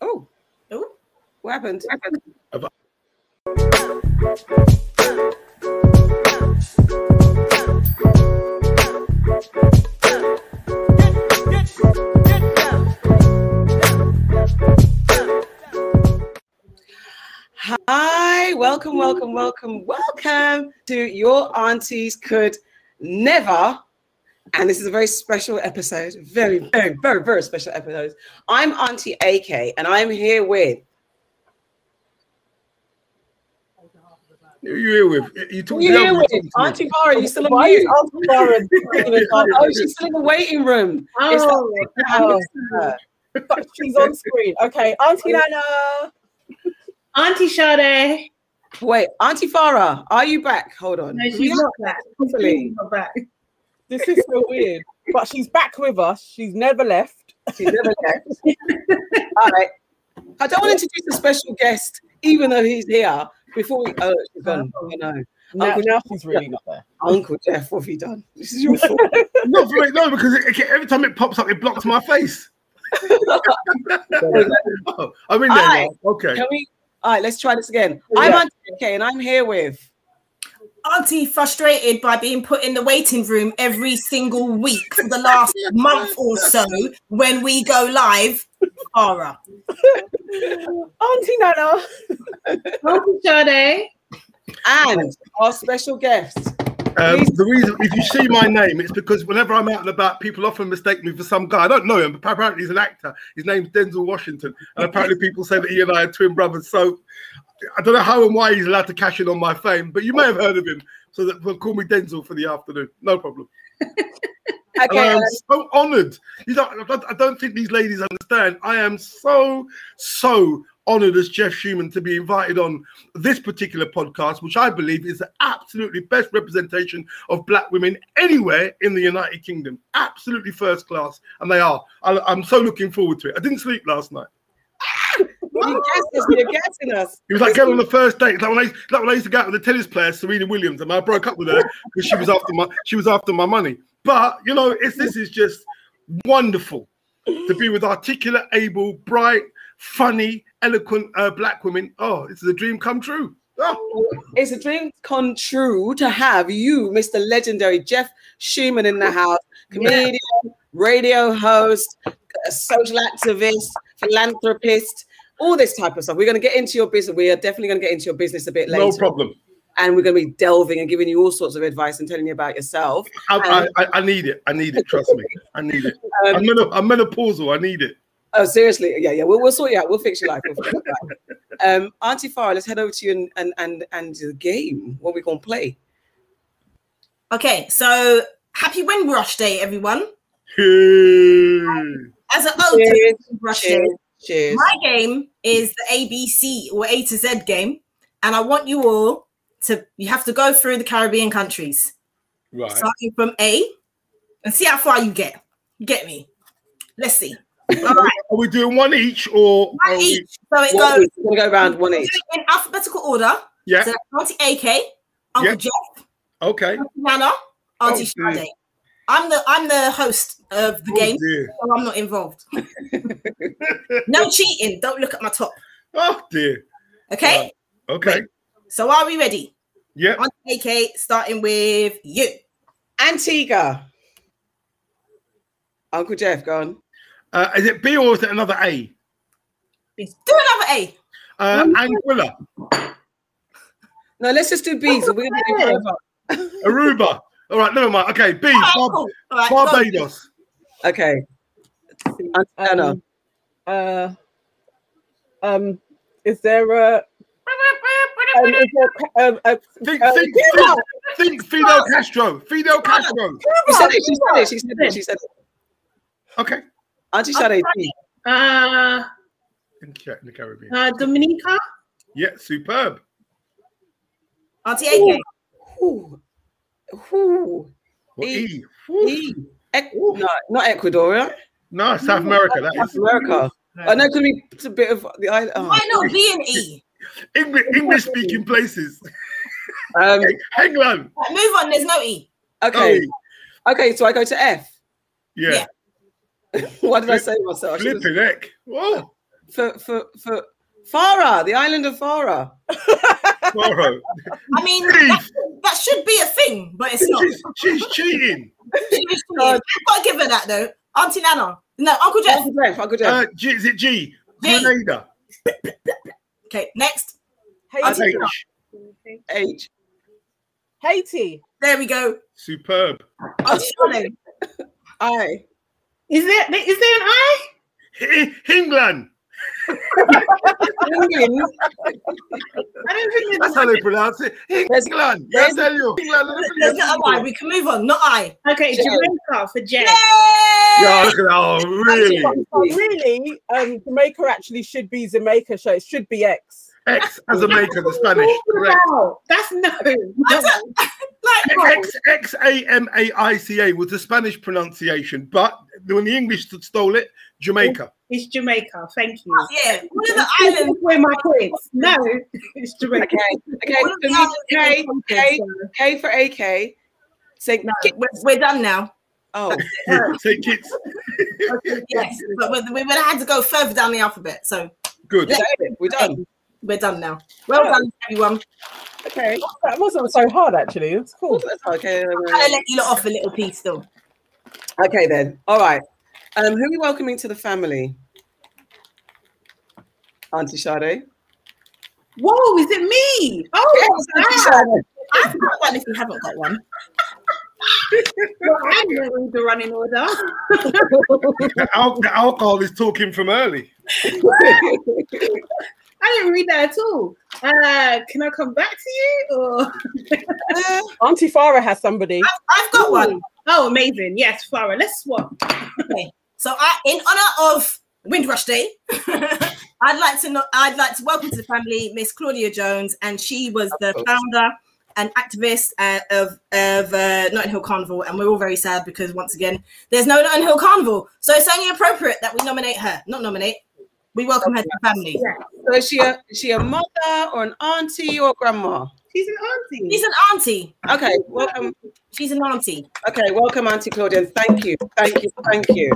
Oh. Oh. What happened? Hi, welcome to Your Aunties Could Never. And this is a very special episode, very, very special episode. I'm Auntie AK and I'm here with... You're here with Auntie Barra. You still on mute? Oh, she's still in the waiting room. But she's on screen. Okay, Auntie Nana. Auntie Sade. Wait, Auntie Farah, are you back? Hold on. No, she's not back. She's not back. This is so weird. But she's back with us. She's never left. She's never left. All right. I don't want to introduce a special guest, even though he's here. Before we... Oh, she's gone. Oh, no. Now she's really not there. Uncle Jeff, what have you done? This is your fault. No, because every time it pops up, it blocks my face. Oh, I'm in there now. Okay. All right, let's try this again. Yeah. I'm Auntie K, and I'm here with... Auntie frustrated by being put in the waiting room every single week for the last month or so when we go live. Farah. Auntie Nana. Auntie Sade. And our special guest. The reason, if you see my name, it's because whenever I'm out and about, people often mistake me for some guy. I don't know him, but apparently he's an actor. His name's Denzel Washington. And apparently people say that he and I are twin brothers. So I don't know how and why he's allowed to cash in on my fame, but you may have heard of him. So that will call me Denzel for the afternoon. No problem. Okay. I am so honoured. I don't think these ladies understand. I am so honoured as Jeff Schumann to be invited on this particular podcast, which I believe is the absolutely best representation of black women anywhere in the United Kingdom. Absolutely first class, and they are. I'm so looking forward to it. I didn't sleep last night. You're guessing us. It was like going on the first date. It's like when I used to go out with the tennis player Serena Williams, and I broke up with her because she was after my money. But you know, this is just wonderful to be with articulate, able, bright, funny, eloquent black women. Oh, this is a dream come true. Oh. It's a dream come true to have you, Mr. Legendary Jeff Schumann, in the house. Comedian, radio host, social activist, philanthropist, all this type of stuff. We're going to get into your business. We are definitely going to get into your business a bit later. No problem. And we're going to be delving and giving you all sorts of advice and telling you about yourself. I need it. I need it. Trust me. I need it. I'm menopausal. I need it. Oh, seriously. Yeah. We'll sort you out. We'll fix your life. Auntie Farah, let's head over to you and the game. What are we going to play? Okay. So happy Windrush Day, everyone. As an old Windrush Day. Cheers. My game is the ABC or A to Z game, and I want you all to, you have to go through the Caribbean countries. Right. Starting from A and see how far you get. Get me? Let's see. All right. Are we doing one each or? One each. So it goes. We're going to go around one each. In alphabetical order. Yeah. So Auntie AK, Uncle Jeff. Okay. Auntie Nana, Auntie Sade. I'm the host of the game, so I'm not involved. No cheating. Don't look at my top. Oh dear. Okay. Okay. Wait. So are we ready? Yeah. Auntie AK, starting with you. Antigua. Uncle Jeff, go on. Is it B or is it another A? Let's do another A. Anguilla. No, let's just do B's. Aruba. All right, never mind. Okay, B. Cool. Right, Barbados. Okay. Anna. Is there a? Think Fidel Castro. Fidel Castro. She said it. Okay. Auntie Sade. In the Caribbean. Dominica. Yeah, superb. Auntie AK. Not Ecuador, right? No, South America. South America. I know it could be a bit of the island. Oh. Why not B and E? English-speaking places. England. Right, move on. There's no E. Okay. Oh. Okay, so I go to F. Yeah. Why did I say myself? Flipping heck. Whoa. for Farah, the island of Farah. I mean, that should be a thing, but it's not. She's cheating. I've got to give her that, though. Auntie Nana. No, Uncle Jeff. Uncle Jeff. Is it G? Grenada. Okay, next. Haiti. H. Haiti. There we go. Superb. Auntie Nana. I. Is there an I? England. England. That's how they pronounce it. England. Yes, I tell you. There's not a Y. We can move on. Not I. Okay, Jamaica for J. Yeah, look at that. Oh, really? Really, Jamaica actually should be Jamaica, so it should be X. X as Jamaica, the Spanish. Correct. That's no. X-A-M-A-I-C-A was the Spanish pronunciation, but when the English stole it, Jamaica. It's Jamaica, thank you. Oh, yeah, one of the islands where my points. No, it's Jamaica. Okay. K for AK. Say, no, we're done now. Oh, say kids. Okay, yes, but we would have had to go further down the alphabet, so. Good. We're done. We're done now. Well done, everyone. Okay, that wasn't so hard actually. It's cool. Okay, I'm gonna let you lot off a little piece still. Okay then. All right. Who are we welcoming to the family? Auntie Sade. Whoa, is it me? Oh, yes, I've got one. If you haven't got one, I know the running order. The alcohol is talking from early. I didn't read that at all. Can I come back to you? Or Auntie Farah has somebody. I've got one. Oh, amazing. Yes, Farah. Let's swap. Okay. So in honor of Windrush Day, I'd like to welcome to the family Miss Claudia Jones, and she was the founder and activist of Notting Hill Carnival, and we're all very sad because once again there's no Notting Hill Carnival. So it's only appropriate that we nominate her. Not nominate. We welcome her to the family. So is she a mother or an auntie or grandma? She's an auntie. She's an auntie. Okay, welcome. She's an auntie. Okay, welcome, Auntie Claudia. Thank you. Thank you. Thank you.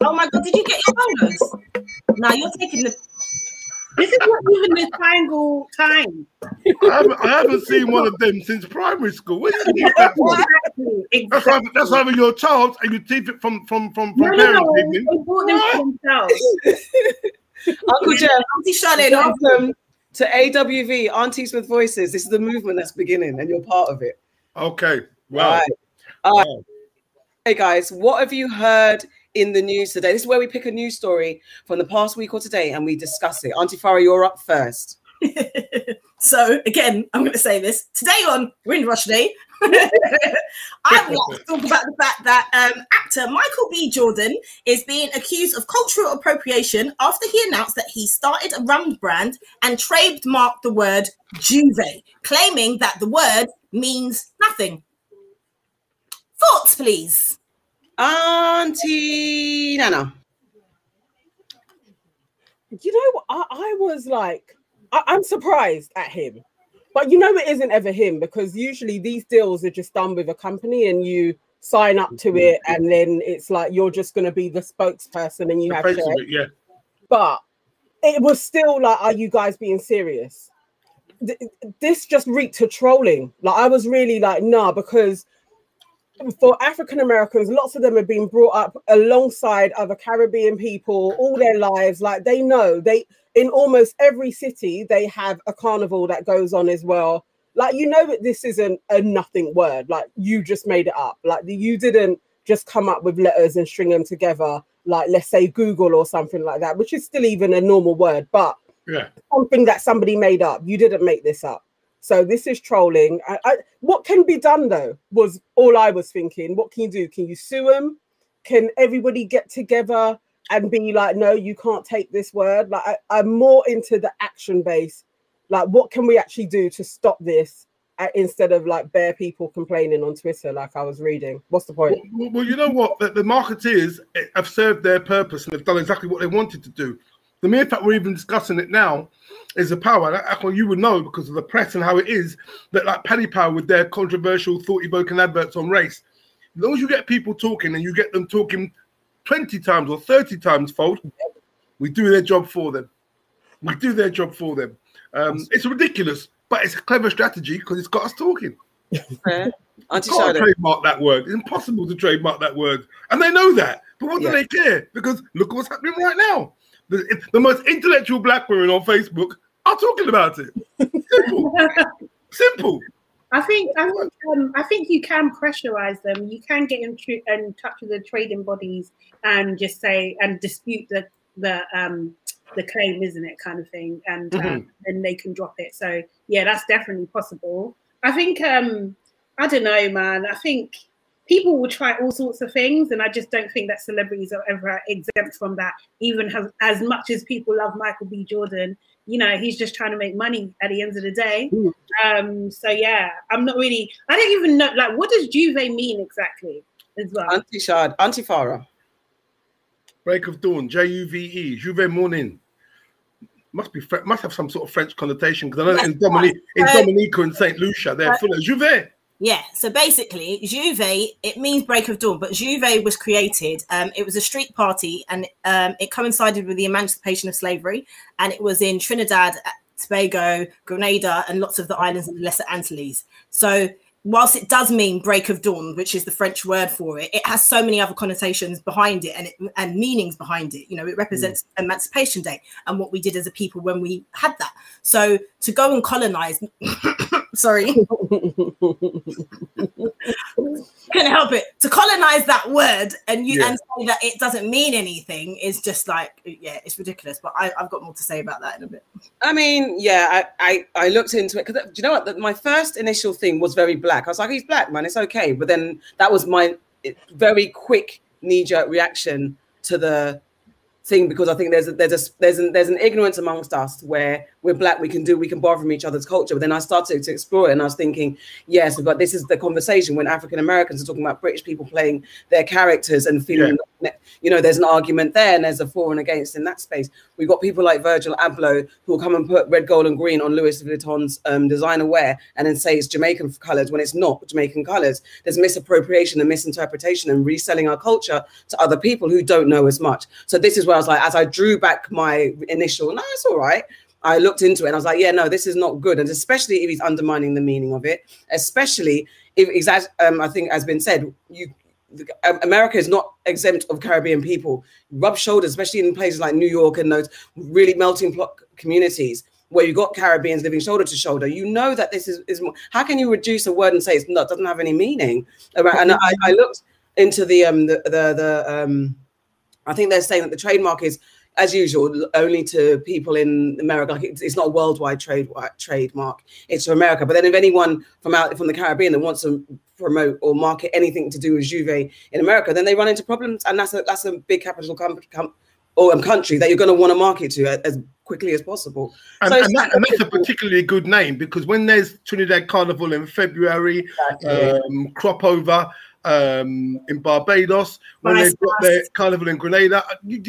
Oh my God, did you get your photos? Now you're taking the... This is not even the triangle time. I haven't seen one of them since primary school. Where do you get that from? Exactly. That's either your child and you take it from parents. No, they bought them. Uncle Jeff, Auntie Charlotte, welcome to AWV, Aunties with Voices. This is the movement that's beginning and you're part of it. Okay. Wow. All right. Wow. Hey guys, what have you heard in the news today? This is where we pick a news story from the past week or today and we discuss it. Auntie Farah, you're up first. So again, I'm going to say this. Today on Windrush Day, I'd like to talk about the fact that actor Michael B. Jordan is being accused of cultural appropriation after he announced that he started a rum brand and trademarked the word J'ouvert, claiming that the word means nothing. Thoughts, please. Auntie Nana. You know what? I was like, I'm surprised at him. But you know it isn't ever him, because usually these deals are just done with a company and you sign up to it and then it's like you're just going to be the spokesperson and you have to. Yeah. But it was still like, are you guys being serious? This just reeked of trolling. Like I was really like, nah, because... for African Americans, lots of them have been brought up alongside other Caribbean people all their lives. Like they know, they in almost every city they have a carnival that goes on as well. Like you know that this isn't a nothing word. Like you just made it up. Like you didn't just come up with letters and string them together. Like let's say Google or something like that, which is still even a normal word, but yeah, something that somebody made up. You didn't make this up. So this is trolling. What can be done, though, was all I was thinking. What can you do? Can you sue them? Can everybody get together and be like, no, you can't take this word? Like, I'm more into the action base. Like, what can we actually do to stop this instead of, like, bare people complaining on Twitter like I was reading? What's the point? Well, you know what? The marketeers have served their purpose and have done exactly what they wanted to do. The mere fact we're even discussing it now is the power. That you would know because of the press and how it is that, like Paddy Power with their controversial, thought-evoking adverts on race. As long as you get people talking and you get them talking 20 times or 30 times fold, we do their job for them. We do their job for them. It's ridiculous, but it's a clever strategy because it's got us talking. Fair. You can't trademark that word. It's impossible to trademark that word. And they know that. But what do they care? Because look what's happening right now. The most intellectual black women on Facebook are talking about it. Simple. Simple. I think you can pressurize them. You can get in touch with the trading bodies and just say and dispute the claim, isn't it, kind of thing, and then they can drop it. So yeah, that's definitely possible. I think I don't know, man. I think people will try all sorts of things, and I just don't think that celebrities are ever exempt from that. Even as much as people love Michael B. Jordan, you know, he's just trying to make money at the end of the day. So yeah, I'm not really. I don't even know. Like, what does J'ouvert mean exactly? As well, Auntie Shad, Auntie Farah. Break of dawn, J-U-V-E, J'ouvert morning. Must have some sort of French connotation, because I know that in Dominica and Saint Lucia, they're full of J'ouvert. Yeah, so basically, J'ouvert, it means break of dawn, but J'ouvert was created. It was a street party, and it coincided with the emancipation of slavery, and it was in Trinidad, Tobago, Grenada, and lots of the islands of the Lesser Antilles. So whilst it does mean break of dawn, which is the French word for it, it has so many other connotations behind it and meanings behind it. You know, it represents Emancipation Day and what we did as a people when we had that. So to go and colonize, sorry, couldn't help it. To colonize that word and say that it doesn't mean anything is just like, yeah, it's ridiculous. But I've got more to say about that in a bit. I mean, yeah, I looked into it because do you know what? My first initial thing was very black. I was like, he's black, man, it's okay. But then that was my very quick knee-jerk reaction to the thing, because I think there's an ignorance amongst us where we're black, we can borrow from each other's culture. But then I started to explore it, and I was thinking, yes, but this is the conversation when African Americans are talking about British people playing their characters and feeling, you know, there's an argument there, and there's a for and against in that space. We've got people like Virgil Abloh who will come and put red, gold, and green on Louis Vuitton's designer wear, and then say it's Jamaican colours when it's not Jamaican colours. There's misappropriation and misinterpretation and reselling our culture to other people who don't know as much. So this is where I was like, as I drew back my initial, no, it's all right. I looked into it and I was like, yeah, no, this is not good. And especially if he's undermining the meaning of it, especially if, as I think has been said, America is not exempt of Caribbean people. Rub shoulders, especially in places like New York and those really melting pot communities where you've got Caribbeans living shoulder to shoulder. You know that this is more, how can you reduce a word and say it's not, doesn't have any meaning? And I looked into the I think they're saying that the trademark is, as usual, only to people in America. Like it's not a worldwide trademark. It's for America. But then, if anyone from the Caribbean that wants to promote or market anything to do with J'ouvert in America, then they run into problems. And that's a big capital country that you're going to want to market to as quickly as possible. And that's a particularly good name, because when there's Trinidad Carnival in February, crop over. In Barbados, when they've got their carnival in Grenada, you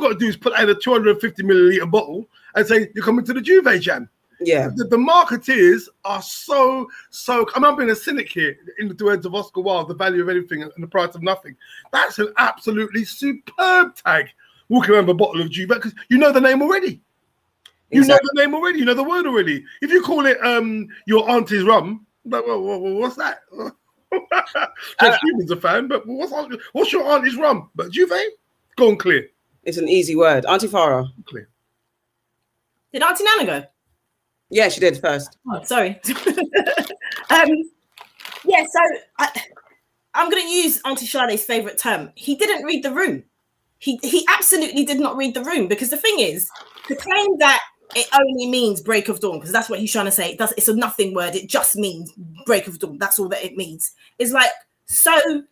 got to do is put out a 250 milliliter bottle and say you're coming to the J'ouvert jam. Yeah, the marketeers are so. I'm not being a cynic here. In the words of Oscar Wilde, the value of anything and the price of nothing. That's an absolutely superb tag. Walking around with a bottle of J'ouvert because you know the name already. You know the name already. You know the word already. If you call it your auntie's rum, like, what's that? Humans are fan, but what's your auntie's rum? But J'ouvert, go on, clear. It's an easy word. Auntie Farah, clear. Did Auntie Nana go? Yeah, she did first. Oh, sorry. Yeah, so I'm going to use Auntie Sade's favourite term. He didn't read the room. He absolutely did not read the room, because the thing is, the claim that it only means break of dawn, because that's what he's trying to say. It's a nothing word. It just means break of dawn. That's all that it means. It's like, so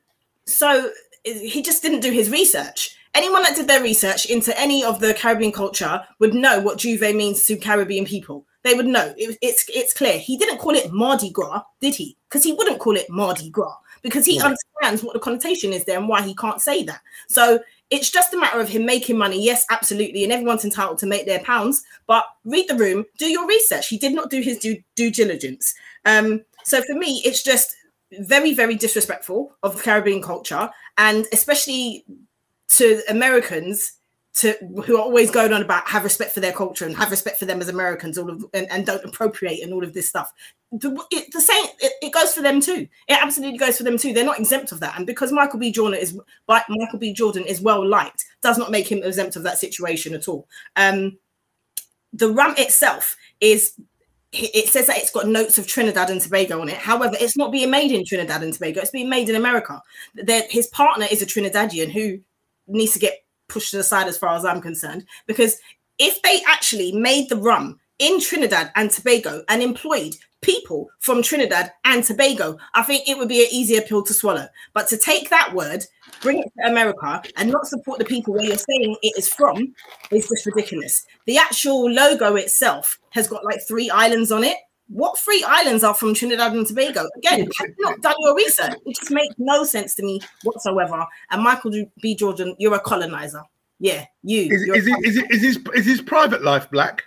he just didn't do his research. Anyone that did their research into any of the Caribbean culture would know what J'ouvert means to Caribbean people. They would know. It's clear. He didn't call it Mardi Gras, did he? Because he wouldn't call it Mardi Gras, because he understands what the connotation is there and why he can't say that. So it's just a matter of him making money. Yes, absolutely. And everyone's entitled to make their pounds. But read the room. Do your research. He did not do his due diligence. So for me, it's just very, very disrespectful of the Caribbean culture. And especially to Americans who are always going on about have respect for their culture and have respect for them as Americans, and don't appropriate and all of this stuff. The same goes for them too. It absolutely goes for them too. They're not exempt of that. And because Michael B. Jordan is well liked, does not make him exempt of that situation at all. The rum itself is. It says that it's got notes of Trinidad and Tobago on it. However, it's not being made in Trinidad and Tobago. It's being made in America. His partner is a Trinidadian who needs to get pushed to the side as far as I'm concerned, because if they actually made the rum in Trinidad and Tobago and employed people from Trinidad and Tobago, I think it would be an easier pill to swallow. But to take that word, bring it to America and not support the people where you're saying it is from is just ridiculous. The actual logo itself has got like 3 islands on it. What 3 islands are from Trinidad and Tobago? Again, have not done your research. It just makes no sense to me whatsoever. And Michael B. Jordan, you're a colonizer. Yeah, you. Is his private life black?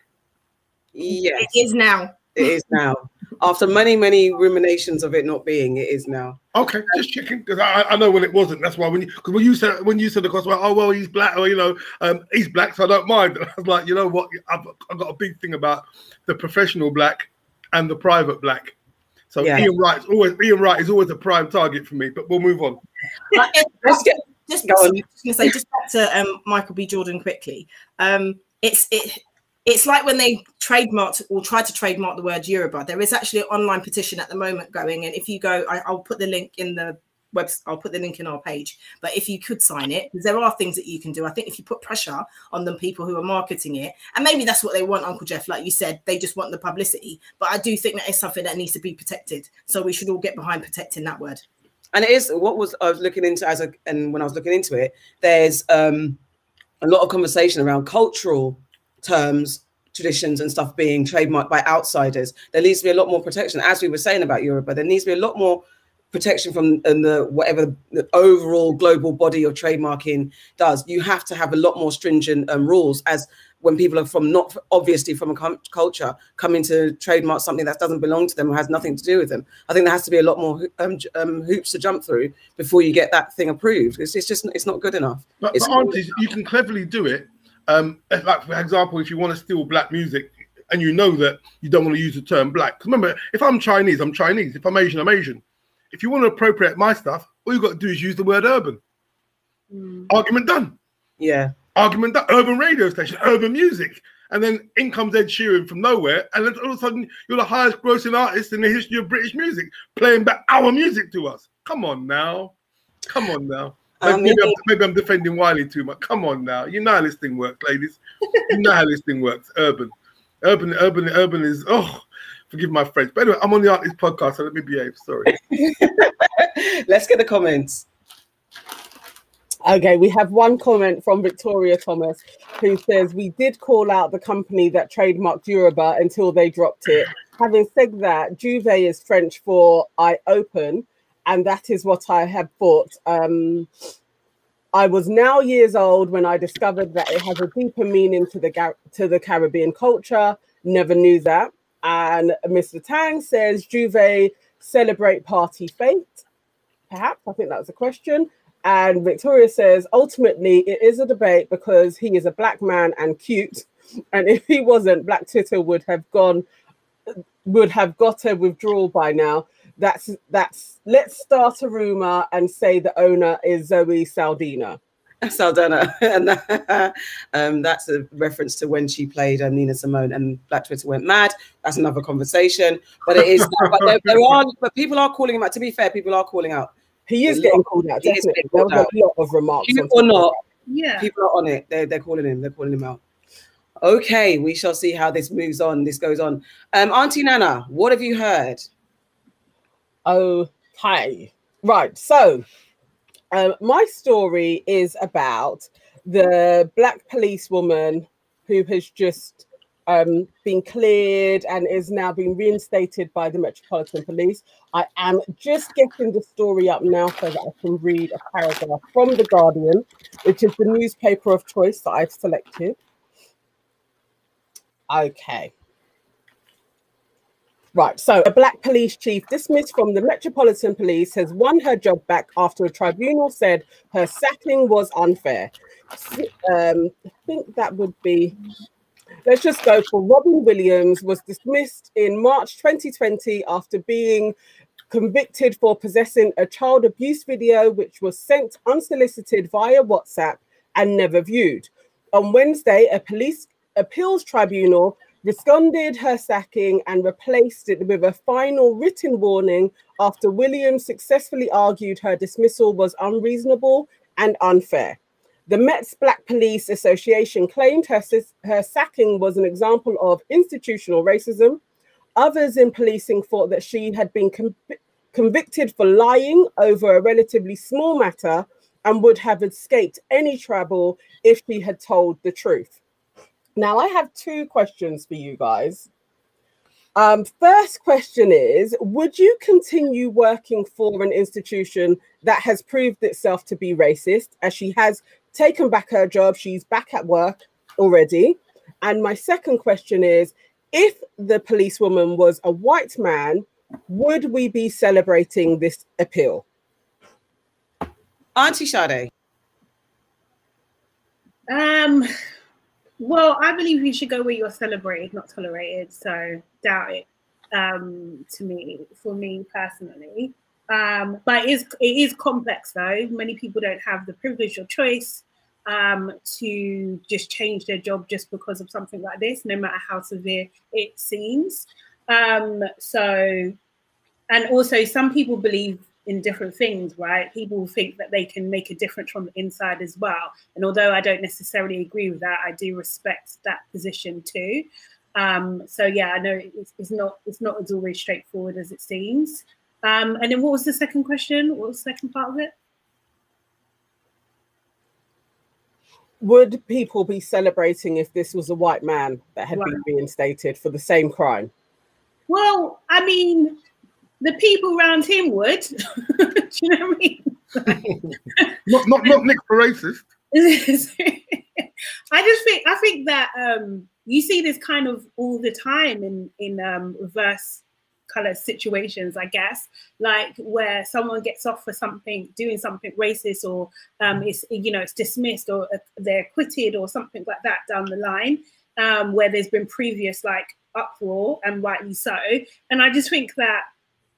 Yes. It is now. It is now. After many, many ruminations of it not being, it is now. Okay, just checking, because I know when it wasn't. That's why when you said the cost, well, oh well, he's black, or he's black, so I don't mind. And I was like, you know what? I've got a big thing about the professional black and the private black. So yeah. Ian Wright is always a prime target for me. But we'll move on. Just back to Michael B. Jordan quickly. It's like when they trademarked or tried to trademark the word Yoruba. There is actually an online petition at the moment going, and if you go, I'll put the link in the website. I'll put the link in our page. But if you could sign it, because there are things that you can do. I think if you put pressure on the people who are marketing it, and maybe that's what they want, Uncle Jeff, like you said, they just want the publicity. But I do think that it's something that needs to be protected. So we should all get behind protecting that word. And it is when I was looking into it, there's a lot of conversation around cultural terms, traditions and stuff being trademarked by outsiders. There needs to be a lot more protection, as we were saying about Europe, but there needs to be a lot more protection from the overall global body of trademarking does. You have to have a lot more stringent rules, as when people are from not obviously from a culture coming to trademark something that doesn't belong to them or has nothing to do with them. I think there has to be a lot more hoops to jump through before you get that thing approved. It's not good enough. But aunties, you can cleverly do it. Like for example, if you want to steal black music and you know that you don't want to use the term black, because remember, if I'm Chinese, I'm Chinese. If I'm Asian, I'm Asian. If you want to appropriate my stuff, all you've got to do is use the word urban. Argument done. Yeah. Argument done. Urban radio station, urban music. And then in comes Ed Sheeran from nowhere, and then all of a sudden you're the highest grossing artist in the history of British music, playing back our music to us. Come on now. Come on now. Maybe I'm defending Wiley too much. Come on now. You know how this thing works, ladies. You know how this thing works. Urban is, oh, forgive my French. But anyway, I'm on the Artist podcast, so let me behave. Sorry. Let's get the comments. Okay, we have one comment from Victoria Thomas, who says, we did call out the company that trademarked Yoruba until they dropped it. Having said that, J'ouvert is French for I open. And that is what I have bought. I was now years old when I discovered that it has a deeper meaning to the Caribbean culture. Never knew that. And Mr. Tang says, Juve, celebrate party fate. Perhaps, I think that was a question. And Victoria says, ultimately, it is a debate because he is a black man and cute. And if he wasn't, Black Twitter would have got a withdrawal by now. That's let's start a rumor and say the owner is Zoe Saldana, and that's a reference to when she played Nina Simone and Black Twitter went mad. That's another conversation, but it is. but people are calling him out. To be fair, people are calling out. He is getting called out. Definitely, there was a lot of remarks. Or not, yeah, people are on it. They're calling him out. Okay, we shall see how this moves on. This goes on. Auntie Nana, what have you heard? Oh, hi. Right. So my story is about the black policewoman who has just been cleared and is now being reinstated by the Metropolitan Police. I am just getting the story up now so that I can read a paragraph from The Guardian, which is the newspaper of choice that I've selected. Okay. Right, so a black police chief dismissed from the Metropolitan Police has won her job back after a tribunal said her sacking was unfair. I think that would be... Let's just go for Robin Williams was dismissed in March 2020 after being convicted for possessing a child abuse video which was sent unsolicited via WhatsApp and never viewed. On Wednesday, a police appeals tribunal rescinded her sacking and replaced it with a final written warning after Williams successfully argued her dismissal was unreasonable and unfair. The Met's Black Police Association claimed her sacking was an example of institutional racism. Others in policing thought that she had been convicted for lying over a relatively small matter and would have escaped any trouble if she had told the truth. Now, I have two questions for you guys. First question is, would you continue working for an institution that has proved itself to be racist, as she has taken back her job, she's back at work already? And my second question is, if the policewoman was a white man, would we be celebrating this appeal? Auntie Sade. Well, I believe you should go where you're celebrated, not tolerated. So doubt it. For me personally, but it is complex though. Many people don't have the privilege or choice to just change their job just because of something like this, no matter how severe it seems. And also some people believe in different things, right? People think that they can make a difference from the inside as well. And although I don't necessarily agree with that, I do respect that position too. So yeah, I know it's not as always straightforward as it seems. And then what was the second question? What was the second part of it? Would people be celebrating if this was a white man that had been reinstated for the same crime? Well, I mean, the people around him would. Do you know what I mean? Like, not Nick for racist. I think that you see this kind of all the time in reverse color situations, I guess, like where someone gets off for something, doing something racist, or it's dismissed, or they're acquitted, or something like that down the line, where there's been previous like uproar, and rightly so. And I just think that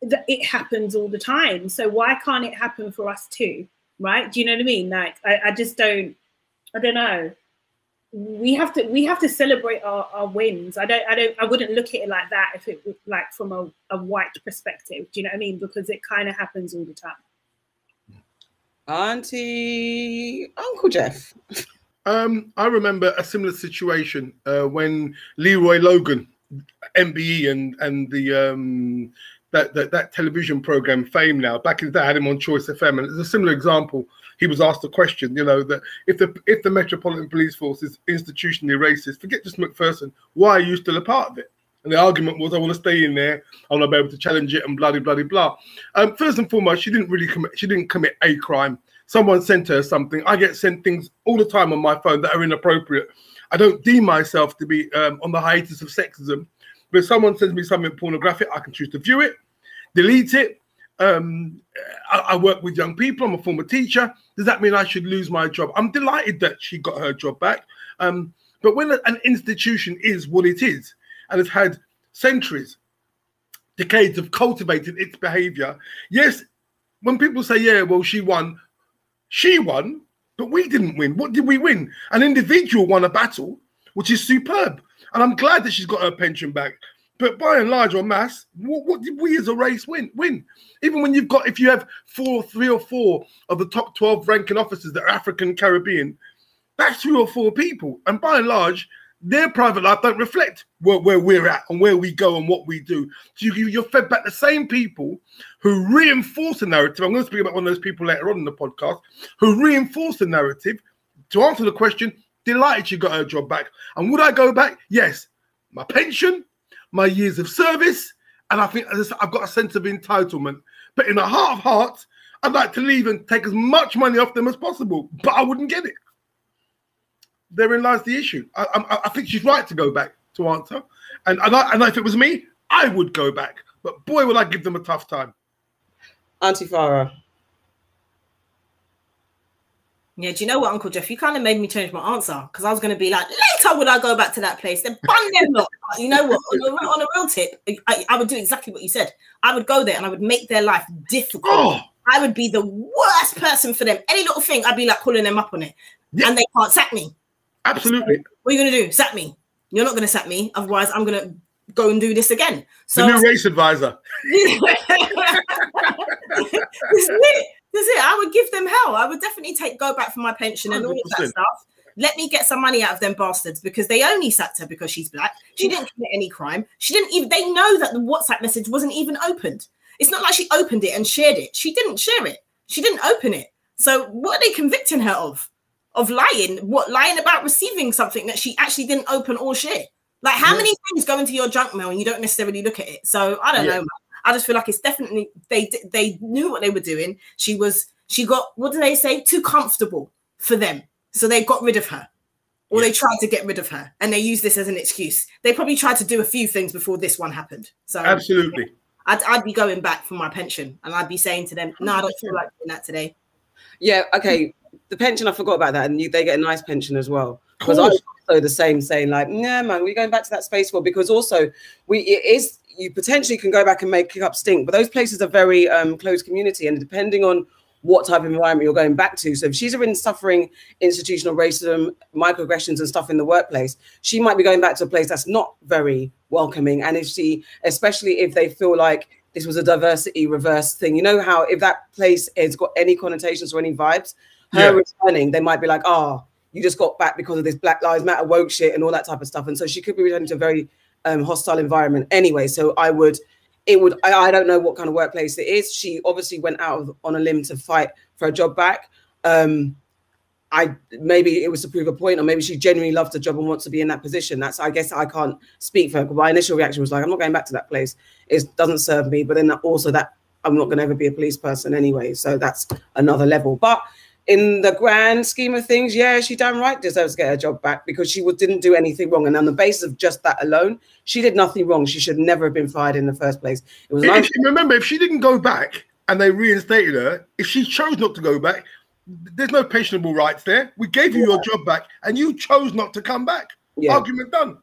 it happens all the time. So why can't it happen for us too, right? Do you know what I mean? Like, I don't know. We have to celebrate our wins. I wouldn't look at it like that if it was like from a white perspective. Do you know what I mean? Because it kind of happens all the time. Uncle Jeff. I remember a similar situation when Leroy Logan, MBE and the that television program Fame Now, back in the day, I had him on Choice FM, and it's a similar example. He was asked a question, you know, that if the Metropolitan Police Force is institutionally racist, forget just McPherson, why are you still a part of it? And the argument was, I want to stay in there, I want to be able to challenge it, and bloody bloody blah. First and foremost, she didn't commit a crime. Someone sent her something. I get sent things all the time on my phone that are inappropriate. I don't deem myself to be on the hiatus of sexism. But if someone sends me something pornographic, I can choose to view it, delete it. I work with young people. I'm a former teacher. Does that mean I should lose my job? I'm delighted that she got her job back. But when an institution is what it is and has had centuries, decades of cultivating its behavior, yes, when people say, yeah, well, she won, but we didn't win. What did we win? An individual won a battle, which is superb. And I'm glad that she's got her pension back. But by and large, en masse, what did we as a race win? Even when if you have three or four of the top 12 ranking officers that are African Caribbean, that's 3 or 4 people. And by and large, their private life don't reflect where we're at and where we go and what we do. So you're fed back the same people who reinforce the narrative. I'm going to speak about one of those people later on in the podcast who reinforce the narrative. To answer the question, delighted she got her job back. And would I go back? Yes. My pension, my years of service, and I think I've got a sense of entitlement. But in a heart of hearts, I'd like to leave and take as much money off them as possible, but I wouldn't get it. Therein lies the issue. I think she's right to go back, to answer. And if it was me, I would go back. But boy, would I give them a tough time. Auntie Farah. Yeah, do you know what, Uncle Jeff? You kind of made me change my answer, because I was going to be like, later would I go back to that place. Then bun them lot. You know what? On a real tip, I would do exactly what you said. I would go there and I would make their life difficult. Oh. I would be the worst person for them. Any little thing, I'd be like calling them up on it. Yeah. And they can't sack me. Absolutely. So, what are you going to do? Sack me. You're not going to sack me. Otherwise, I'm going to go and do this again. So the new race advisor. That's it. I would give them hell. I would definitely go back for my pension and all of that stuff. Let me get some money out of them bastards, because they only sacked her because she's black. She didn't commit any crime. She didn't even. They know that the WhatsApp message wasn't even opened. It's not like she opened it and shared it. She didn't share it. She didn't open it. So what are they convicting her of? Of lying? What, lying about receiving something that she actually didn't open or share? Like, how many things go into your junk mail and you don't necessarily look at it? So I don't know, man. I just feel like it's definitely they knew what they were doing. She got, what do they say, too comfortable for them, so they got rid of her, or they tried to get rid of her, and they used this as an excuse. They probably tried to do a few things before this one happened. So absolutely, I'd be going back for my pension, and I'd be saying to them, "No, I don't feel like doing that today." Yeah, okay, the pension, I forgot about that, and they get a nice pension as well. Because I was also the same, saying like, "No, man, we're going back to that space for," because also it is. You potentially can go back and kick up stink, but those places are very closed community, and depending on what type of environment you're going back to. So if she's been suffering institutional racism, microaggressions and stuff in the workplace, she might be going back to a place that's not very welcoming. And if especially if they feel like this was a diversity reverse thing, you know how if that place has got any connotations or any vibes, her returning, they might be like, you just got back because of this Black Lives Matter woke shit and all that type of stuff. And so she could be returning to a very hostile environment anyway. So I don't know what kind of workplace it is. She obviously went out on a limb to fight for her job back. Maybe it was to prove a point, or maybe she genuinely loves the job and wants to be in that position. That's, I guess I can't speak for her. My initial reaction was like, I'm not going back to that place. It doesn't serve me. But then also that I'm not going to ever be a police person anyway. So that's another level. But in the grand scheme of things, yeah, she damn right deserves to get her job back, because she didn't do anything wrong. And on the basis of just that alone, she did nothing wrong. She should never have been fired in the first place. It was remember, if she didn't go back and they reinstated her, if she chose not to go back, there's no pensionable rights there. We gave you your job back and you chose not to come back. Yeah. Argument done.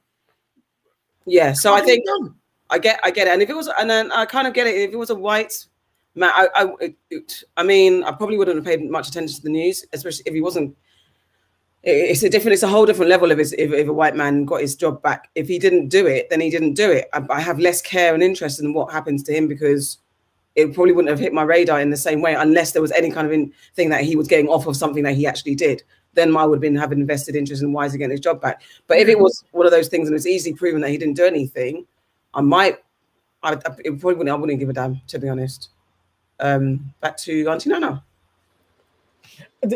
Yeah, so I think done. I get it. And if it was, and I kind of get it, if it was a white... Man, I mean, I probably wouldn't have paid much attention to the news, especially if he wasn't. It's a whole different level if a white man got his job back. If he didn't do it, then he didn't do it. I have less care and interest in what happens to him, because it probably wouldn't have hit my radar in the same way, unless there was any kind of thing that he was getting off of something that he actually did. Then I would have been having invested interest in why is he getting his job back. But if it was one of those things and it's easily proven that he didn't do anything, I wouldn't give a damn, to be honest. Back to Auntie Nana.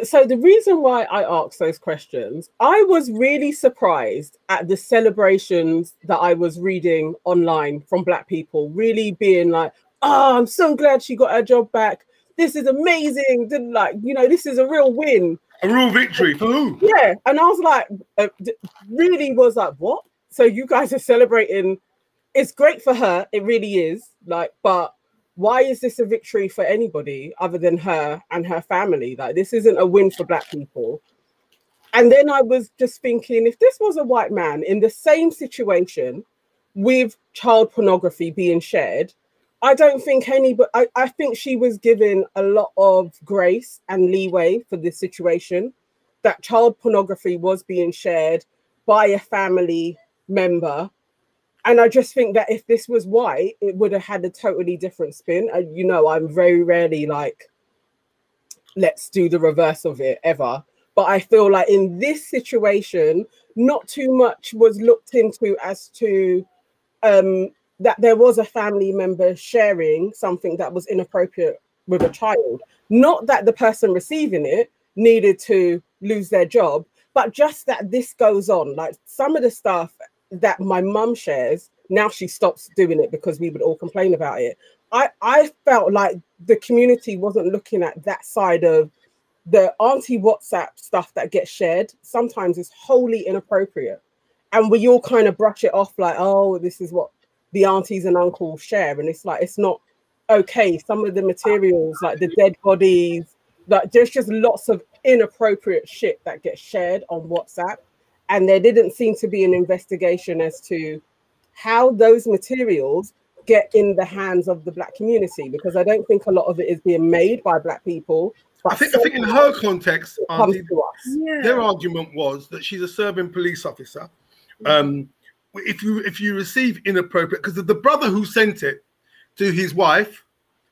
So the reason why I asked those questions, I was really surprised at the celebrations that I was reading online from Black people, really being like, I'm so glad she got her job back. This is amazing. This is a real win. A real victory for who? Yeah. And I was like, really was like, what? So you guys are celebrating. It's great for her. It really is. But why is this a victory for anybody other than her and her family? This isn't a win for Black people. And then I was just thinking, if this was a white man in the same situation with child pornography being shared, I don't think anybody... I think she was given a lot of grace and leeway for this situation, that child pornography was being shared by a family member. And I just think that if this was white, it would have had a totally different spin. And, I'm very rarely let's do the reverse of it ever. But I feel like in this situation, not too much was looked into as to that there was a family member sharing something that was inappropriate with a child. Not that the person receiving it needed to lose their job, but just that this goes on. Some of the stuff that my mum shares now, she stops doing it because we would all complain about it. I felt like the community wasn't looking at that side of the auntie WhatsApp stuff that gets shared. Sometimes it's wholly inappropriate, and we all kind of brush it off like, oh, this is what the aunties and uncles share. And it's like, it's not okay. Some of the materials, like the dead bodies, like there's just lots of inappropriate shit that gets shared on WhatsApp. And there didn't seem to be an investigation as to how those materials get in the hands of the Black community, because I don't think a lot of it is being made by Black people. I think in her context, Auntie, their argument was that she's a Serbian police officer. If you receive inappropriate, because the brother who sent it to his wife,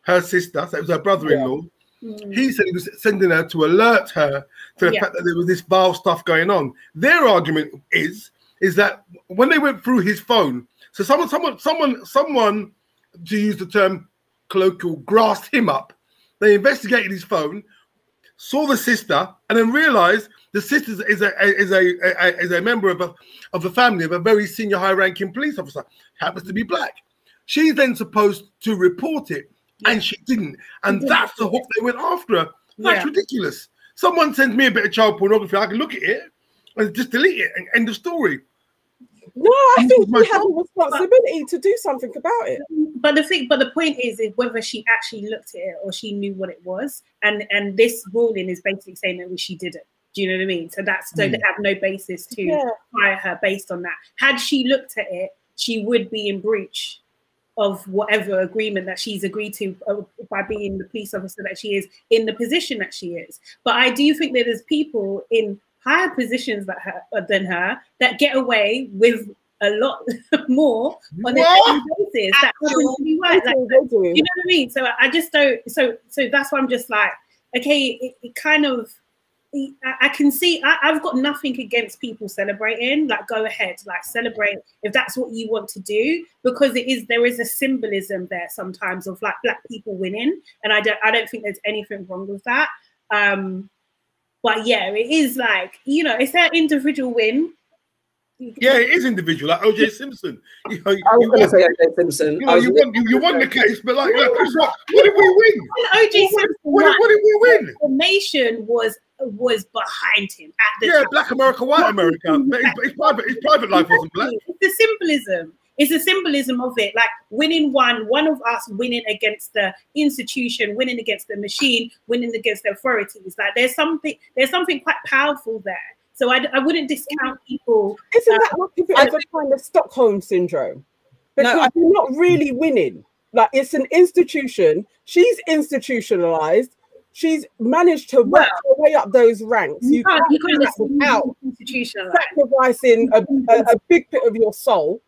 her sister, so it was her brother-in-law, he said he was sending her to alert her to the fact that there was this vile stuff going on. Their argument is that when they went through his phone, so someone, to use the term colloquial, grasped him up. They investigated his phone, saw the sister, and then realized the sister is a member of the family of a very senior, high-ranking police officer, happens to be Black. She's then supposed to report it, and she didn't. And that's the hook they went after her. That's ridiculous. Someone sends me a bit of child pornography, I can look at it and just delete it, and end of story. No, I think we have a responsibility to do something about it. But the point is whether she actually looked at it or she knew what it was, and this ruling is basically saying that she didn't. Do you know what I mean? So that's so they have no basis to fire her based on that. Had she looked at it, she would be in breach of whatever agreement that she's agreed to by being the police officer that she is in the position that she is. But I do think that there's people in higher positions than her that get away with a lot more on their basis. That really works. Like, you know what I mean? So I just don't. So that's why I'm just like, okay, it kind of. I can see. I've got nothing against people celebrating. Like, go ahead, like celebrate if that's what you want to do, because it is. There is a symbolism there sometimes of like Black people winning, and I don't think there's anything wrong with that. But yeah, it is like, you know, it's that individual win. Yeah, it is individual, like OJ Simpson. You know, I was going to say OJ Simpson. You know, you won the case, but like, what did we win? OJ Simpson. What did we win? The information was behind him at the time. Black America, white America. But his private life wasn't Black. It's the symbolism. It's the symbolism of it, like winning one of us winning against the institution, winning against the machine, winning against the authorities. Like there's something quite powerful there. So I wouldn't discount people. Isn't that what people as a kind of Stockholm syndrome? Because you're not really winning. Like, it's an institution. She's institutionalized. She's managed to work her way up those ranks. You can't institutionalized. Sacrificing a big bit of your soul.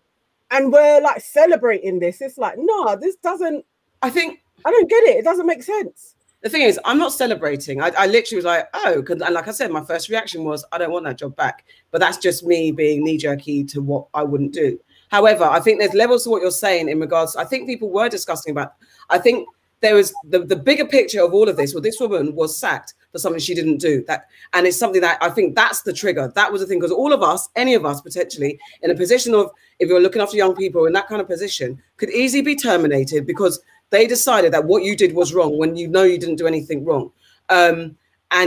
And we're like celebrating this. It's like, no, this doesn't. I don't get it. It doesn't make sense. The thing is, I'm not celebrating. I literally was like, oh, and like I said, my first reaction was, I don't want that job back. But that's just me being knee-jerky to what I wouldn't do. However, I think there's levels to what you're saying in regards. I think people were discussing about. I think there was the bigger picture of all of this. Well, this woman was sacked for something she didn't do. And it's something that I think that's the trigger. That was the thing, because all of us, any of us potentially, in a position of, if you're looking after young people in that kind of position, could easily be terminated because they decided that what you did was wrong when you know you didn't do anything wrong. And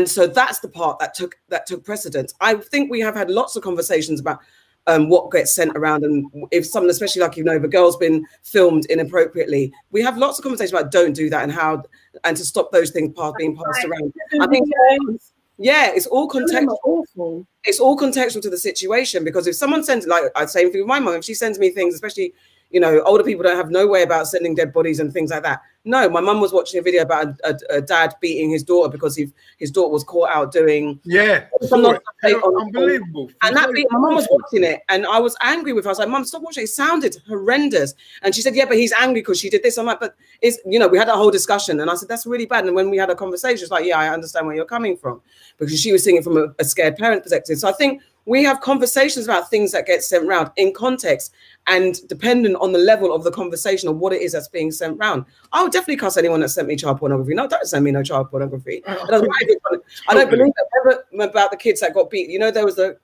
so that's the part that took precedence. I think we have had lots of conversations about what gets sent around, and if someone, especially like, you know, the girl's been filmed inappropriately, we have lots of conversations about don't do that and how, and to stop those things being passed around. I think, it's all contextual. It's all contextual to the situation, because if someone sends, like I say with my mum, if she sends me things, especially, you know, older people don't have no way about sending dead bodies and things like that. No, my mum was watching a video about a dad beating his daughter because his daughter was caught out doing... Yeah, unbelievable. And that my mum was watching it, and I was angry with her. I was like, Mum, stop watching it. It sounded horrendous. And she said, yeah, but he's angry because she did this. I'm like, but it's, you know, we had that whole discussion, and I said, that's really bad. And when we had a conversation, it's like, yeah, I understand where you're coming from, because she was seeing it from a scared parent perspective. So I think we have conversations about things that get sent round in context and dependent on the level of the conversation or what it is that's being sent round. I would definitely cuss anyone that sent me child pornography. No, don't send me no child pornography. I don't believe that ever about the kids that got beat. You know, there was there's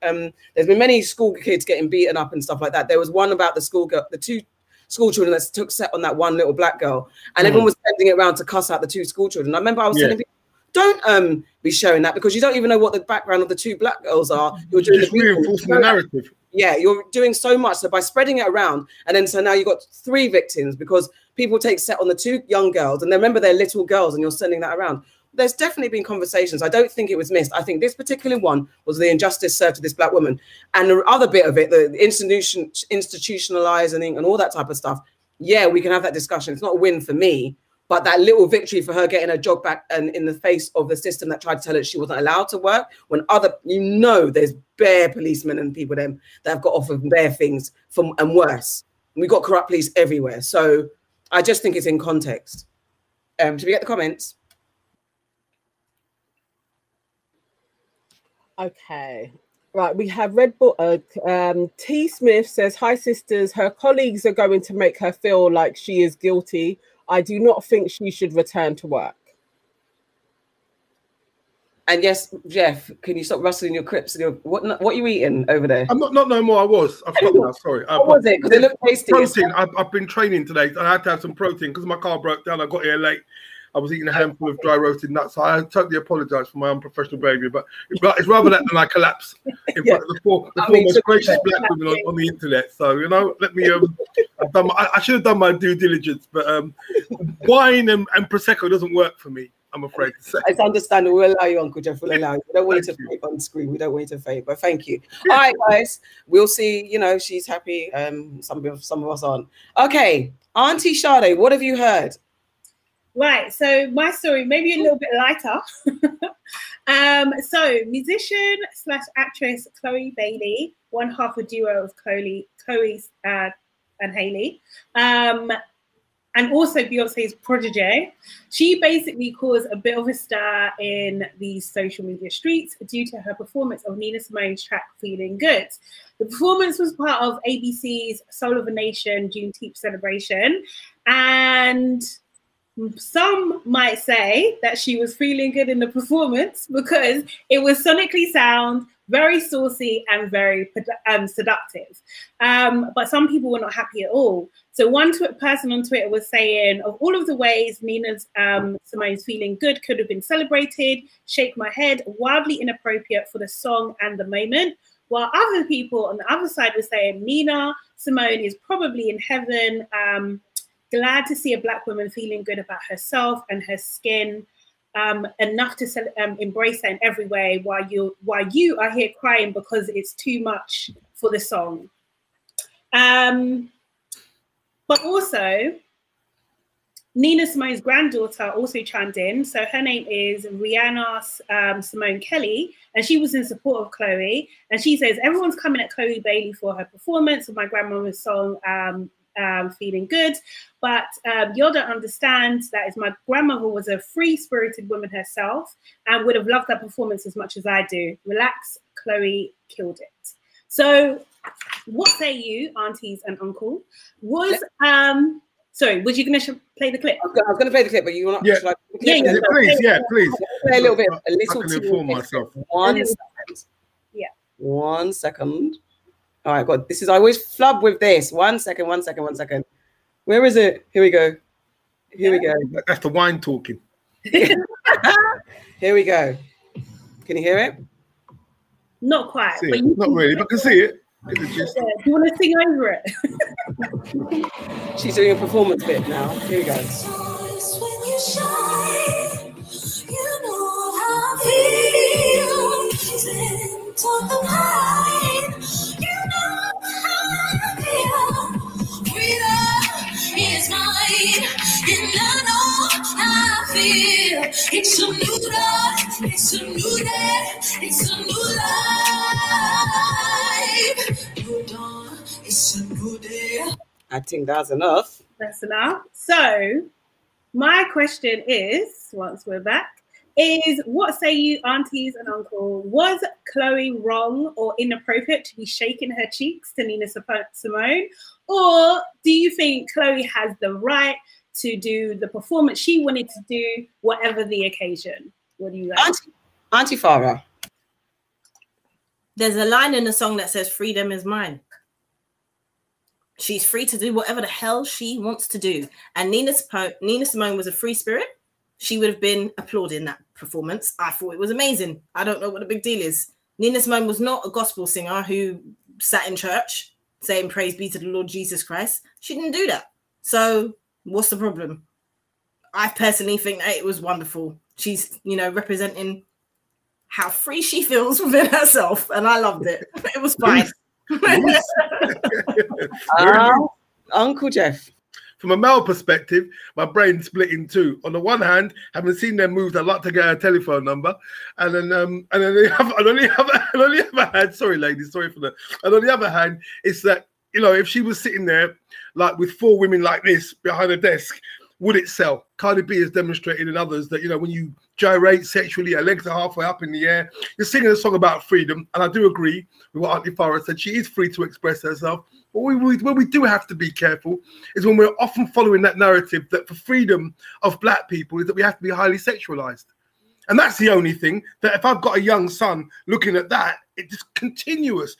been many school kids getting beaten up and stuff like that. There was one about the school girl, the two school children that took set on that one little Black girl, and everyone was sending it around to cuss out the two school children. I remember I was sending people, Don't be sharing that, because you don't even know what the background of the two black girls are. You're doing just reinforcing the narrative. Yeah, you're doing so much. So by spreading it around, and then so now you've got three victims because people take set on the two young girls, and they remember they're little girls, and you're sending that around. There's definitely been conversations. I don't think it was missed. I think this particular one was the injustice served to this black woman. And the other bit of it, the institutionalizing and all that type of stuff, yeah, we can have that discussion. It's not a win for me, but that little victory for her getting her job back and in the face of the system that tried to tell her she wasn't allowed to work, when other, you know, there's bare policemen and people them that have got off of bare things from, and worse. We've got corrupt police everywhere. So I just think it's in context. Should we get the comments? Okay, right. We have Red Bull. T. Smith says, "Hi, sisters. Her colleagues are going to make her feel like she is guilty. I do not think she should return to work." And yes, Jeff, can you stop rustling your crisps? What are you eating over there? I'm not no more. I was. I've stopped now. Sorry. What was it? Because it looked tasty. Protein. I've been training today, and I had to have some protein because my car broke down. I got here late. I was eating a handful of dry roasted nuts. I totally apologise for my unprofessional behaviour, but it's rather that than I collapse in front of the four most gracious black women on the internet. So, you know, let me. I should have done my due diligence, but wine and prosecco doesn't work for me, I'm afraid to say. It's understandable. We'll allow you, Uncle Jeff. We'll allow you. We don't want you to fade on screen. We don't want you to fade, but thank you. All right, guys. We'll see. You know, she's happy. Some of us aren't. Okay, Auntie Sade, what have you heard? Right, so my story maybe a little bit lighter. So musician / actress Chloe Bailey, one half a duo of Chloe and Hailey, and also Beyonce's protégé, she basically caused a bit of a stir in the social media streets due to her performance of Nina Simone's track "Feeling Good." The performance was part of ABC's Soul of a Nation Juneteenth celebration, and some might say that she was feeling good in the performance because it was sonically sound, very saucy and very seductive. But some people were not happy at all. So one person on Twitter was saying, of all of the ways Nina's Simone's "Feeling Good" could have been celebrated, "Shake My Head," wildly inappropriate for the song and the moment. While other people on the other side were saying, Nina Simone is probably in heaven. Glad to see a black woman feeling good about herself and her skin, enough to embrace her in every way. While you are here crying because it's too much for the song. But also, Nina Simone's granddaughter also chimed in. So her name is Rihanna Simone Kelly, and she was in support of Chloe. And she says, "Everyone's coming at Chloe Bailey for her performance of my grandmama's song. Feeling Good, but y'all don't understand that is my grandmother was a free-spirited woman herself and would have loved that performance as much as I do. Relax, Chloe killed it." So what say you, aunties and uncle? Sorry, was you going to play the clip? I was going to play the clip, but you were not. Yeah, should I play the clip? Please. Play a little bit. I can inform myself. One second. All right, God, this is, I always flub with this. One second. Where is it? Here we go. That's the wine talking. Here we go. Can you hear it? Not quite. But not really, but I can see it. Do you want to sing over it? She's doing a performance bit now. Here we go. It's a new life, it's a new day, it's a new life. New dawn, it's a new day. I think that's enough. That's enough. So my question is, once we're back, is what say you, aunties and uncle? Was Chloe wrong or inappropriate to be shaking her cheeks to Nina Simone? Or do you think Chloe has the right to do the performance she wanted to do, whatever the occasion? What do you like? Auntie Farah. There's a line in the song that says, "Freedom is mine." She's free to do whatever the hell she wants to do. And Nina Simone was a free spirit. she would have been applauding that performance. I thought it was amazing. I don't know what the big deal is. Nina Simone was not a gospel singer who sat in church saying praise be to the Lord Jesus Christ. She didn't do that. So what's the problem? I personally think that it was wonderful. She's, you know, representing how free she feels within herself. And I loved it. It was fine. Uncle Jeff. From a male perspective, my brain split in two. On the one hand, having seen their moves, I'd like to get her telephone number. And on the other hand, it's that, you know, if she was sitting there like with four women like this behind a desk, would it sell? Cardi B has demonstrated in others that, you know, when you gyrate sexually, her legs are halfway up in the air. You're singing a song about freedom, and I do agree with what Auntie Farah said. She is free to express herself. But where we do have to be careful is when we're often following that narrative that for freedom of black people is that we have to be highly sexualized. And that's the only thing that if I've got a young son looking at that, it's just continuous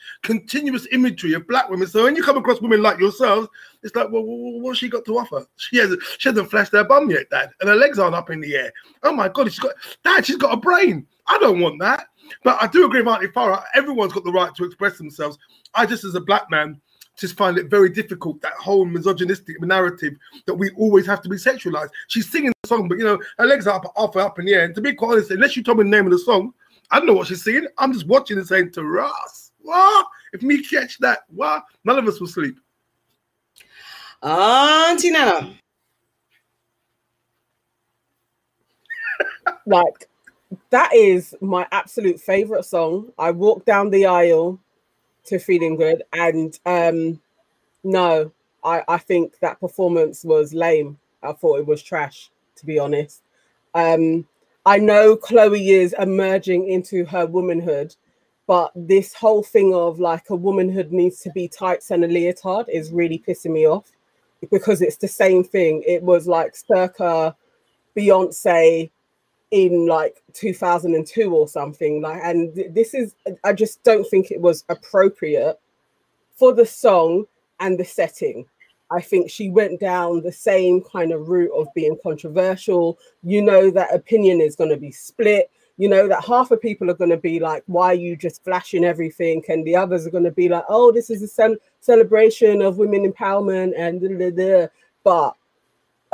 imagery of black women. So when you come across women like yourselves, it's like, well, what's she got to offer? She hasn't flashed her bum yet, Dad, and her legs aren't up in the air. Oh my God, she's got a brain. I don't want that. But I do agree with Auntie Farah. Everyone's got the right to express themselves. I just, as a black man, just find it very difficult, that whole misogynistic narrative that we always have to be sexualized. She's singing the song, but, you know, her legs are up in the air. And to be quite honest, unless you told me the name of the song, I don't know what she's singing. I'm just watching and saying, "Taras, what? If me catch that, what?" None of us will sleep. Auntie Nana. Like, that is my absolute favorite song. I walked down the aisle to Feeling Good, and I think that performance was lame. I thought it was trash, to be honest. I know Chloe is emerging into her womanhood, but this whole thing of like a womanhood needs to be tights and a leotard is really pissing me off, because it's the same thing. It was like circa Beyonce in like 2002 or something. Like, and this is, I just don't think it was appropriate for the song and the setting. I think she went down the same kind of route of being controversial. You know that opinion is going to be split. You know that half of people are going to be like, why are you just flashing everything? And the others are going to be like, oh, this is a celebration of women empowerment and blah, blah, blah. But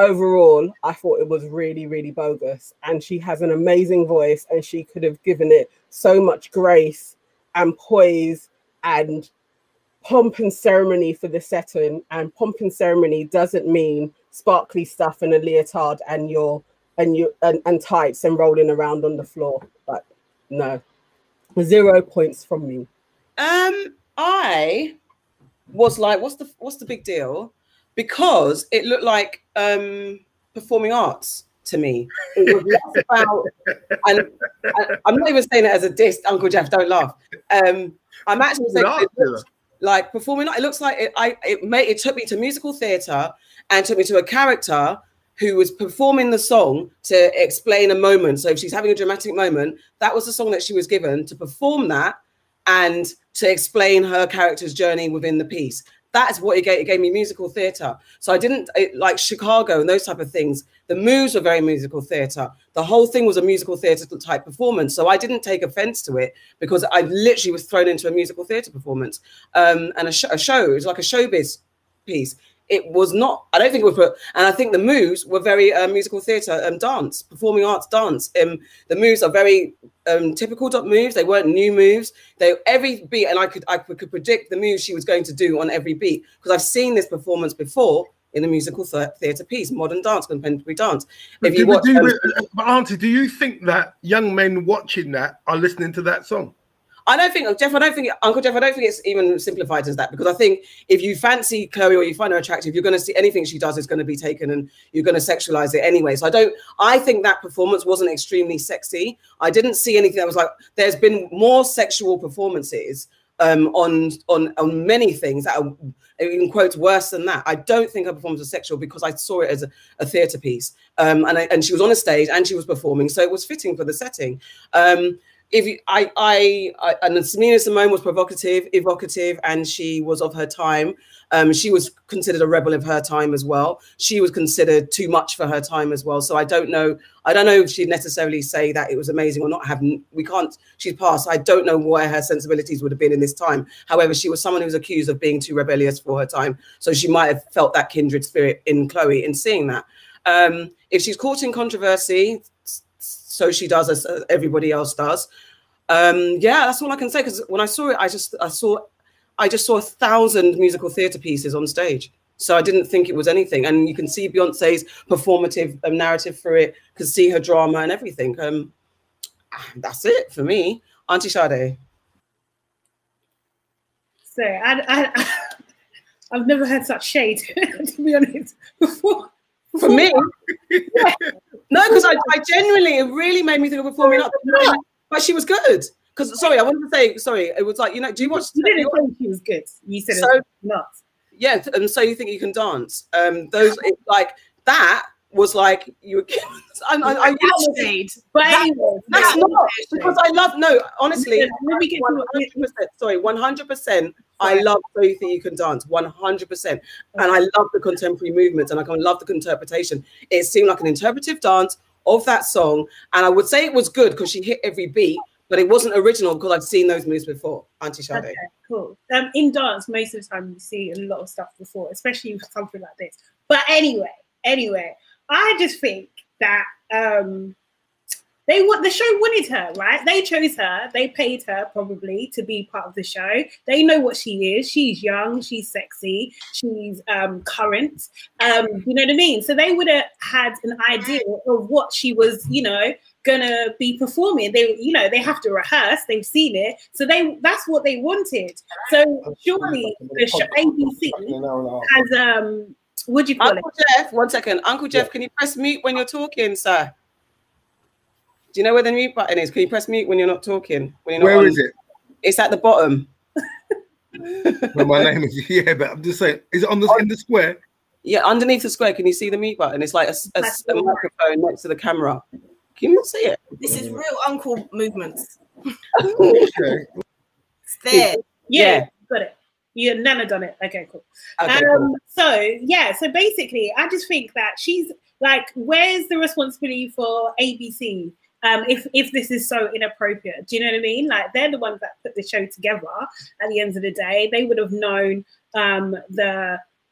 overall, I thought it was really, really bogus. And she has an amazing voice, and she could have given it so much grace and poise and pomp and ceremony for the setting. And pomp and ceremony doesn't mean sparkly stuff and a leotard and tights and rolling around on the floor. But no, 0 points from me. I was like, what's the big deal? Because it looked like performing arts to me. It was less about, and I'm not even saying it as a diss, Uncle Jeff, don't laugh. I'm actually saying it looks like performing. It looks like it took me to musical theatre and took me to a character who was performing the song to explain a moment. So if she's having a dramatic moment, that was the song that she was given to perform that and to explain her character's journey within the piece. That's what it gave me, musical theatre. So I didn't, like Chicago and those type of things, the moves were very musical theatre. The whole thing was a musical theatre type performance. So I didn't take offence to it, because I literally was thrown into a musical theatre performance and a show. It was like a showbiz piece. It was not, I don't think it was, and I think the moves were very musical theatre dance, performing arts dance. The moves are very typical moves. They weren't new moves. Every beat, and I could predict the moves she was going to do on every beat, because I've seen this performance before in a musical theatre piece, modern dance, contemporary dance. But, Auntie, do you think that young men watching that are listening to that song? Uncle Jeff, I don't think it's even simplified as that, because I think if you fancy Chloe or you find her attractive, you're going to see anything she does is going to be taken and you're going to sexualize it anyway. So I think that performance wasn't extremely sexy. I didn't see anything that was like, there's been more sexual performances on many things that are, in quotes, worse than that. I don't think her performance was sexual, because I saw it as a theater piece. And she was on a stage and she was performing. So it was fitting for the setting. if you, and Nina Simone was provocative, evocative, and she was of her time. She was considered a rebel of her time as well. She was considered too much for her time as well. So I don't know if she'd necessarily say that it was amazing or not. She's passed. I don't know where her sensibilities would have been in this time. However, she was someone who was accused of being too rebellious for her time. So she might have felt that kindred spirit in Chloe in seeing that. If she's caught in controversy, so she does, as everybody else does. Yeah, that's all I can say. Because when I saw it, I just saw 1,000 musical theatre pieces on stage. So I didn't think it was anything. And you can see Beyonce's performative narrative for it. Could see her drama and everything. That's it for me, Auntie Sade. So I've never heard such shade, to be honest, before. For me, yeah. No, because I genuinely, it really made me think of performing up. But she was good. Because sorry, I wanted to say sorry. It was like, you know, do you watch? You didn't think she was good. You said so, it was not. Yeah, and so you think you can dance? Those like that was like you were. But anyway, that's not because I love. No, honestly, let me get 100%. Sorry, 100%. I love So You Think You Can Dance, 100%. And I love the contemporary movements, and I love the interpretation. It seemed like an interpretive dance of that song. And I would say it was good because she hit every beat, but it wasn't original because I've seen those moves before. Auntie Sade. Okay, cool. In dance, most of the time you see a lot of stuff before, especially with something like this. But anyway, I just think that the show wanted her, right? They chose her. They paid her probably to be part of the show. They know what she is. She's young. She's sexy. She's current. You know what I mean? So they would have had an idea of what she was, you know, gonna be performing. They, you know, they have to rehearse. They've seen it. So that's what they wanted. So surely the show, ABC has what do you call it? Uncle Jeff, 1 second. Uncle Jeff, can you press mute when you're talking, sir? Do you know where the mute button is? Can you press mute when you're not talking? Where is it? It's at the bottom. Well, my name is, yeah, but I'm just saying, is it in the square? Yeah, underneath the square. Can you see the mute button? It's like a microphone next to the camera. Can you see it? This is real uncle movements. Okay. It's there. Yeah, got it. You've never done it. Okay, cool. Okay, cool. So basically, I just think that she's like, where's the responsibility for ABC? If this is so inappropriate, do you know what I mean? Like, they're the ones that put the show together at the end of the day. They would have known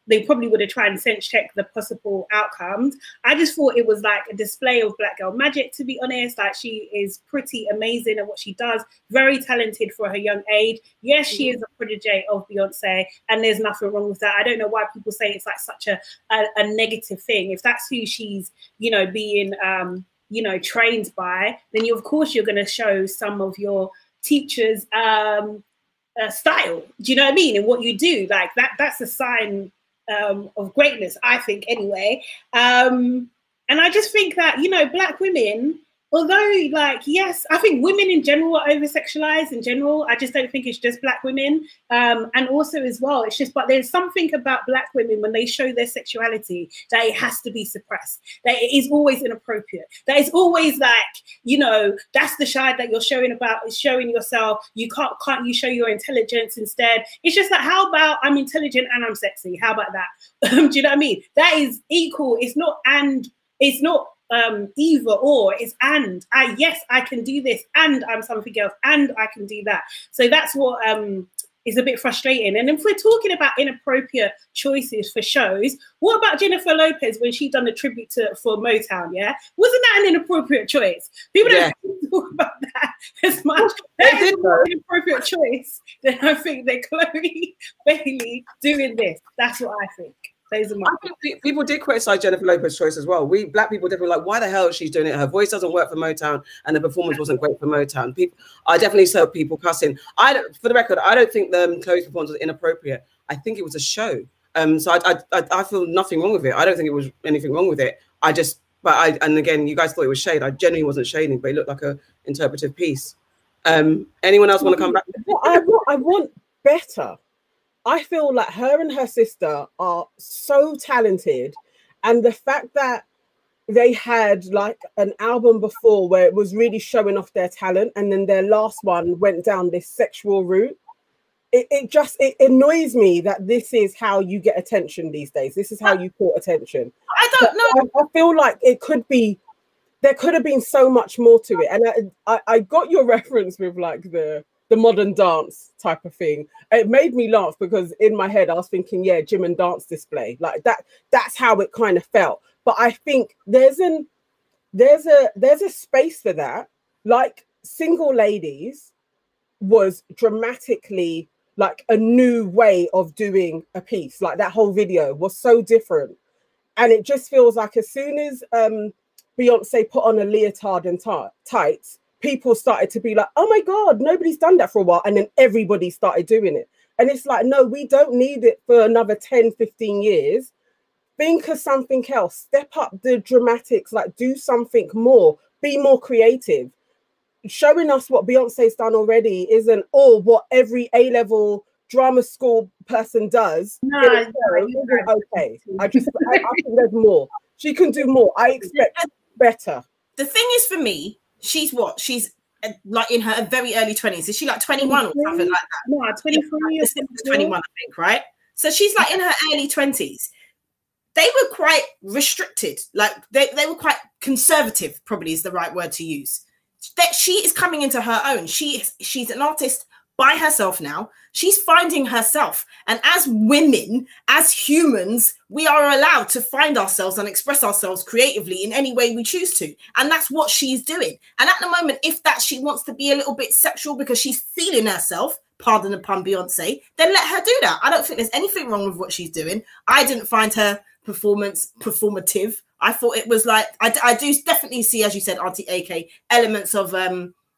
they probably would have tried and sense check the possible outcomes. I just thought it was like a display of black girl magic, to be honest. Like, she is pretty amazing at what she does, very talented for her young age. Yes, she is a protege of Beyonce, and there's nothing wrong with that. I don't know why people say it's like such a negative thing. If that's who she's, you know, being, you know, trained by, then you, of course, you're going to show some of your teachers' style. Do you know what I mean? And what you do, like that's a sign of greatness, I think, anyway. And I just think that, you know, black women, although, like, yes, I think women in general are over-sexualized in general. I just don't think it's just black women. And also as well, it's just, but there's something about black women when they show their sexuality that it has to be suppressed, that it is always inappropriate, that it's always like, you know, that's the side that you're showing about, is showing yourself. You can't you show your intelligence instead? It's just like, how about I'm intelligent and I'm sexy? How about that? Do you know what I mean? That is equal. It's not either or, is and. Yes, I can do this, and I'm something else, and I can do that. So that's what is a bit frustrating. And if we're talking about inappropriate choices for shows, what about Jennifer Lopez when she done a tribute for Motown? Yeah, wasn't that an inappropriate choice? People don't talk about that as much. That is an inappropriate choice. Then I think that Chloe Bailey doing this. That's what I think. I think people did criticize Jennifer Lopez's choice as well. We black people definitely were like, why the hell is she doing it? Her voice doesn't work for Motown, and the performance wasn't great for Motown. I definitely saw people cussing. For the record, I don't think the Chloe's performance was inappropriate. I think it was a show. So I feel nothing wrong with it. I don't think it was anything wrong with it. And again, you guys thought it was shade. I genuinely wasn't shading, but it looked like an interpretive piece. Anyone else want to come back? I want better. I feel like her and her sister are so talented, and the fact that they had like an album before where it was really showing off their talent, and then their last one went down this sexual route. It annoys me that this is how you get attention these days. This is how you court attention. I don't know. I feel like it could be, there could have been so much more to it. And I got your reference with like the modern dance type of thing. It made me laugh because in my head I was thinking, yeah, gym and dance display. Like that's how it kind of felt. But I think there's a space for that. Like Single Ladies was dramatically like a new way of doing a piece. Like that whole video was so different. And it just feels like as soon as Beyonce put on a leotard and tights, people started to be like, oh my God, nobody's done that for a while. And then everybody started doing it. And it's like, no, we don't need it for another 10, 15 years. Think of something else, step up the dramatics, like do something more, be more creative. Showing us what Beyonce's done already isn't all what every A-level drama school person does. No, okay. I think there's more. She can do more. I expect better. The thing is, for me, she's like in her very early 20s. Is she like 21 or something like that? No, 21, I think, right? So she's like in her early 20s. They were quite restricted. Like they were quite conservative, probably is the right word to use. That she is coming into her own. She's an artist by herself now. She's finding herself. And as women, as humans, we are allowed to find ourselves and express ourselves creatively in any way we choose to. And that's what she's doing. And at the moment, if that she wants to be a little bit sexual because she's feeling herself, pardon the pun, Beyonce, then let her do that. I don't think there's anything wrong with what she's doing. I didn't find her performance performative. I thought it was like, I do definitely see, as you said, Auntie AK, elements of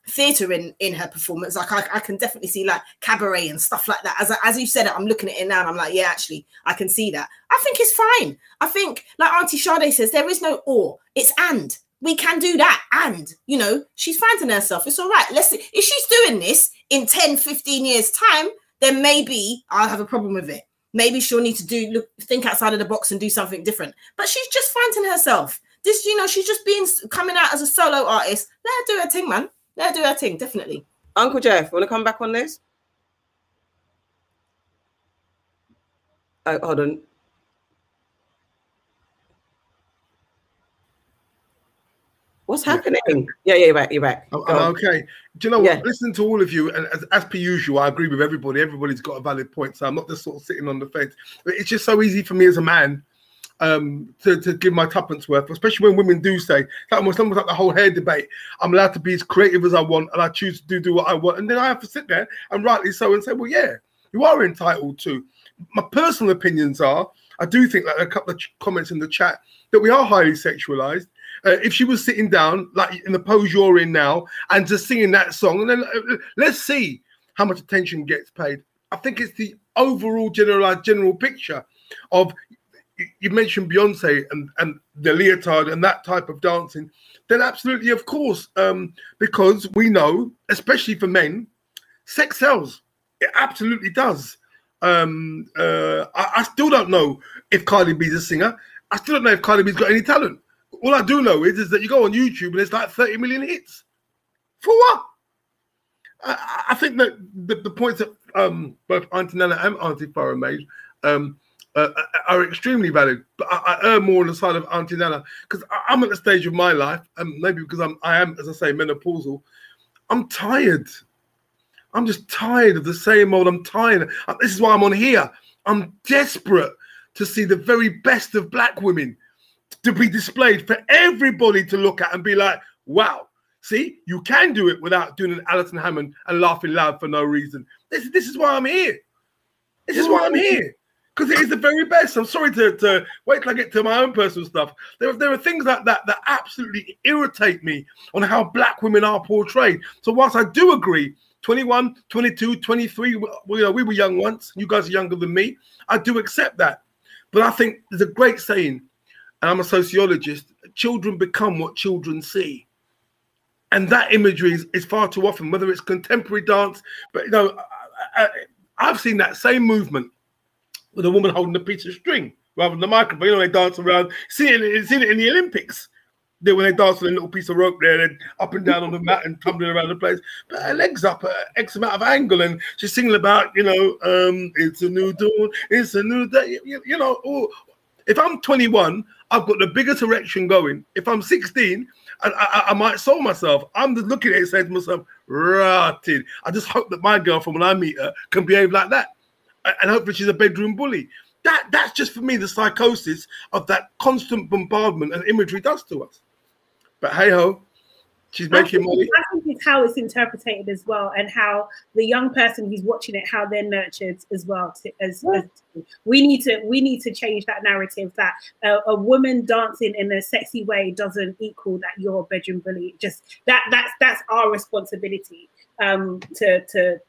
theatre in her performance. Like I can definitely see like cabaret and stuff like that. As you said it, I'm looking at it now and I'm like, yeah, actually, I can see that. I think it's fine. I think, like Auntie Sade says, there is no or, it's and. We can do that. And, you know, she's finding herself. It's all right. Let's see. If she's doing this in 10, 15 years' time, then maybe I'll have a problem with it. Maybe she'll need to think outside of the box and do something different. But she's just finding herself. This, you know, she's just coming out as a solo artist. Let her do her thing, man. Let her do her thing, definitely. Uncle Jeff, want to come back on this? Oh, hold on. What's happening? Yeah, yeah, you're back. Okay. Do you know what? Yeah. Listening to all of you, and as per usual, I agree with everybody. Everybody's got a valid point, so I'm not just sort of sitting on the fence. But it's just so easy for me as a man to give my tuppence worth, especially when women do say, like almost like the whole hair debate, I'm allowed to be as creative as I want, and I choose to do what I want. And then I have to sit there, and rightly so, and say, well, yeah, you are entitled to. My personal opinions are, I do think, like a couple of comments in the chat, that we are highly sexualized. If she was sitting down, like in the pose you're in now, and just singing that song, and then let's see how much attention gets paid. I think it's the overall general picture of, you mentioned Beyonce and the leotard and that type of dancing. Then absolutely, of course, because we know, especially for men, sex sells. It absolutely does. I still don't know if Cardi B's a singer. I still don't know if Cardi B's got any talent. All I do know is that you go on YouTube and it's like 30 million hits. For what? I think that the points that both Auntie Nana and Auntie Farah made are extremely valid. But I err more on the side of Auntie Nana because I'm at the stage of my life, and maybe because I am, as I say, menopausal. I'm tired. I'm just tired of the same old. I'm tired. This is why I'm on here. I'm desperate to see the very best of black women to be displayed for everybody to look at and be like, wow, see, you can do it without doing an Alison Hammond and laughing loud for no reason. This is why I'm here. This is why I'm here. Because it is the very best. I'm sorry to wait till I get to my own personal stuff. There are things like that absolutely irritate me on how black women are portrayed. So whilst I do agree, 21, 22, 23, we were young once. You guys are younger than me. I do accept that. But I think there's a great saying, and I'm a sociologist, children become what children see. And that imagery is far too often, whether it's contemporary dance, but you know, I've seen that same movement with a woman holding a piece of string rather than a microphone. You know, they dance around, seen it in the Olympics. they when they dance on a little piece of rope there, they're up and down on the mat and tumbling around the place. But her leg's up at X amount of angle, and she's singing about, you know, it's a new dawn, it's a new day. You know, if I'm 21, I've got the biggest erection going. If I'm 16, I might soul myself. I'm just looking at it saying to myself, rotted. I just hope that my girlfriend, when I meet her, can behave like that. And hopefully she's a bedroom bully. That's just, for me, the psychosis of that constant bombardment and imagery does to us. But hey-ho, she's making money. I think it's how it's interpreted as well, and how the young person who's watching it, how they're nurtured as well. We need to change that narrative that a woman dancing in a sexy way doesn't equal that you're a bedroom bully. Just that's our responsibility to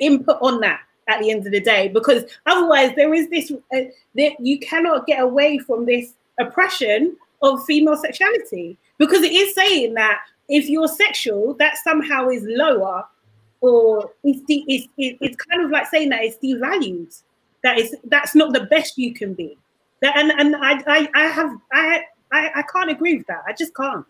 input on that at the end of the day, because otherwise there is this that you cannot get away from this oppression of female sexuality, because it is saying that if you're sexual, that somehow is lower, or it's kind of like saying that it's devalued, that is, that's not the best you can be. That, and I can't agree with that. I just can't.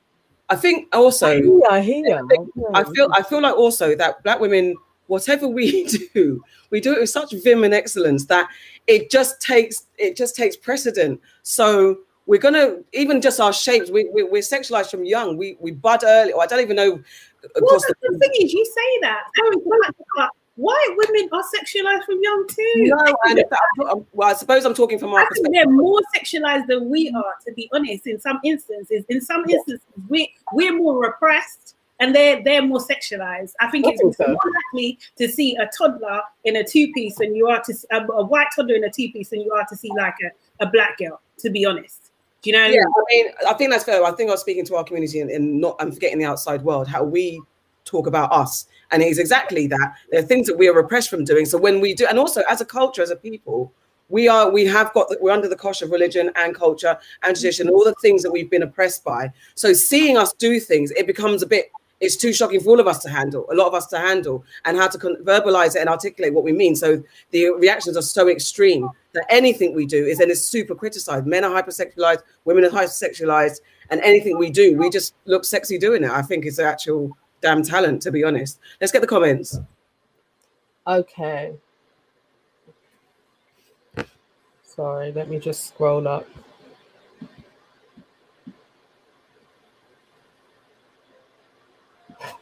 I think also I feel like also that Black women, whatever we do it with such vim and excellence that it just takes precedent. So we're gonna, even just our shapes, we're sexualized from young. We bud early, or I don't even know. Well, the thing is, you say that. White women are sexualized from young too. No, I suppose I'm talking from our perspective. They're more sexualized than we are, to be honest. In some instances, we're more repressed. And they're more sexualized. I think it's more likely to see a toddler in a two-piece than you are to see a white toddler in a two-piece than you are to see like a Black girl, to be honest. Do you know what I mean? I think that's fair. I think I was speaking to our community and not, I'm forgetting the outside world, how we talk about us. And it is exactly that. There are things that we are repressed from doing. So when we do, and also as a culture, as a people, we're under the cosh of religion and culture and tradition, all the things that we've been oppressed by. So seeing us do things, it becomes a bit, it's too shocking for all of us to handle, a lot of us to handle, and how to verbalize it and articulate what we mean. So the reactions are so extreme that anything we do is super criticized. Men are hypersexualized, women are hypersexualized, and anything we do, we just look sexy doing it. I think it's an actual damn talent, to be honest. Let's get the comments. Okay. Sorry, let me just scroll up.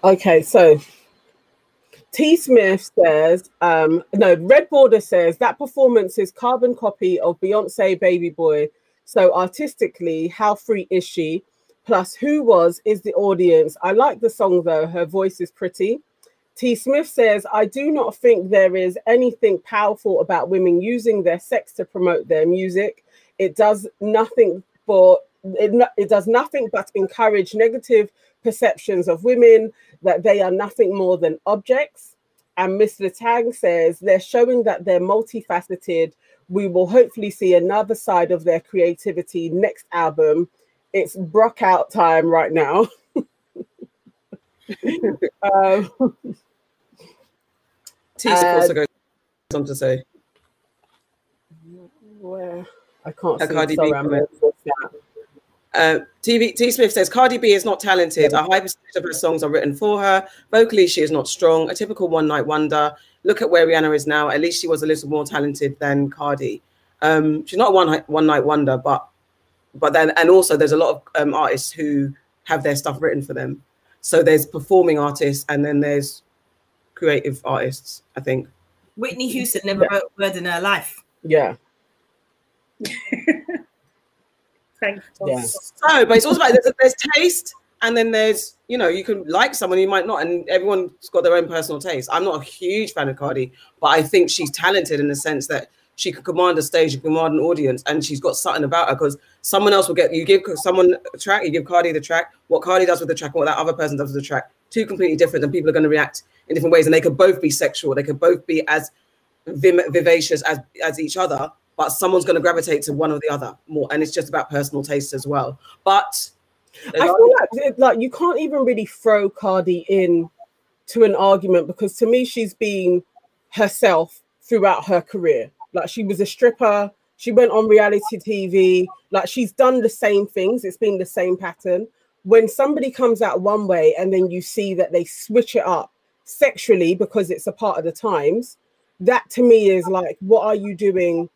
Okay, so T. Smith says, Red Border says that performance is carbon copy of Beyonce Baby Boy. So artistically, how free is she? Plus, who is the audience? I like the song though, her voice is pretty. T. Smith says, I do not think there is anything powerful about women using their sex to promote their music. It does nothing but encourage negative perceptions of women, that they are nothing more than objects. And Miss Letang says they're showing that they're multifaceted. We will hopefully see another side of their creativity next album. It's Brock out time right now. Also goes on to say, where I can't see. Sorry, T. Smith says Cardi B is not talented. A high percentage of her songs are written for her. Vocally, she is not strong. A typical one-night wonder. Look at where Rihanna is now. At least she was a little more talented than Cardi. She's not a one-night wonder, but then, and also there's a lot of artists who have their stuff written for them. So there's performing artists, and then there's creative artists. I think Whitney Houston never wrote a word in her life. Yeah. Yes. So, but it's also about there's taste, and then there's, you know, you can like someone, you might not, and everyone's got their own personal taste. I'm not a huge fan of Cardi, but I think she's talented in the sense that she can command a stage, she can command an audience, and she's got something about her, because someone else will get, you give someone a track, you give Cardi the track, what Cardi does with the track and what that other person does with the track, two completely different, and people are going to react in different ways, and they could both be sexual, they could both be as vivacious as each other, but someone's going to gravitate to one or the other more. And it's just about personal taste as well. But I feel like you can't even really throw Cardi in to an argument, because to me, she's been herself throughout her career. Like, she was a stripper. She went on reality TV. Like, she's done the same things. It's been the same pattern. When somebody comes out one way and then you see that they switch it up sexually because it's a part of the times, that to me is like, what are you doing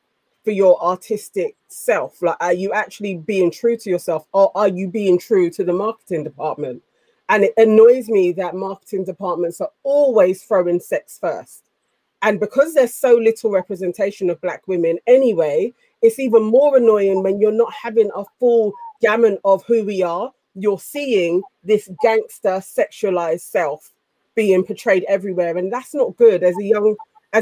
for your artistic self? Like, are you actually being true to yourself, or are you being true to the marketing department? And it annoys me that marketing departments are always throwing sex first. And because there's so little representation of Black women anyway, it's even more annoying when you're not having a full gamut of who we are. You're seeing this gangster sexualized self being portrayed everywhere. And that's not good. As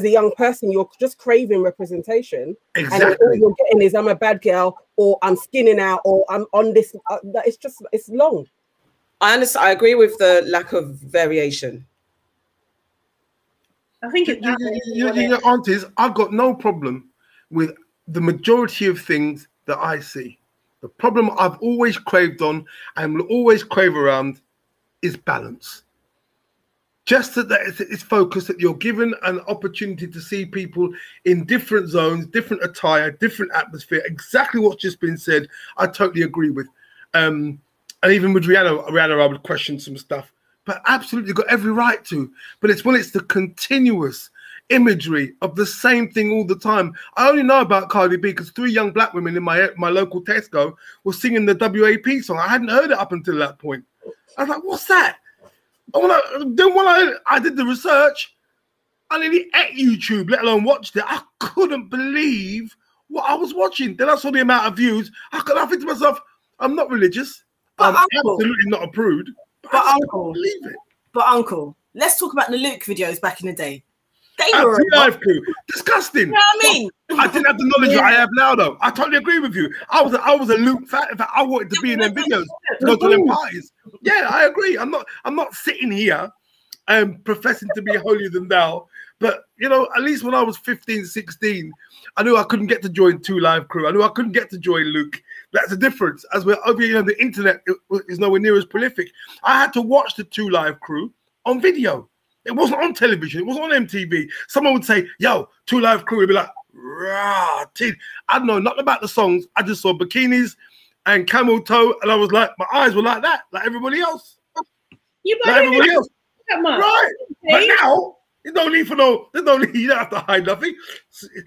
a young person, you're just craving representation. Exactly. And all you're getting is, I'm a bad girl, or I'm skinning out, or I'm on this. It's just, it's long. I understand. I agree with the lack of variation. I think it's your aunties. I've got no problem with the majority of things that I see. The problem I've always craved on and will always crave around is balance. Just that it's focused, that you're given an opportunity to see people in different zones, different attire, different atmosphere. Exactly what's just been said, I totally agree with. And even with Rihanna, I would question some stuff, but absolutely got every right to. But it's when it's the continuous imagery of the same thing all the time. I only know about Cardi B because 3 young Black women in my local Tesco were singing the WAP song. I hadn't heard it up until that point. I was like, what's that? I did the research. I nearly ate YouTube, let alone watched it. I couldn't believe what I was watching. Then I saw the amount of views. I think to myself, I'm not religious. But I'm absolutely not a prude. But uncle, believe it. But uncle, let's talk about the Luke videos back in the day. They were life crew. Disgusting. You know what I mean? I didn't have the knowledge that I have now, though. I totally agree with you. I was a Luke fan. In fact, I wanted to be in them videos, go to them parties. Yeah, I agree. I'm not sitting here professing to be holier than thou. But, you know, at least when I was 15, 16, I knew I couldn't get to join 2 Live Crew. I knew I couldn't get to join Luke. That's the difference. As we're over, you know, the internet is nowhere near as prolific. I had to watch the 2 Live Crew on video. It wasn't on television. It wasn't on MTV. Someone would say, yo, 2 Live Crew. It'd be like, rah, teen. I know nothing about the songs. I just saw bikinis and camel toe. And I was like, my eyes were like that, like everybody else. Right. But now... There's no need, you don't have to hide nothing.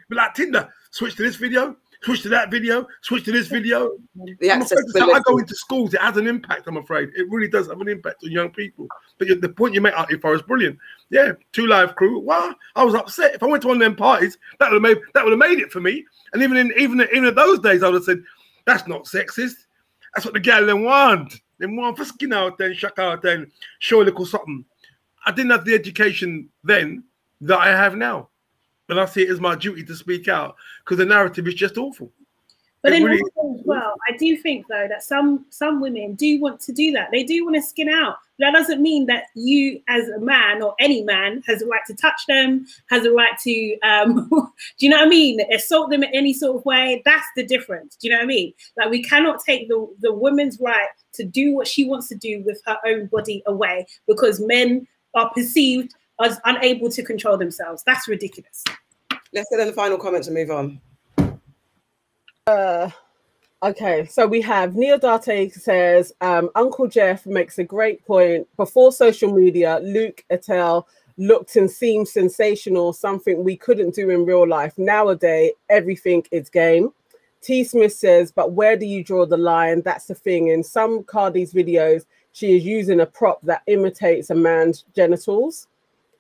But like Tinder, switch to this video, switch to that video, switch to this video. I go into schools, it has an impact, I'm afraid. It really does have an impact on young people. But the point you make out if I was brilliant. Yeah, 2 Live Crew. Wow, I was upset. If I went to one of them parties, that would have made it for me. And even in those days, I would have said, that's not sexist. That's what the gal then want. They want for skin out then, shack out then, show a little something. I didn't have the education then that I have now. And I see it as my duty to speak out because the narrative is just awful. But then really as well, I do think, though, that some women do want to do that. They do want to skin out. That doesn't mean that you as a man or any man has a right to touch them, has a right to, do you know what I mean? Assault them in any sort of way. That's the difference. Do you know what I mean? Like, we cannot take the woman's right to do what she wants to do with her own body away because men are perceived as unable to control themselves. That's ridiculous. Let's get to the final comments and move on. Okay, so we have Neil Darte says, Uncle Jeff makes a great point. Before social media, Luke Attell looked and seemed sensational, something we couldn't do in real life. Nowadays, everything is game. T. Smith says, but where do you draw the line? That's the thing. In some Cardi's videos, she is using a prop that imitates a man's genitals.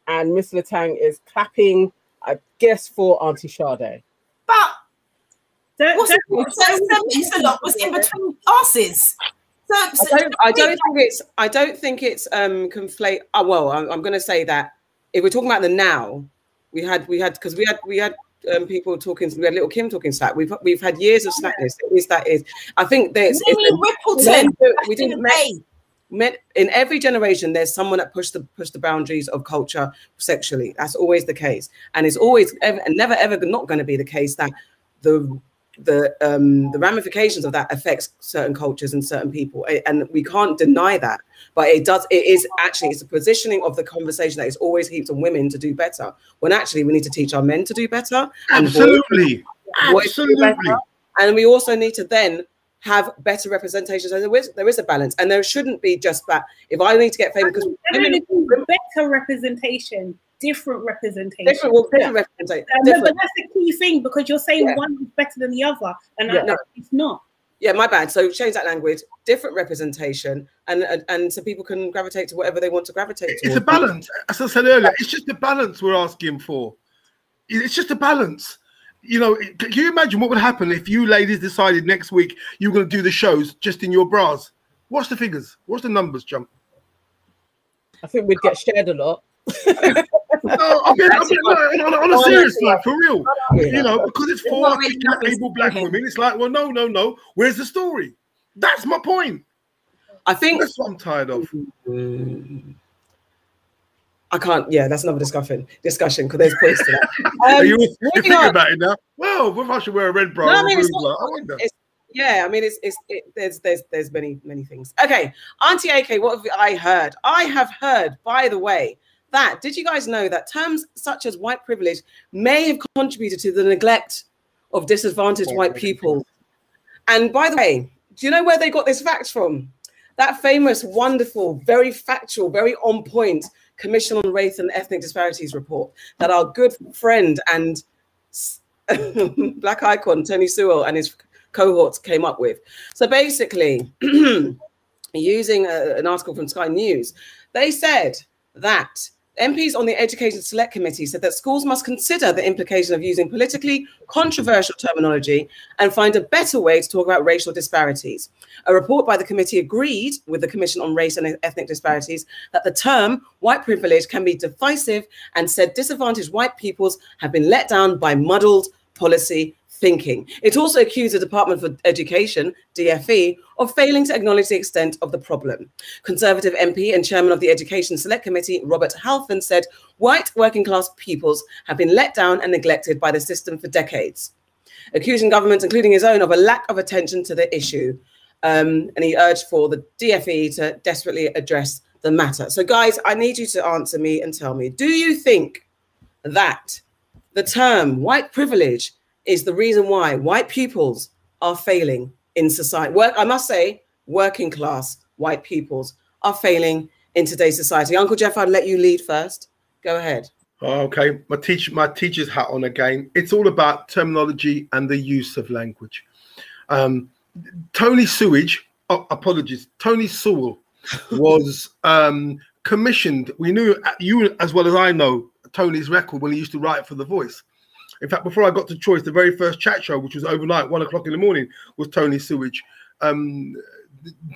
And Miss Letang is clapping, I guess, for Auntie Sade. But a lot was in between asses. I don't think it's conflate. Oh, well, I'm going to say that if we're talking about the now, we had people talking. We had Little Kim talking slack. We've had years of slackness. At least that is. I think there's. We didn't make. In every generation, there's someone that pushed the boundaries of culture sexually. That's always the case, and it's always and never ever not going to be the case that the ramifications of that affects certain cultures and certain people, and we can't deny that. But it does. It is actually it's a positioning of the conversation that is always heaps on women to do better when actually we need to teach our men to do better. Absolutely. Absolutely. And we also need to then have better representation. So there is a balance, and there shouldn't be just that. If I need to get famous, because better representation, different representation. Different representation. But that's the key thing, because you're saying one is better than the other, and it's not. Yeah, my bad. So change that language, different representation, and so people can gravitate to whatever they want to gravitate to. It's a balance. As I said earlier, it's just a balance we're asking for. It's just a balance. You know, can you imagine what would happen if you ladies decided next week you were going to do the shows just in your bras? What's the figures? What's the numbers jump? I think we'd get shared a lot. On a serious note, for real, you know, because it's for able black women, it's like, well, no, where's the story? That's my point. I think that's what I'm tired of. I can't. Yeah, that's another discussion because there's points to that. You're thinking about it now. Well, what if I should wear a red bra? There's many things. Okay, Auntie AK, what have I heard? I have heard, by the way, that did you guys know that terms such as white privilege may have contributed to the neglect of disadvantaged white people? And by the way, do you know where they got this fact from? That famous, wonderful, very factual, very on point Commission on Race and Ethnic Disparities report that our good friend and black icon Tony Sewell and his cohorts came up with. So basically, using an article from Sky News, they said that MPs on the Education Select Committee said that schools must consider the implication of using politically controversial terminology and find a better way to talk about racial disparities. A report by the committee agreed with the Commission on Race and Ethnic Disparities that the term white privilege can be divisive and said disadvantaged white peoples have been let down by muddled policy thinking. It also accused the Department for Education, DfE, of failing to acknowledge the extent of the problem. Conservative MP and chairman of the Education Select Committee, Robert Halfon, said white working class peoples have been let down and neglected by the system for decades, accusing governments, including his own, of a lack of attention to the issue. And he urged for the DfE to desperately address the matter. So guys, I need you to answer me and tell me, do you think that the term white privilege is the reason why white pupils are failing in society? I must say, working class white pupils are failing in today's society. Uncle Jeff, I'd let you lead first. Go ahead. Okay, my teacher's hat on again. It's all about terminology and the use of language. Tony Sewell was commissioned. We knew, you as well as I know, Tony's record when he used to write for The Voice. In fact, before I got to Choice, the very first chat show, which was overnight, 1 o'clock in the morning, was Tony Sewell.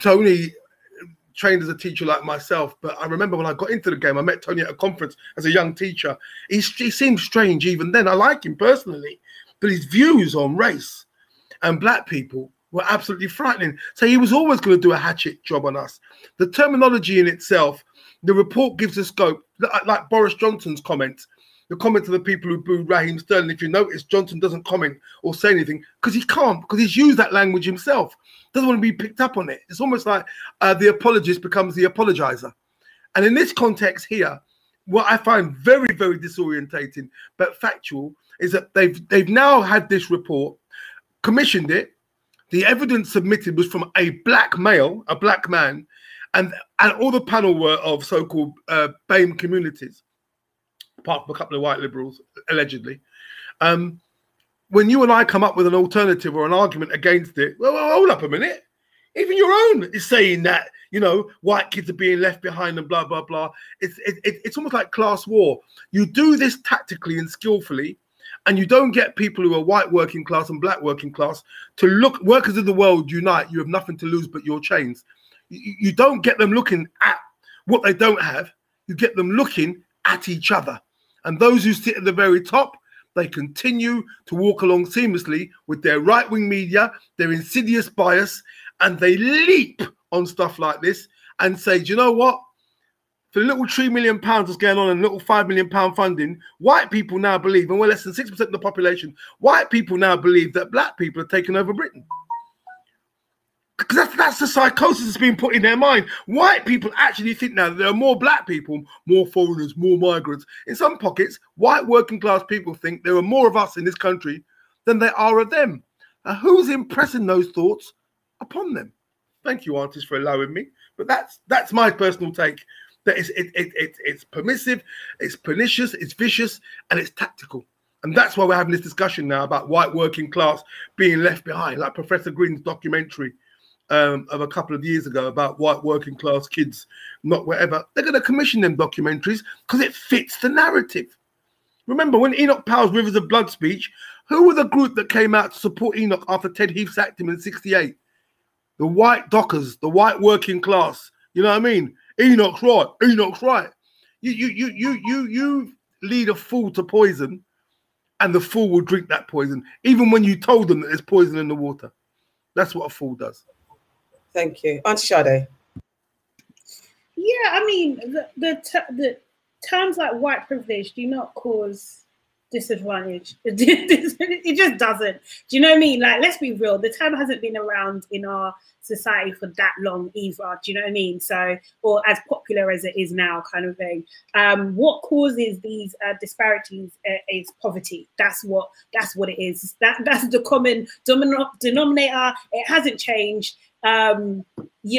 Tony trained as a teacher like myself, but I remember when I got into the game, I met Tony at a conference as a young teacher. He seemed strange even then. I like him personally, but his views on race and black people were absolutely frightening. So he was always going to do a hatchet job on us. The terminology in itself, the report gives a scope, like Boris Johnson's comments. The comment of the people who booed Raheem Sterling, if you notice, Johnson doesn't comment or say anything because he can't, because he's used that language himself. Doesn't want to be picked up on it. It's almost like the apologist becomes the apologizer. And in this context here, what I find very, very disorientating but factual is that they've now had this report, commissioned it. The evidence submitted was from a black male, a black man, and all the panel were of so-called BAME communities, apart from a couple of white liberals, allegedly. When you and I come up with an alternative or an argument against it, well, hold up a minute. Even your own is saying that, you know, white kids are being left behind and blah, blah, blah. It's almost like class war. You do this tactically and skillfully, and you don't get people who are white working class and black working class to look, workers of the world unite, you have nothing to lose but your chains. You don't get them looking at what they don't have. You get them looking at each other. And those who sit at the very top, they continue to walk along seamlessly with their right-wing media, their insidious bias, and they leap on stuff like this and say, do you know what? For the little £3 million that's going on and little £5 million funding, white people now believe, and we're less than 6% of the population, white people now believe that black people are taking over Britain. Because that's the psychosis that's been put in their mind. White people actually think now that there are more black people, more foreigners, more migrants. In some pockets, white working class people think there are more of us in this country than they are of them. Who's impressing those thoughts upon them? Thank you, aunties, for allowing me. But that's my personal take. That it's permissive, it's pernicious, it's vicious, and it's tactical. And that's why we're having this discussion now about white working class being left behind, like Professor Green's documentary of a couple of years ago about white working class kids, not whatever. They're going to commission them documentaries because it fits the narrative. Remember, when Enoch Powell's Rivers of Blood speech, who were the group that came out to support Enoch after Ted Heath sacked him in '68? The white dockers, the white working class. You know what I mean? Enoch's right. Enoch's right. You lead a fool to poison, and the fool will drink that poison, even when you told them that there's poison in the water. That's what a fool does. Thank you. Auntie Sade. Yeah, I mean, the terms like white privilege do not cause disadvantage. It just doesn't. Do you know what I mean? Like, let's be real. The term hasn't been around in our society for that long either. Do you know what I mean? So, or as popular as it is now, kind of thing. What causes these disparities is poverty. That's what it is. That's the common denominator. It hasn't changed. You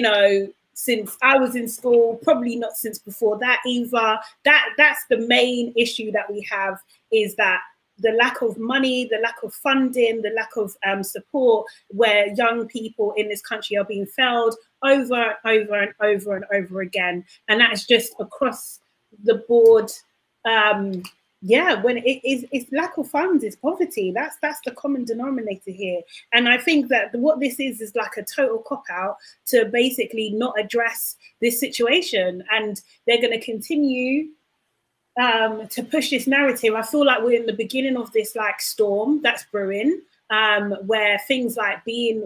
know, since I was in school, probably not since before that either. That's the main issue that we have, is that the lack of money, the lack of funding, the lack of support, where young people in this country are being failed over and over and over and over again. And that's just across the board. Yeah, when it's lack of funds, it's poverty. That's the common denominator here. And I think that what this is like a total cop-out to basically not address this situation. And they're going to continue to push this narrative. I feel like we're in the beginning of this like storm that's brewing, where things like being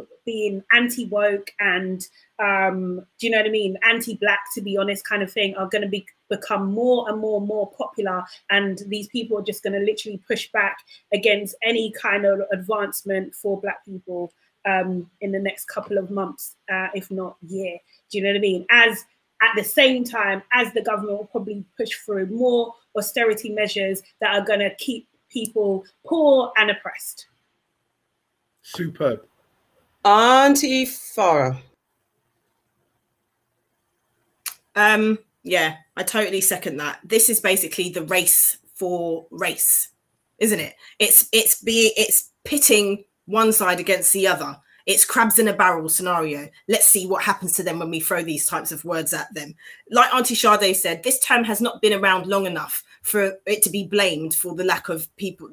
anti-woke and, do you know what I mean, anti-black, to be honest, kind of thing, are going to become more and more and more popular. And these people are just going to literally push back against any kind of advancement for black people in the next couple of months, if not year. Do you know what I mean? As at the same time as the government will probably push through more austerity measures that are going to keep people poor and oppressed. Superb. Auntie Farah. Yeah, I totally second that. This is basically the race for race, isn't it? It's pitting one side against the other. It's crabs in a barrel scenario. Let's see what happens to them when we throw these types of words at them. Like Auntie Sade said, this term has not been around long enough for it to be blamed for the lack of people,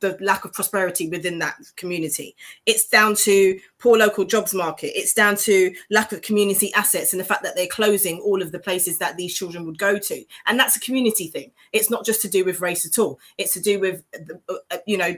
the lack of prosperity within that community. It's down to poor local jobs market. It's down to lack of community assets and the fact that they're closing all of the places that these children would go to. And that's a community thing. It's not just to do with race at all. It's to do with, you know,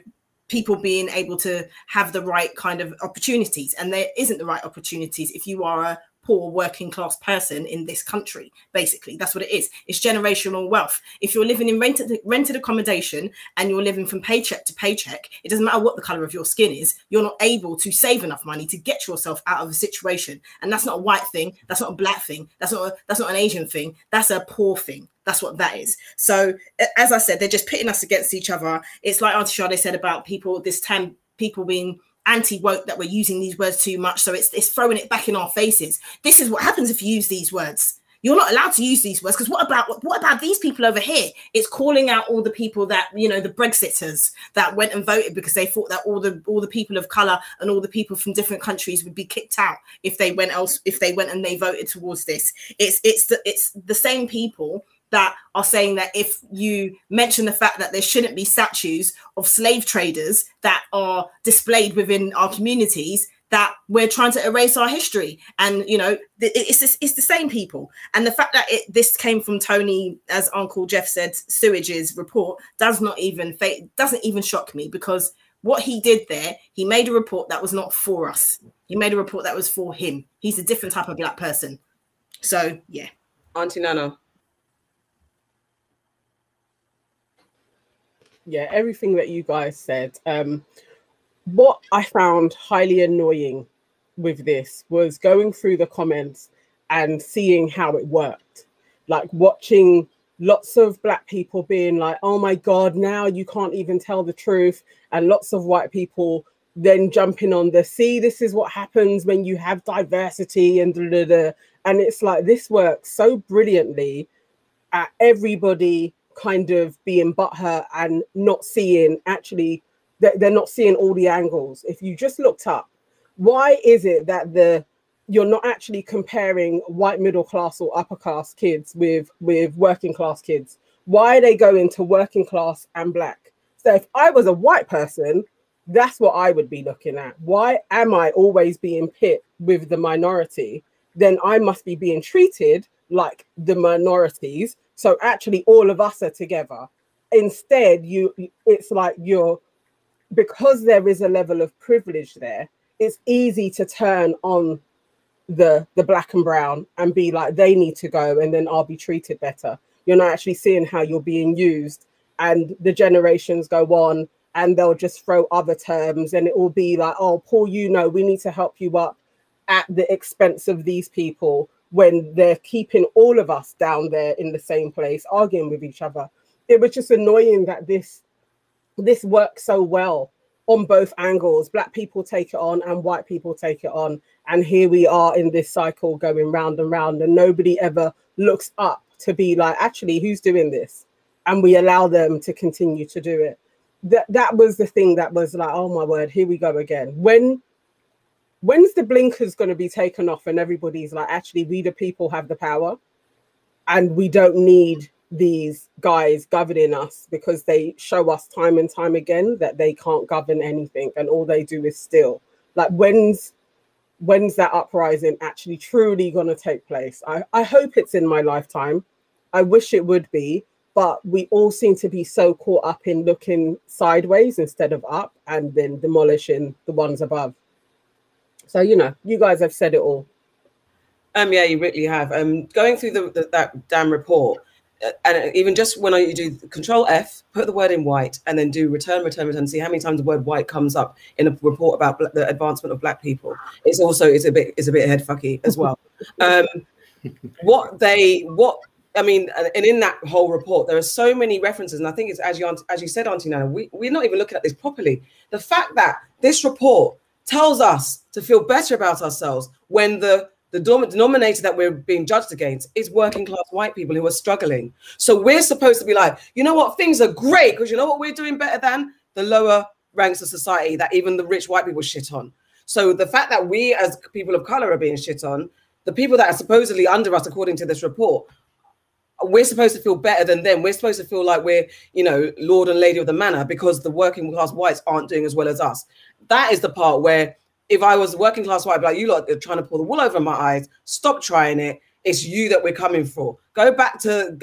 people being able to have the right kind of opportunities. And there isn't the right opportunities if you are a poor working class person in this country. Basically, that's what it is. It's generational wealth. If you're living in rented accommodation and you're living from paycheck to paycheck, it doesn't matter what the color of your skin is, you're not able to save enough money to get yourself out of a situation. And that's not a white thing. That's not a black thing. That's not an Asian thing. That's a poor thing. That's what that is. So as I said, they're just pitting us against each other. It's like Auntie Sade said about people, this time people being anti-woke, that we're using these words too much, so it's throwing it back in our faces. This is what happens if you use these words. You're not allowed to use these words, because what about these people over here? It's calling out all the people that, you know, the Brexiters that went and voted because they thought that all the people of color and all the people from different countries would be kicked out if they went and they voted towards this. It's the same people that are saying that if you mention the fact that there shouldn't be statues of slave traders that are displayed within our communities, that we're trying to erase our history. And, you know, it's the same people. And the fact that this came from Tony, as Uncle Jeff said, Sewage's report doesn't even shock me, because what he did there, he made a report that was not for us. He made a report that was for him. He's a different type of black person. So, yeah. Auntie Nana. Yeah, everything that you guys said. What I found highly annoying with this was going through the comments and seeing how it worked, like watching lots of black people being like, oh my God, now you can't even tell the truth. And lots of white people then jumping on the, see, this is what happens when you have diversity and blah, blah, blah. And it's like, this works so brilliantly at everybody kind of being butthurt and not seeing, actually, they're not seeing all the angles. If you just looked up, why is it that you're not actually comparing white middle class or upper class kids with working class kids? Why are they going to working class and black? So if I was a white person, that's what I would be looking at. Why am I always being pit with the minority? Then I must be being treated like the minorities. So actually all of us are together. Instead, it's like because there is a level of privilege there, it's easy to turn on the black and brown and be like, they need to go and then I'll be treated better. You're not actually seeing how you're being used, and the generations go on and they'll just throw other terms and it will be like, oh, Paul, we need to help you up at the expense of these people, when they're keeping all of us down there in the same place, arguing with each other. It was just annoying that this works so well on both angles. Black people take it on and white people take it on. And here we are in this cycle going round and round, and nobody ever looks up to be like, actually, who's doing this? And we allow them to continue to do it. That was the thing that was like, oh my word, here we go again. When's the blinkers going to be taken off and everybody's like, actually, we the people have the power and we don't need these guys governing us, because they show us time and time again that they can't govern anything and all they do is steal. Like, when's that uprising actually truly going to take place? I hope it's in my lifetime. I wish it would be. But we all seem to be so caught up in looking sideways instead of up, and then demolishing the ones above. So, you guys have said it all. Yeah, you really have. Going through that damn report, and even just when you do Control F, put the word in white, and then do return, see how many times the word white comes up in a report about the advancement of black people. It's a bit head fucky as well. And in that whole report, there are so many references. And I think it's, as you said, Auntie Nana, we're not even looking at this properly. The fact that this report tells us to feel better about ourselves when the denominator that we're being judged against is working class white people who are struggling. So we're supposed to be like, you know what, things are great, because you know what, we're doing better than the lower ranks of society that even the rich white people shit on. So the fact that we as people of color are being shit on, the people that are supposedly under us, according to this report, we're supposed to feel better than them. We're supposed to feel like we're, Lord and Lady of the Manor, because the working class whites aren't doing as well as us. That is the part where, if I was working class white, I'd be like, you lot are trying to pull the wool over my eyes. Stop trying it. It's you that we're coming for. Go back to,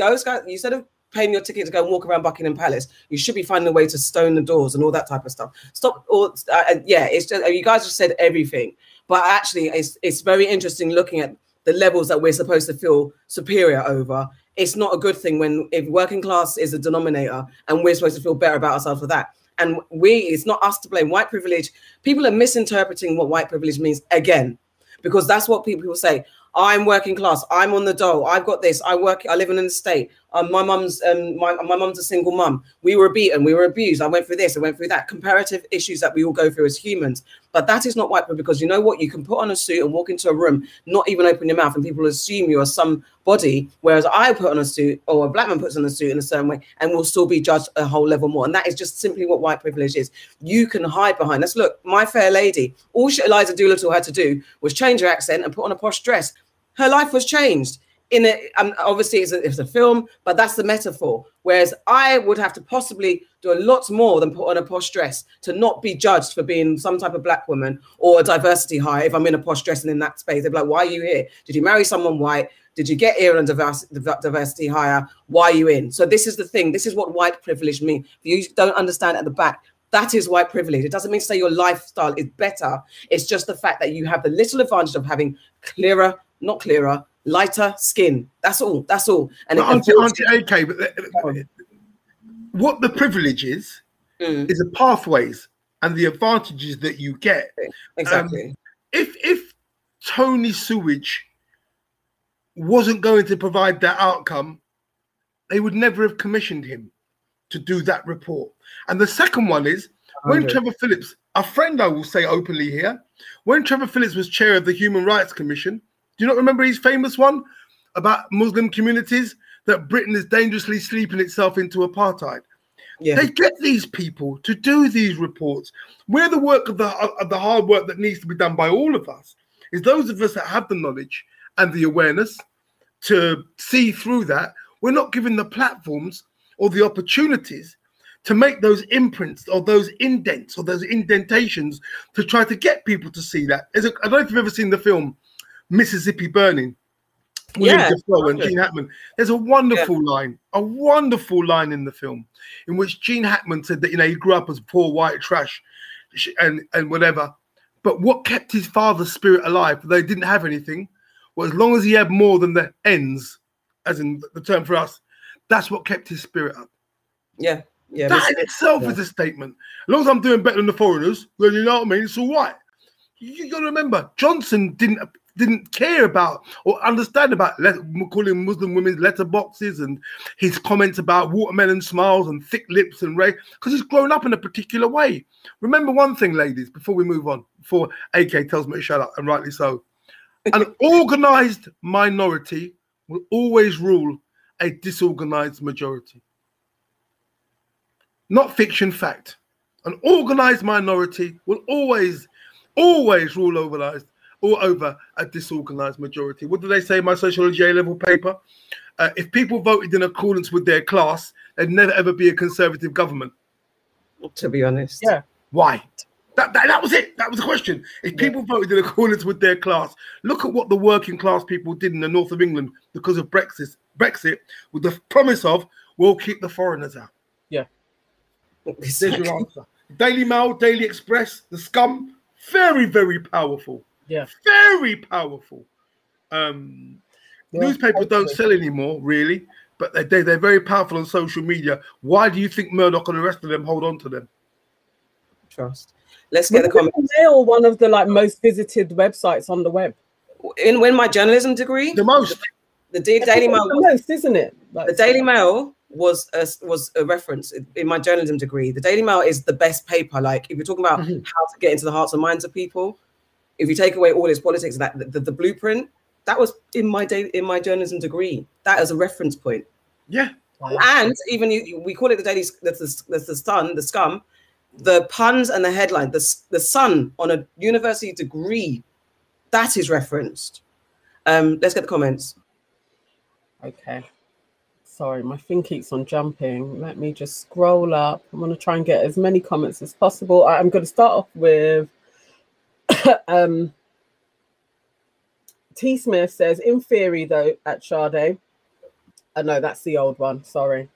instead of paying your ticket to go and walk around Buckingham Palace, you should be finding a way to stone the doors and all that type of stuff. It's just, you guys just said everything. But actually, it's very interesting looking at the levels that we're supposed to feel superior over. It's not a good thing if working class is a denominator and we're supposed to feel better about ourselves for that. And it's not us to blame. White privilege, people are misinterpreting what white privilege means again, because that's what people say. I'm working class, I'm on the dole, I've got this, I live in an estate, my mum's a single mum, we were beaten, we were abused, I went through this, I went through that, comparative issues that we all go through as humans. But that is not white people, because you know what, you can put on a suit and walk into a room, not even open your mouth, and people assume you are somebody, whereas I put on a suit, or a black man puts on a suit in a certain way, and will still be judged a whole level more. And that is just simply what white privilege is. You can hide behind this. Look, My Fair Lady, all Eliza Doolittle had to do was change her accent and put on a posh dress. Her life was changed. Obviously, it's a film, but that's the metaphor. Whereas I would have to possibly do a lot more than put on a posh dress to not be judged for being some type of black woman or a diversity hire. If I'm in a posh dress and in that space, they'd be like, why are you here? Did you marry someone white? Did you get here on diversity hire? Why are you in? So this is the thing. This is what white privilege means. If you don't understand at the back, that is white privilege. It doesn't mean to say your lifestyle is better. It's just the fact that you have the little advantage of having lighter skin. That's all. And Auntie AK, but what the privilege is the pathways and the advantages that you get. Exactly. If Tony Sewell wasn't going to provide that outcome, they would never have commissioned him to do that report. And the second one is, when Trevor Phillips, a friend I will say openly here, when Trevor Phillips was chair of the Human Rights Commission, do you not remember his famous one about Muslim communities, that Britain is dangerously sleeping itself into apartheid? Yeah. They get these people to do these reports. Where the work of the hard work that needs to be done by all of us is those of us that have the knowledge and the awareness to see through that, we're not given the platforms or the opportunities to make those imprints or those indents or those indentations to try to get people to see that. I don't know if you've ever seen the film Mississippi Burning. Yeah, and Gene Hackman. There's a wonderful line, in the film in which Gene Hackman said that, you know, he grew up as poor white trash and whatever. But what kept his father's spirit alive, though he didn't have anything, was as long as he had more than the ends, as in the term for us, that's what kept his spirit up. Yeah. Yeah, that in itself is a statement. As long as I'm doing better than the foreigners, well, you know what I mean? It's all right. You got to remember, Johnson didn't care about or understand about calling Muslim women's letterboxes and his comments about watermelon smiles and thick lips and race, because he's grown up in a particular way. Remember one thing, ladies, before we move on, before AK tells me to shut up, and rightly so, an organised minority will always rule a disorganised majority. Not fiction, fact. An organised minority will always rule over a disorganised majority. What do they say in my sociology A-level paper? If people voted in accordance with their class, there'd never, ever be a conservative government. To be honest. Yeah. Why? That was it. That was the question. If people voted in accordance with their class, look at what the working class people did in the north of England because of Brexit with the promise of, we'll keep the foreigners out. Yeah. There's your answer. Daily Mail, Daily Express, the scum, very, very powerful. Yeah, very powerful. Newspapers don't sell anymore, really, but they're very powerful on social media. Why do you think Murdoch and the rest of them hold on to them? Trust. Let's get the comments. Mail, one of the most visited websites on the web. When my journalism degree, the most. The Daily Mail, the most, isn't it? Like, the Daily Mail was a reference in my journalism degree. The Daily Mail is the best paper. Like, if you're talking about how to get into the hearts and minds of people. If you take away all its politics, that the blueprint that was in my journalism degree, that is a reference point. Yeah, and even we call it the Daily, the Sun, the scum, the puns and the headline, the Sun on a university degree, that is referenced. Let's get the comments. Okay, sorry, my thing keeps on jumping. Let me just scroll up. I'm gonna try and get as many comments as possible. I'm gonna start off with. T. Smith says, in theory, though, at Sade. Oh, no, that's the old one. Sorry.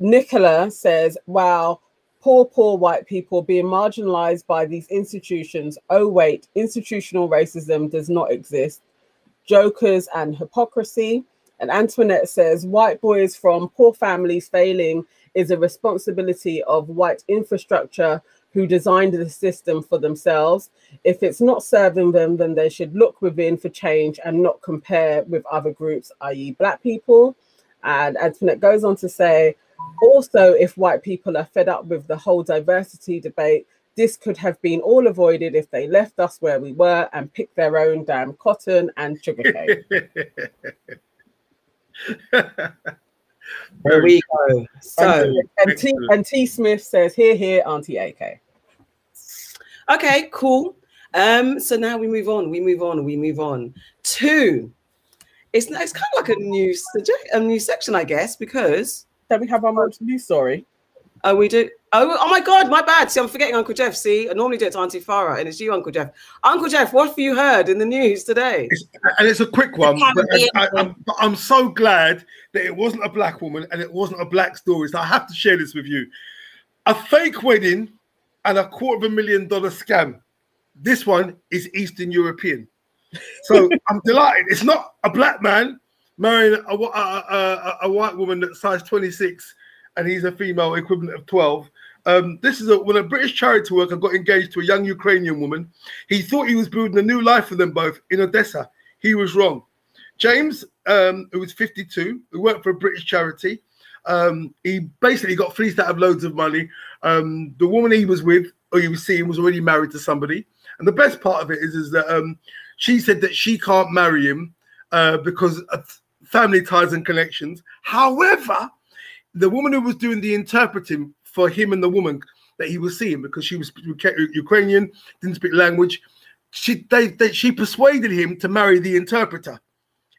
Nicola says, wow, poor white people being marginalized by these institutions. Oh, wait, institutional racism does not exist. Jokers and hypocrisy. And Antoinette says, white boys from poor families failing is a responsibility of white infrastructure who designed the system for themselves. If it's not serving them, then they should look within for change and not compare with other groups, i.e. black people. And Antoinette goes on to say, also, if white people are fed up with the whole diversity debate, this could have been all avoided if they left us where we were and picked their own damn cotton and sugarcane. There we go. So, and T. Smith says, "Hear, hear, Auntie AK." Okay, cool. So now we move on to. It's kind of like a new section, I guess, because then we have our most new story. Oh, we do. Oh my God, my bad. See, I'm forgetting Uncle Jeff. See, I normally do it to Auntie Farah, and it's you, Uncle Jeff. Uncle Jeff, what have you heard in the news today? It's a quick one, but I'm so glad that it wasn't a black woman and it wasn't a black story, so I have to share this with you. A fake wedding and $250,000 scam. This one is Eastern European. So I'm delighted. It's not a black man marrying a white woman that's size 26, and he's a female equivalent of 12. This is when a British charity worker got engaged to a young Ukrainian woman. He thought he was building a new life for them both in Odessa. He was wrong. James who was 52, who worked for a British charity. He basically got fleeced out of loads of money. The woman he was with, or he was seeing, was already married to somebody. And the best part of it is that she said that she can't marry him because of family ties and connections. However, the woman who was doing the interpreting for him and the woman that he was seeing, because she was Ukrainian, didn't speak language, she persuaded him to marry the interpreter,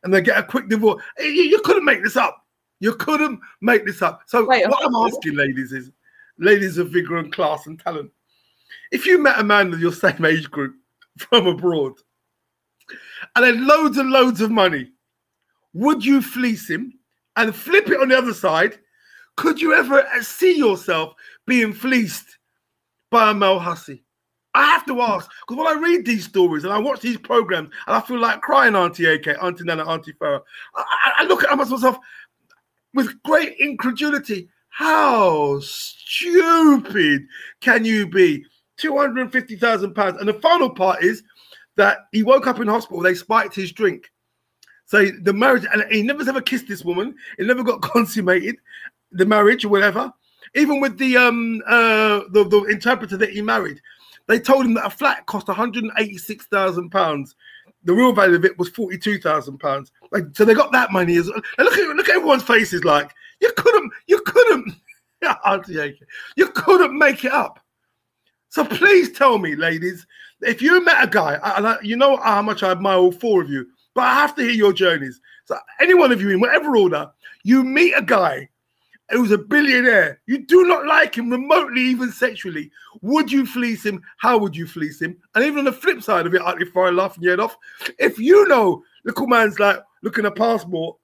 and they get a quick divorce. You couldn't make this up. You couldn't make this up. So what I'm asking, ladies, is ladies of vigor and class and talent, if you met a man of your same age group from abroad and had loads and loads of money, would you fleece him? And flip it on the other side, could you ever see yourself being fleeced by a male hussy? I have to ask, because when I read these stories and I watch these programs, and I feel like crying, Auntie AK, Auntie Nana, Auntie Farah. I look at myself with great incredulity. How stupid can you be? £250,000. And the final part is that he woke up in hospital. They spiked his drink. So the marriage, and he never ever kissed this woman. It never got consummated, the marriage or whatever. Even with the interpreter that he married, they told him that a flat cost £186,000. The real value of it was £42,000. Like, so they got that money as well. And look at everyone's faces. Like, you couldn't make it up. So please tell me, ladies, if you met a guy, you know how much I admire all four of you. But I have to hear your journeys. So any one of you, in whatever order, you meet a guy who's a billionaire. You do not like him remotely, even sexually. Would you fleece him? How would you fleece him? And even on the flip side of it, if I laugh and you head off, if you know little man's like looking a passport,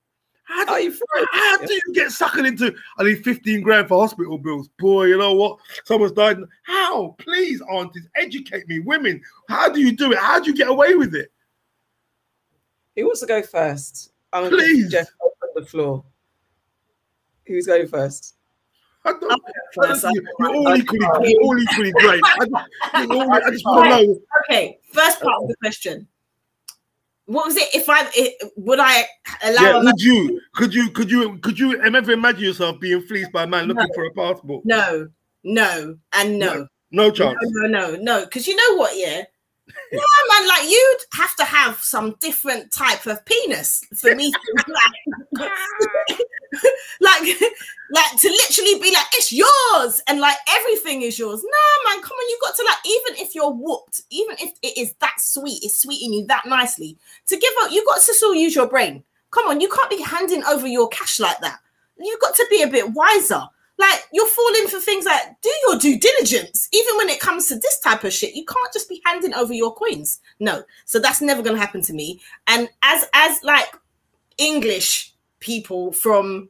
how do you get suckered into, I need 15 grand for hospital bills? Boy, you know what? Someone's died. How? Please, aunties, educate me. Women, how do you do it? How do you get away with it? Who wants to go first? I'm please. Jeff, open the floor. Who's going first? You're all equally great. I just want to know. Okay, first part of the question. What was it? Would I allow? Yeah, could you ever imagine yourself being fleeced by a man looking for a passport? No, no, and no. No chance. No. Because you know what? Yeah. No, man, like, you'd have to have some different type of penis for me to like to literally be like, it's yours, and like everything is yours. No, man, come on, you've got to, like, even if you're whooped, even if it is that sweet, it's sweeting you that nicely, to give up, you've got to still use your brain. Come on, you can't be handing over your cash like that. You've got to be a bit wiser. Like, you're falling for things like, do your due diligence. Even when it comes to this type of shit, you can't just be handing over your coins. No. So that's never going to happen to me. And as like English people from,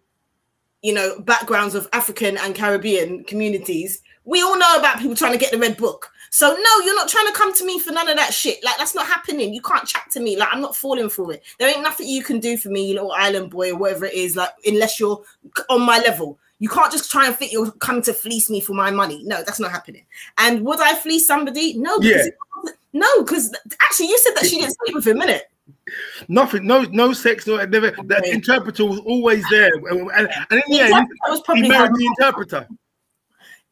you know, backgrounds of African and Caribbean communities, we all know about people trying to get the red book. So no, you're not trying to come to me for none of that shit. Like, that's not happening. You can't chat to me. Like, I'm not falling for it. There ain't nothing you can do for me, you little island boy, or whatever it is, like, unless you're on my level. You can't just try and think you'll come to fleece me for my money. No, that's not happening. And would I fleece somebody? No, because actually you said that she didn't sleep with him, innit? Nothing, no sex, no, never. The interpreter was always there, and in the end, he married the interpreter.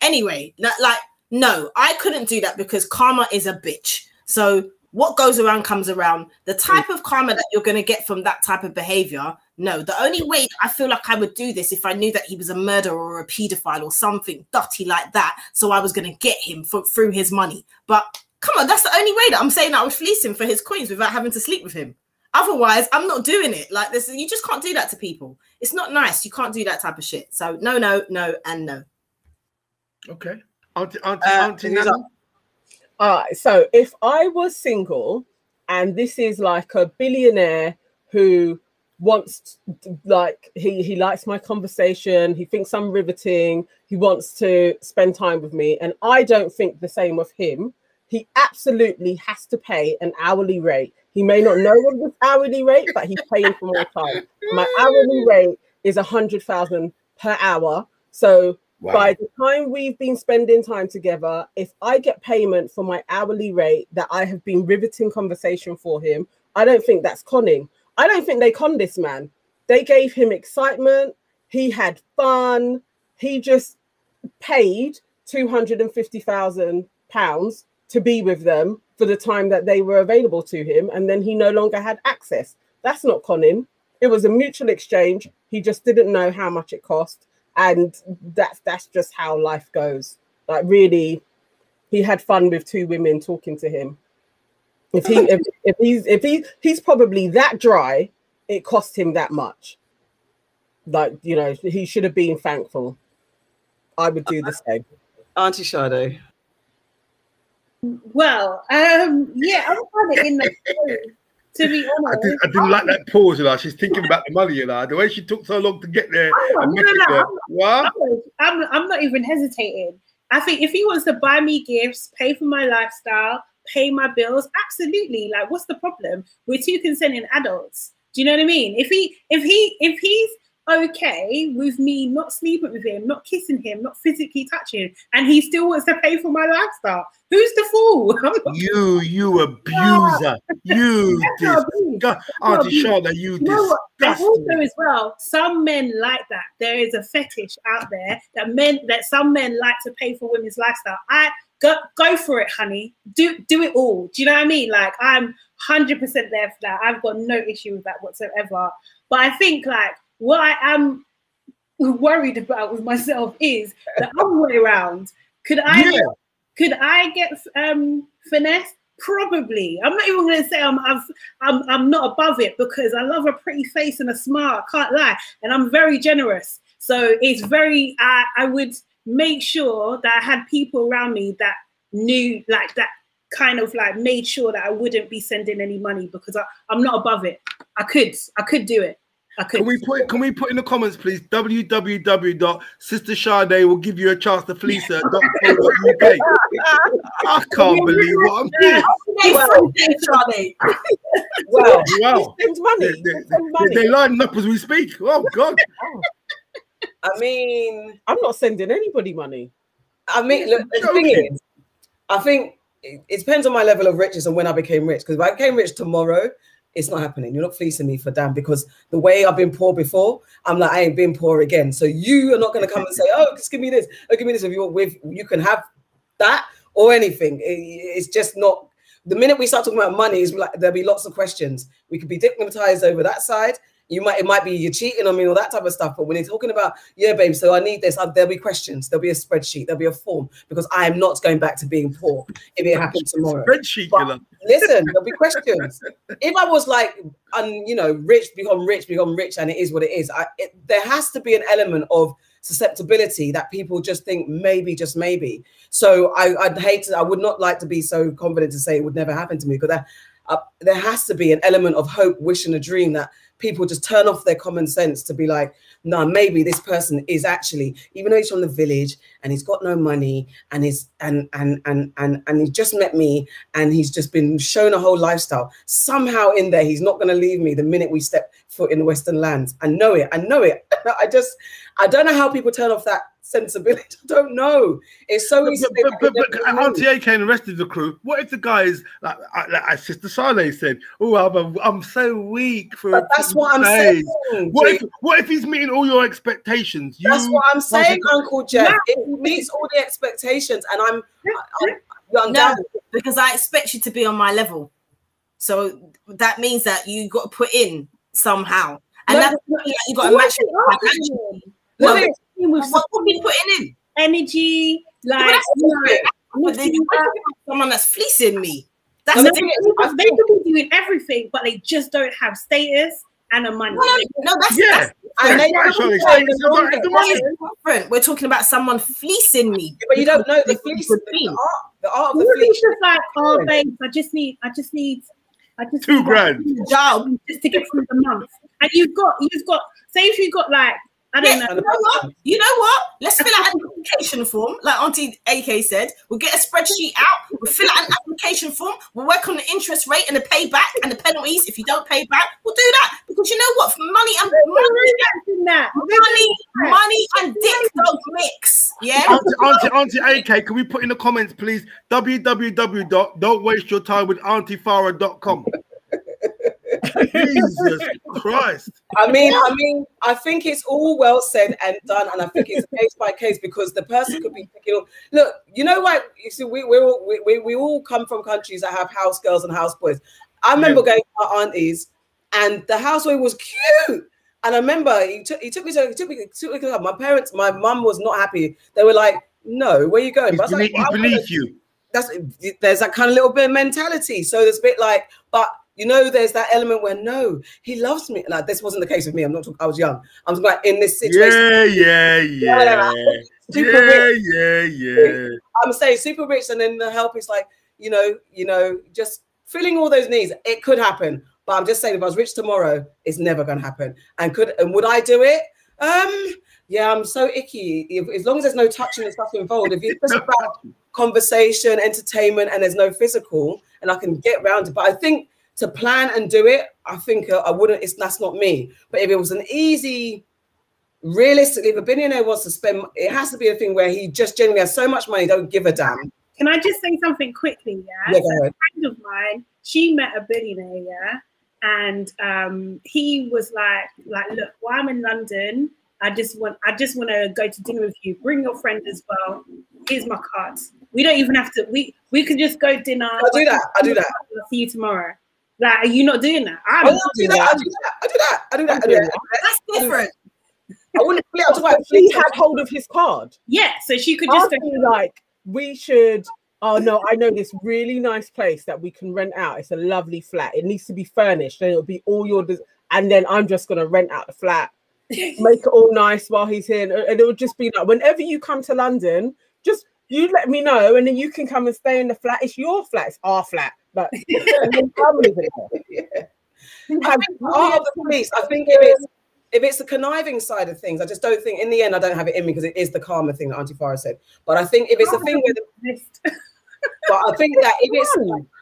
Anyway, like, no, I couldn't do that because karma is a bitch. So what goes around comes around. The type of karma that you're going to get from that type of behavior. No, the only way I feel like I would do this if I knew that he was a murderer or a paedophile or something dirty like that, so I was going to get him through his money. But come on, that's the only way that I'm saying that I would fleece him for his coins without having to sleep with him. Otherwise, I'm not doing it. Like, this, you just can't do that to people. It's not nice. You can't do that type of shit. So no, and no. Okay. Auntie Nana? All right, so if I was single, and this is like a billionaire who... wants, like, he likes my conversation, he thinks I'm riveting, he wants to spend time with me, and I don't think the same of him, he absolutely has to pay an hourly rate. He may not know what this hourly rate, but he's paying for my time. My hourly rate is 100,000 per hour. So wow. By the time we've been spending time together, if I get payment for my hourly rate that I have been riveting conversation for him, I don't think that's conning. I don't think they conned this man. They gave him excitement. He had fun. He just paid £250,000 to be with them for the time that they were available to him. And then he no longer had access. That's not conning. It was a mutual exchange. He just didn't know how much it cost. And that's just how life goes. Like, really, he had fun with two women talking to him. If he's probably that dry, it cost him that much. Like, you know, he should have been thankful. I would do the same. Auntie Sade. Well, yeah, I'm kind of in the story, to be honest. I didn't like that pause, you know. She's thinking about the money, you know. The way she took so long to get there. I'm not even hesitating. I think if he wants to buy me gifts, pay for my lifestyle, pay my bills, absolutely. Like, what's the problem? We're two consenting adults. Do you know what I mean? If he's okay with me not sleeping with him, not kissing him, not physically touching, and he still wants to pay for my lifestyle, who's the fool? You abuser. You disgust. Auntie Charlotte, you disgust. And also as well, some men like that. There is a fetish out there that some men like to pay for women's lifestyle. Go for it, honey. Do it all. Do you know what I mean? Like, I'm 100% there for that. I've got no issue with that whatsoever. But I think, like, what I am worried about with myself is the other way around. Could I get finessed? Probably. I'm not even going to say I'm not above it, because I love a pretty face and a smile. I can't lie, and I'm very generous. So it's very. I would make sure that I had people around me that knew, like, that kind of, like, made sure that I wouldn't be sending any money, because I'm not above it. I could do it. Okay. Can we put in the comments, please? www.sistershade will give you a chance to fleece her. I can't believe what I'm doing. Wow. They lining up as we speak. Oh God. I mean, I'm not sending anybody money. I mean, look, the thing is, I think it depends on my level of riches and when I became rich. Because if I became rich tomorrow, it's not happening. You're not fleecing me for damn, because the way I've been poor before, I'm like, I ain't been poor again. So you are not going to come and say, oh, just give me this. Oh, give me this. If you're with, you can have that or anything. It's just not. The minute we start talking about money, it's like, there'll be lots of questions. We could be stigmatized over that side. It might be you're cheating on me, all that type of stuff. But when you're talking about, yeah, babe, so I need this, there'll be questions. There'll be a spreadsheet. There'll be a form, because I am not going back to being poor if it happens tomorrow. Spreadsheet, but, you know. Listen, there'll be questions. If I was like, you know, become rich, and it is what it is. There has to be an element of susceptibility that people just think maybe, just maybe. So I would not like to be so confident to say it would never happen to me, because there has to be an element of hope, wish, and a dream that people just turn off their common sense to be like, no, maybe this person is actually, even though he's from the village and he's got no money and he's and he just met me and he's just been shown a whole lifestyle. Somehow in there, he's not going to leave me the minute we step foot in the Western lands. I know it. I don't know how people turn off that sensibility. I don't know. It's so easy. But Auntie AK and the rest of the crew, what if the guy is like Sister Saleh said, oh, I'm so weak for. But that's what I'm saying. What if he's meeting all your expectations? That's what I'm saying, Uncle Jeff. No. It meets all the expectations, and I'm down, because I expect you to be on my level. So that means that you got to put in somehow, and that's you got to match it. What would be putting in? Energy, like, someone that's fleecing me. That's the thing. They could be doing everything, but they just don't have status and a money. No, that's it. We're talking about someone fleecing me, but you don't know the fleece. The art of the fleece. It's just like, oh, babe, I just need £2,000 job just to get through the month. And you've got. Say if you've got, like, I don't know. You know what? Let's fill out an application form, like Auntie AK said. We'll get a spreadsheet out. We'll fill out an application form. We'll work on the interest rate and the payback and the penalties. If you don't pay back, we'll do that. Because you know what? Money and dick don't mix. Yeah. Auntie AK, can we put in the comments, please? www.don'twasteyourtimewithauntiefara.com. Jesus Christ. I mean, I think it's all well said and done, and I think it's case by case, because the person could be thinking, look, you know what? You see, we all come from countries that have house girls and house boys. I remember going to my auntie's, and the houseboy was cute. And I remember he took me to my parents. My mum was not happy. They were like, "No, where are you going?" But I was like, well, I believe you. There's that kind of little bit of mentality. So there's a bit like, but you know, there's that element where no, he loves me. Like this wasn't the case with me. I'm not talking. I was young. I'm like in this situation. Super rich. I'm saying super rich, and then the help is like, you know, just filling all those needs. It could happen. But I'm just saying, if I was rich tomorrow, it's never going to happen. And would I do it? Yeah, I'm so icky. As long as there's no touching and stuff involved, if it's just about conversation, entertainment, and there's no physical, and I can get around it. But I think to plan and do it, I think I wouldn't. That's not me. But if it was an easy, realistically, if a billionaire wants to spend, it has to be a thing where he just generally has so much money, don't give a damn. Can I just say something quickly? Yeah, go ahead. A friend of mine, she met a billionaire. Yeah. And he was like, look, while I'm in London, I just want to go to dinner with you. Bring your friend as well. Here's my card. We don't even have to. We can just go dinner. I do that. I'll see you tomorrow. Like, are you not doing that? I do that. That's different. I wouldn't be able to. Like, she had hold of his card. Yeah, so she could just go, like, we should. Oh no, I know this really nice place that we can rent out. It's a lovely flat. It needs to be furnished, and it'll be all your. And then I'm just gonna rent out the flat, make it all nice while he's here, and it would just be like, whenever you come to London, just you let me know, and then you can come and stay in the flat. It's your flat, it's our flat, but I'm living there. I think if it's the conniving side of things, I just don't think in the end I don't have it in me, because it is the karma thing that Auntie Farah said. But I think if it's a thing where but I think that if it's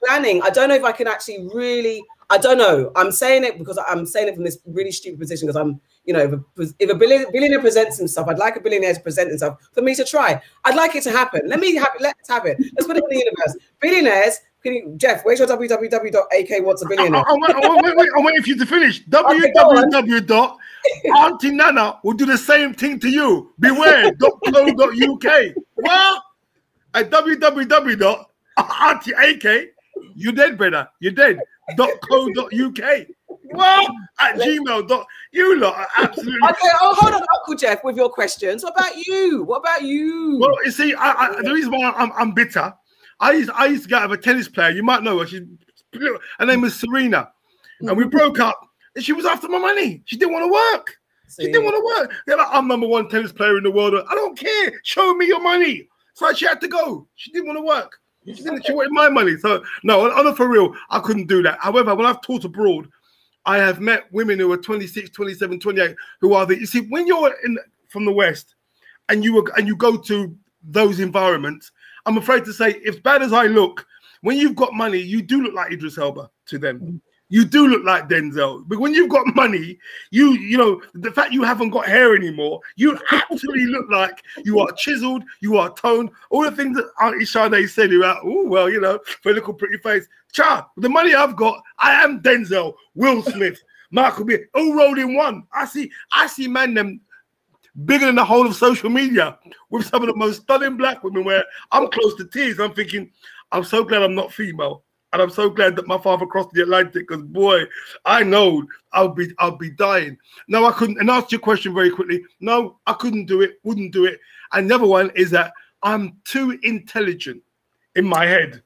planning, I don't know if I can actually really, I don't know. I'm saying it because I'm saying it from this really stupid position, because I'm, you know, if a billionaire presents himself, I'd like a billionaire to present himself for me to try. I'd like it to happen. Let's have it. Let's put it in the universe. Billionaires, can you, Jeff, where's your www.akwhatsabillion? I'm waiting for you to finish. www. Auntie Nana will do the same thing to you. Beware. .co.uk. Well, at www. Auntie AK, you dead, brother. You dead. .co.uk. Well, at gmail. You lot are absolutely. Okay. Oh, hold on, Uncle Jeff, with your questions. What about you? What about you? Well, you see, the reason why I'm bitter. I used to get out of a tennis player. You might know her. Her name was Serena, and we broke up. And she was after my money. She didn't want to work. See? She didn't want to work. They're like, I'm #1 tennis player in the world. I don't care. Show me your money. So she had to go. She didn't want to work. She wanted my money. So no, on for real, I couldn't do that. However, when I've taught abroad, I have met women who are 26, 27, 28, who are the. You see, when you're from the West, and you go to those environments, I'm afraid to say, as bad as I look, when you've got money, you do look like Idris Elba to them. You do look like Denzel. But when you've got money, you know, the fact you haven't got hair anymore, you actually look like you are chiseled, you are toned. All the things that Auntie Sade said, you're like, oh, well, you know, physical pretty face. Cha, the money I've got, I am Denzel, Will Smith, Michael B. All rolled in one. I see man them bigger than the whole of social media with some of the most stunning black women where I'm close to tears. I'm thinking, I'm so glad I'm not female. And I'm so glad that my father crossed the Atlantic, because boy, I know I'll be dying. No, I couldn't. And answer your question very quickly. No, I couldn't do it. Wouldn't do it. And the other one is that I'm too intelligent in my head,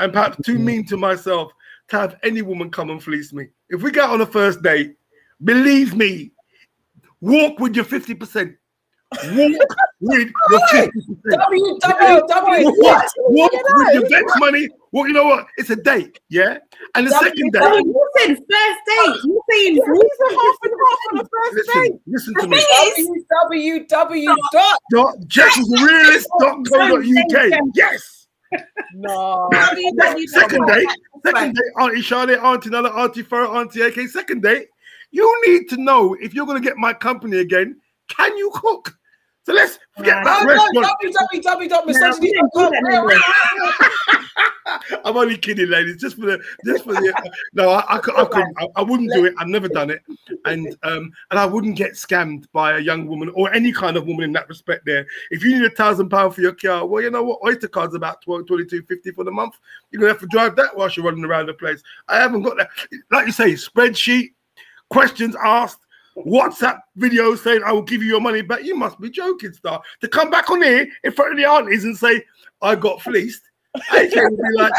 and perhaps too mean to myself to have any woman come and fleece me. If we get on a first date, believe me, walk with your 50%. Walk with your 50%. Walk with your best money. Well, you know what? It's a date, yeah? And the second date. You said first date. You saying half and half on the first date. Listen to me. www.jeffisrealist.co.uk. Yes. No. Second date, Auntie Charlotte, Auntie Nala, Auntie Farah, Auntie AK. Second date, you need to know if you're going to get my company again, can you cook? So let's forget that. No, www.misogyny.com. I'm only kidding, ladies. Just for the. No, I wouldn't do it. I've never done it, and I wouldn't get scammed by a young woman or any kind of woman in that respect. There, if you need £1,000 for your car, well, you know what? Oyster card's about £22.50 for the month. You're gonna have to drive that whilst you're running around the place. I haven't got that. Like you say, spreadsheet, questions asked, WhatsApp video saying I will give you your money back. You must be joking, Star. To come back on here in front of the aunties and say I got fleeced. AJ would be like,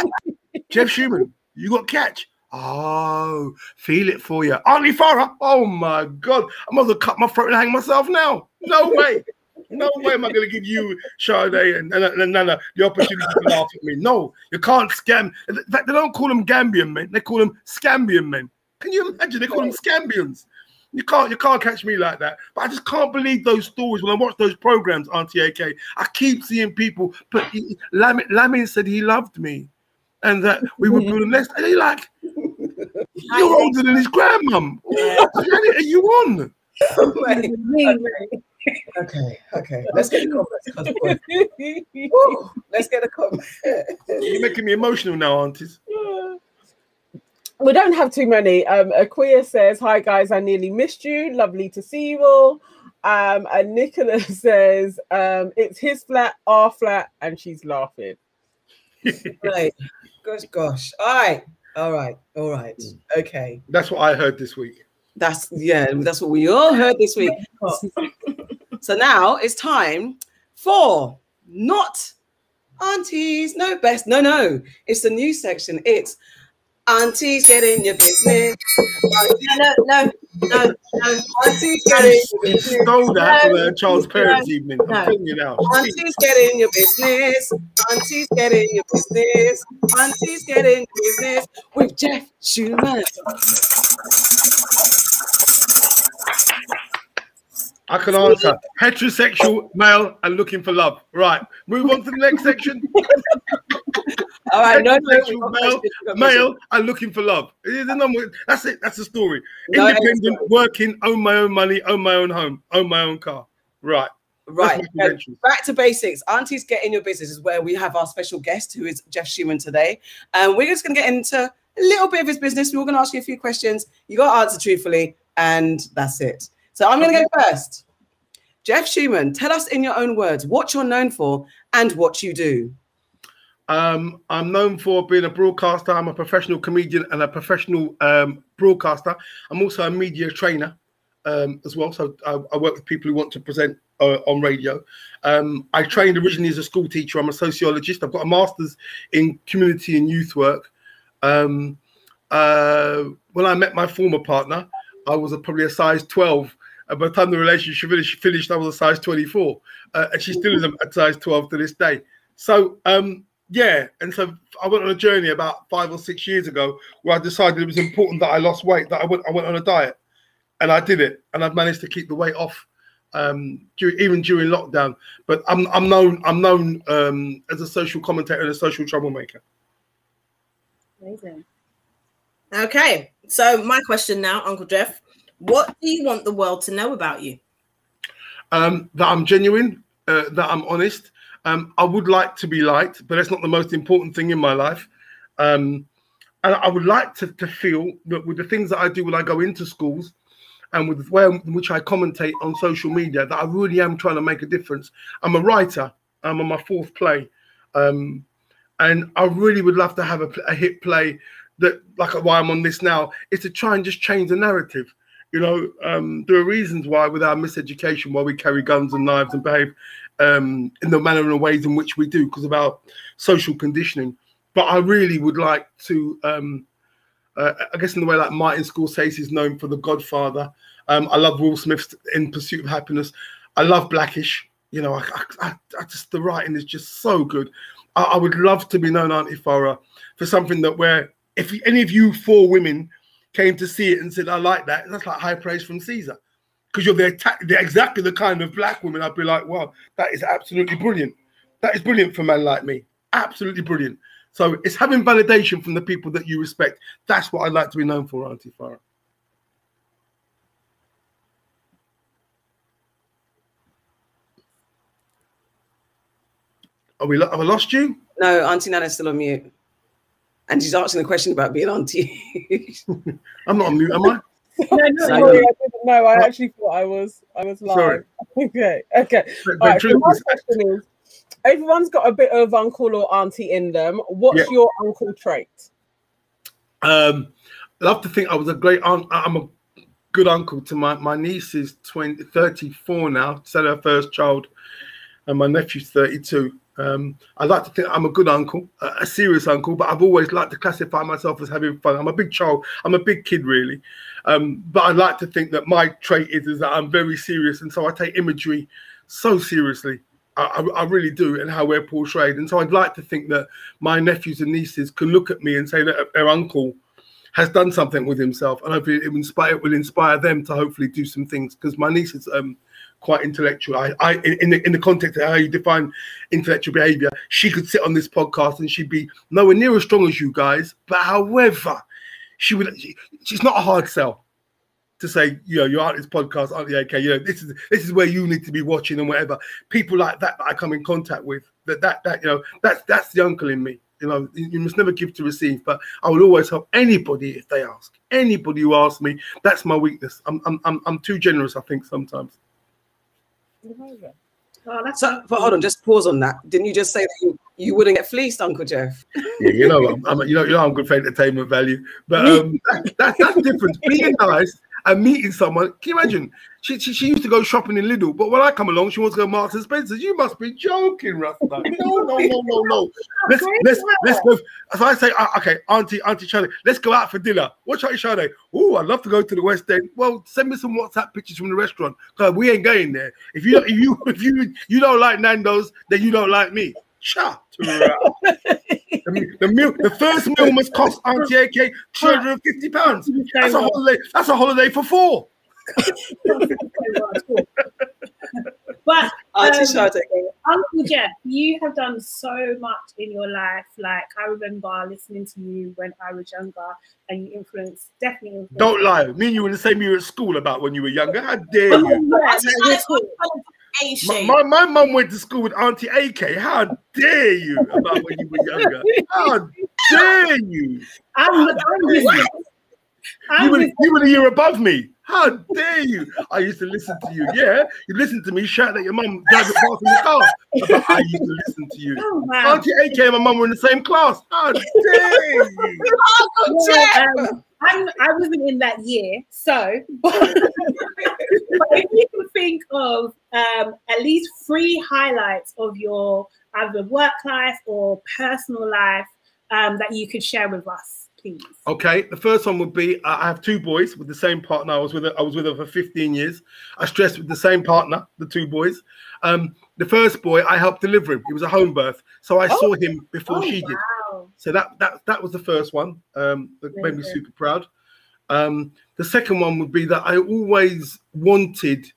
Jeff Schumann, you got catch. Oh, feel it for you, Auntie Farah. Oh my God, I'm gonna cut my throat and hang myself now. No way. No way am I going to give you, Sade and Nana, the opportunity to laugh at me. No, you can't scam. In fact, they don't call them Gambian men. They call them Scambian men. Can you imagine? They call them Scambians. You can't catch me like that. But I just can't believe those stories. When I watch those programs, Auntie AK, I keep seeing people. But Lamin said he loved me and that we would build a nest. And they're like, you're older than his grandmum. What planet are you on? Okay. Okay. Let's get a comment. Woo, let's get a comment. You're making me emotional now, aunties. Yeah. We don't have too many. Aquia says, hi guys, I nearly missed you. Lovely to see you all. And Nicola says, it's his flat, our flat, and she's laughing. Right. Gosh. All right. Okay. That's what I heard this week. That's what we all heard this week. So now it's time for not aunties, no best, no. It's the new section. It's aunties get in your business. No. Aunties get in your business. Stole that from Charles Perry's evening. I'm telling you now. Aunties get in your business. Aunties get in your business. Aunties get in your business with Jeff Schumann. I can answer. Heterosexual, male, and looking for love. Right. Move on to the next section. All right. Heterosexual, male, and looking for love. That's it. That's the story. Independent, working, own my own money, own my own home, own my own car. Right. Back to basics. Aunties get in your business is where we have our special guest, who is Jeff Schumann today. And we're just going to get into a little bit of his business. We're going to ask you a few questions. You got to answer truthfully, and that's it. So I'm going to go first. Jeff Schumann, tell us in your own words what you're known for and what you do. I'm known for being a broadcaster. I'm a professional comedian and a professional broadcaster. I'm also a media trainer as well. So I work with people who want to present on radio. I trained originally as a school teacher. I'm a sociologist. I've got a master's in community and youth work. When I met my former partner, I was probably a size 12. By the time the relationship finished, I was a size 24. And she still is a size 12 to this day. So, so I went on a journey about 5 or 6 years ago where I decided it was important that I lost weight, that I went on a diet. And I did it. And I've managed to keep the weight off, even during lockdown. But I'm known as a social commentator and a social troublemaker. Amazing. Okay. So my question now, Uncle Jeff, what do you want the world to know about you? That I'm genuine, that I'm honest. I would like to be liked, but that's not the most important thing in my life. And I would like to feel that with the things that I do when I go into schools and with the way in which I commentate on social media, that I really am trying to make a difference. I'm a writer. I'm on my fourth play. And I really would love to have a hit play. That, like, why I'm on this now is to try and just change the narrative. You know, there are reasons why, with our miseducation, why we carry guns and knives and behave in the manner and the ways in which we do because of our social conditioning. But I really would like to, I guess, in the way like Martin Scorsese is known for The Godfather. I love Will Smith's In Pursuit of Happiness. I love Blackish. You know, the writing is just so good. I would love to be known, Auntie Farah, for something that we're. If any of you four women came to see it and said, I like that, that's like high praise from Caesar. Because you're they're exactly the kind of black woman I'd be like, wow, that is absolutely brilliant. That is brilliant for a man like me. Absolutely brilliant. So it's having validation from the people that you respect. That's what I'd like to be known for, Auntie Farah. Have I lost you? No, Auntie Nana's still on mute. and she's asking a question about being auntie. I'm not on mute, am I? No, sorry, I didn't know. I actually thought I was live. Sorry. Okay. Right, so my question is, everyone's got a bit of uncle or auntie in them. What's your uncle trait? I love to think I was a great aunt. I'm a good uncle to my niece is 34 now, she's had her first child, and my nephew's 32. I like to think I'm a good uncle, a serious uncle, but I've always liked to classify myself as having fun. I'm a big kid, really. But I like to think that my trait is that I'm very serious, and so I take imagery so seriously. I really do, and how we're portrayed. And so I'd like to think that my nephews and nieces can look at me and say that their uncle has done something with himself, and hopefully it will inspire them to hopefully do some things, because my niece is quite intellectual. In the context of how you define intellectual behavior, she could sit on this podcast and she'd be nowhere near as strong as you guys, but however, she's not a hard sell to say, you know, you're on this podcast, aren't you? Okay, you know, this is where you need to be watching and whatever. People like that I come in contact with, that you know, that's the uncle in me. You know, you must never give to receive, but I will always help anybody if they ask. Anybody who asks me, that's my weakness. I'm too generous, I think, sometimes. Oh, but hold on, just pause on that. Didn't you just say that you wouldn't get fleeced, Uncle Jeff? Yeah, you know, I'm good for entertainment value, but that's different. Being nice and meeting someone. Can you imagine? She used to go shopping in Lidl, but when I come along, she wants to go Marks and Spencer's. You must be joking, Rasta. No. Let's go. As I say, okay, Auntie Charlie, let's go out for dinner. What's Auntie Charlie? Oh, I'd love to go to the West End. Well, send me some WhatsApp pictures from the restaurant, because we ain't going there. If you don't like Nando's, then you don't like me. Shut up. The first meal must cost Auntie AK £250. That's a holiday for four. But Uncle Jeff, you have done so much in your life. Like, I remember listening to you when I was younger, and you definitely influenced. Don't lie. Me and you were the same year at school about when you were younger. How dare you? My mum went to school with Auntie AK. How dare you? About when you were younger. How dare you? You were the year above me. How dare you? I used to listen to you. Yeah, you listened to me shout at your mum driving past in the car. I used to listen to you. Oh, Auntie AK and my mum were in the same class. How dare you? Uncle Jeff. I wasn't in that year, so. But if you can think of at least three highlights of your either work life or personal life that you could share with us, please. Okay, the first one would be I have two boys with the same partner. I was with her for 15 years. I stressed with the same partner, the two boys. The first boy, I helped deliver him. It was a home birth, so I saw him before she did. Wow. So that was the first one that made me super proud. The second one would be that I always wanted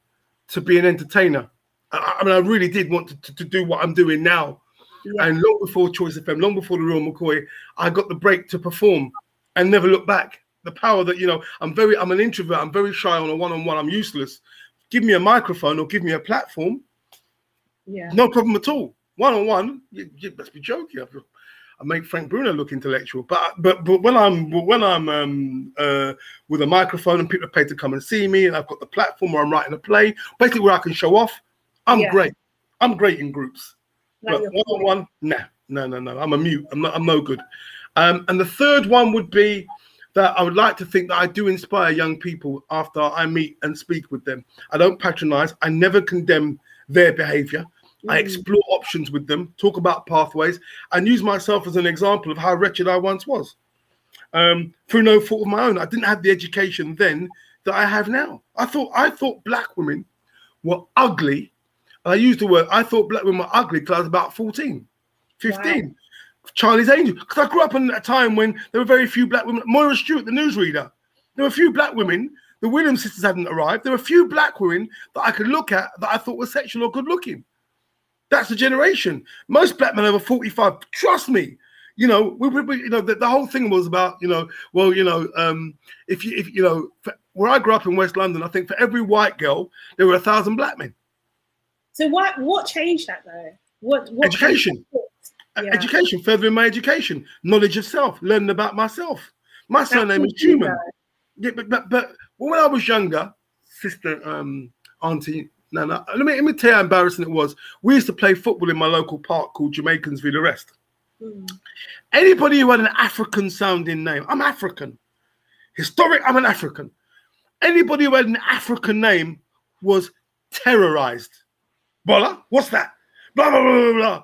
to be an entertainer. I mean, I really did want to do what I'm doing now. Yeah. And long before Choice FM, long before the Royal McCoy, I got the break to perform and never look back. The power that, you know, I'm an introvert. I'm very shy on a one-on-one. I'm useless. Give me a microphone or give me a platform. Yeah. No problem at all. One-on-one, you must be joking. I make Frank Bruno look intellectual, but when I'm with a microphone and people are paid to come and see me, and I've got the platform where I'm writing a play, basically where I can show off, I'm great. I'm great in groups, but one-on-one, no. I'm a mute. I'm no good. And the third one would be that I would like to think that I do inspire young people after I meet and speak with them. I don't patronize. I never condemn their behaviour. I explore options with them, talk about pathways, and use myself as an example of how wretched I once was. Through no fault of my own, I didn't have the education then that I have now. I thought black women were ugly. I used the word, I thought black women were ugly till I was about 14, 15. Wow. Charlie's Angel. Because I grew up in a time when there were very few black women. Moira Stewart, the newsreader. There were few black women. The Williams sisters hadn't arrived. There were few black women that I could look at that I thought were sexual or good looking. That's the generation. Most black men over 45. Trust me, you know. We you know, the whole thing was about, you know. Well, you know, where I grew up in West London, I think for every white girl there were 1,000 black men. So what changed that though? What education? Education, furthering my education, knowledge of self, learning about myself. My surname is Schumann. Yeah, but when I was younger, sister, auntie, Nana, let me tell you how embarrassing it was. We used to play football in my local park called Jamaicans v. the Rest. Mm. Anybody who had an African sounding name, I'm African. Historic, I'm an African. Anybody who had an African name was terrorized. Bola, what's that? Blah, blah, blah, blah, blah.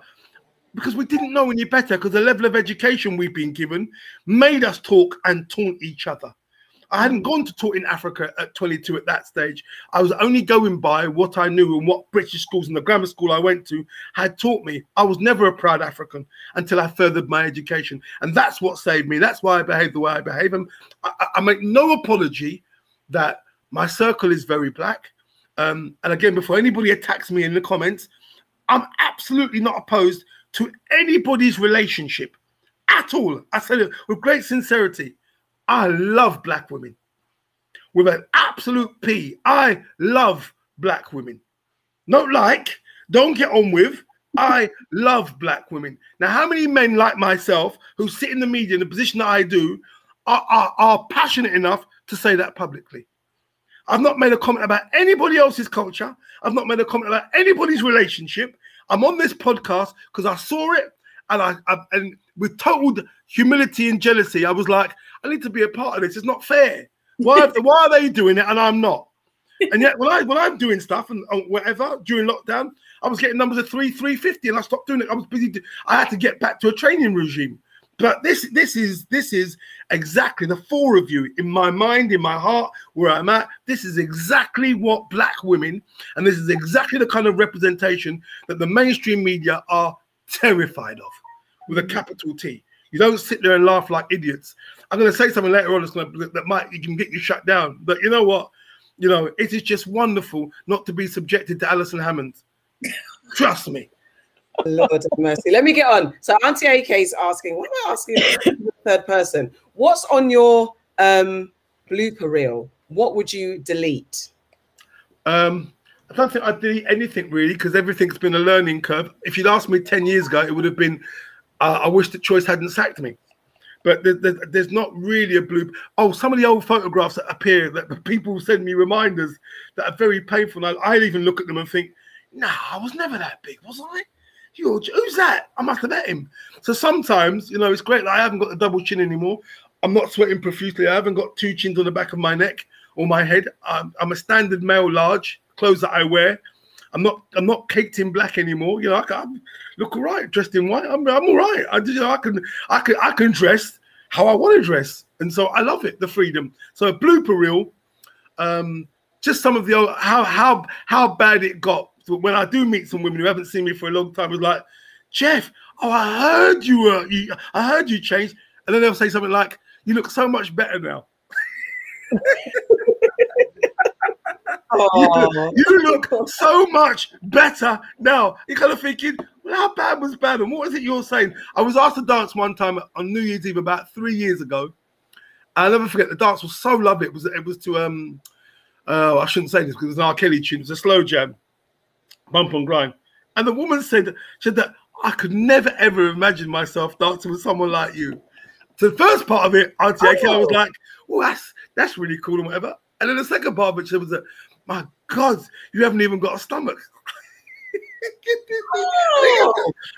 Because we didn't know any better, because the level of education we've been given made us talk and taunt each other. I hadn't gone to taught in Africa at 22 at that stage. I was only going by what I knew and what British schools and the grammar school I went to had taught me. I was never a proud African until I furthered my education. And that's what saved me. That's why I behave the way I behave. And I make no apology that my circle is very black. And again, before anybody attacks me in the comments, I'm absolutely not opposed to anybody's relationship at all. I said it with great sincerity. I love black women with an absolute P. I love black women. Not like, don't get on with. I love black women. Now, how many men like myself who sit in the media in the position that I do are passionate enough to say that publicly? I've not made a comment about anybody else's culture. I've not made a comment about anybody's relationship. I'm on this podcast because I saw it, and I with total humility and jealousy, I was like, I need to be a part of this. It's not fair. Why are they doing it and I'm not? And yet when I'm doing stuff and whatever during lockdown, I was getting numbers of 350, and I stopped doing it. I was busy. I had to get back to a training regime. But this is exactly the four of you in my mind, in my heart, where I'm at. This is exactly what black women, and this is exactly the kind of representation that the mainstream media are terrified of, with a capital T. You don't sit there and laugh like idiots. I'm going to say something later on that might even get you shut down. But you know what? You know, it is just wonderful not to be subjected to Alison Hammond. Trust me. Lord have mercy. Let me get on. So Auntie AK is asking, what am I asking the third person? What's on your blooper reel? What would you delete? I don't think I'd delete anything really, because everything's been a learning curve. If you'd asked me 10 years ago, it would have been, I wish that Choice hadn't sacked me. But there's not really a blooper. Oh, some of the old photographs that appear that people send me reminders that are very painful. I even look at them and think, nah, I was never that big, was I? George, who's that? I must have met him. So sometimes, you know, it's great that I haven't got the double chin anymore. I'm not sweating profusely. I haven't got two chins on the back of my neck or my head. I'm a standard male large, clothes that I wear. I'm not caked in black anymore. You know, I look all right dressed in white. I'm all right. I can dress how I want to dress. And so I love it, the freedom. So a blooper reel, just some of the old, how bad it got. So when I do meet some women who haven't seen me for a long time, it's like, Jeff, oh, I heard you changed. And then they'll say something like, you look so much better now. you look so much better now. You're kind of thinking, well, how bad was bad? And what is it you're saying? I was asked to dance one time on New Year's Eve about 3 years ago. I'll never forget, the dance was so lovely. It was to, I shouldn't say this because it's an R. Kelly tune. It was a slow jam. Bump and grind. And the woman said that I could never, ever imagine myself dancing with someone like you. So the first part of it, I was like, well, that's really cool and whatever. And then the second part of it, she was like, my God, you haven't even got a stomach.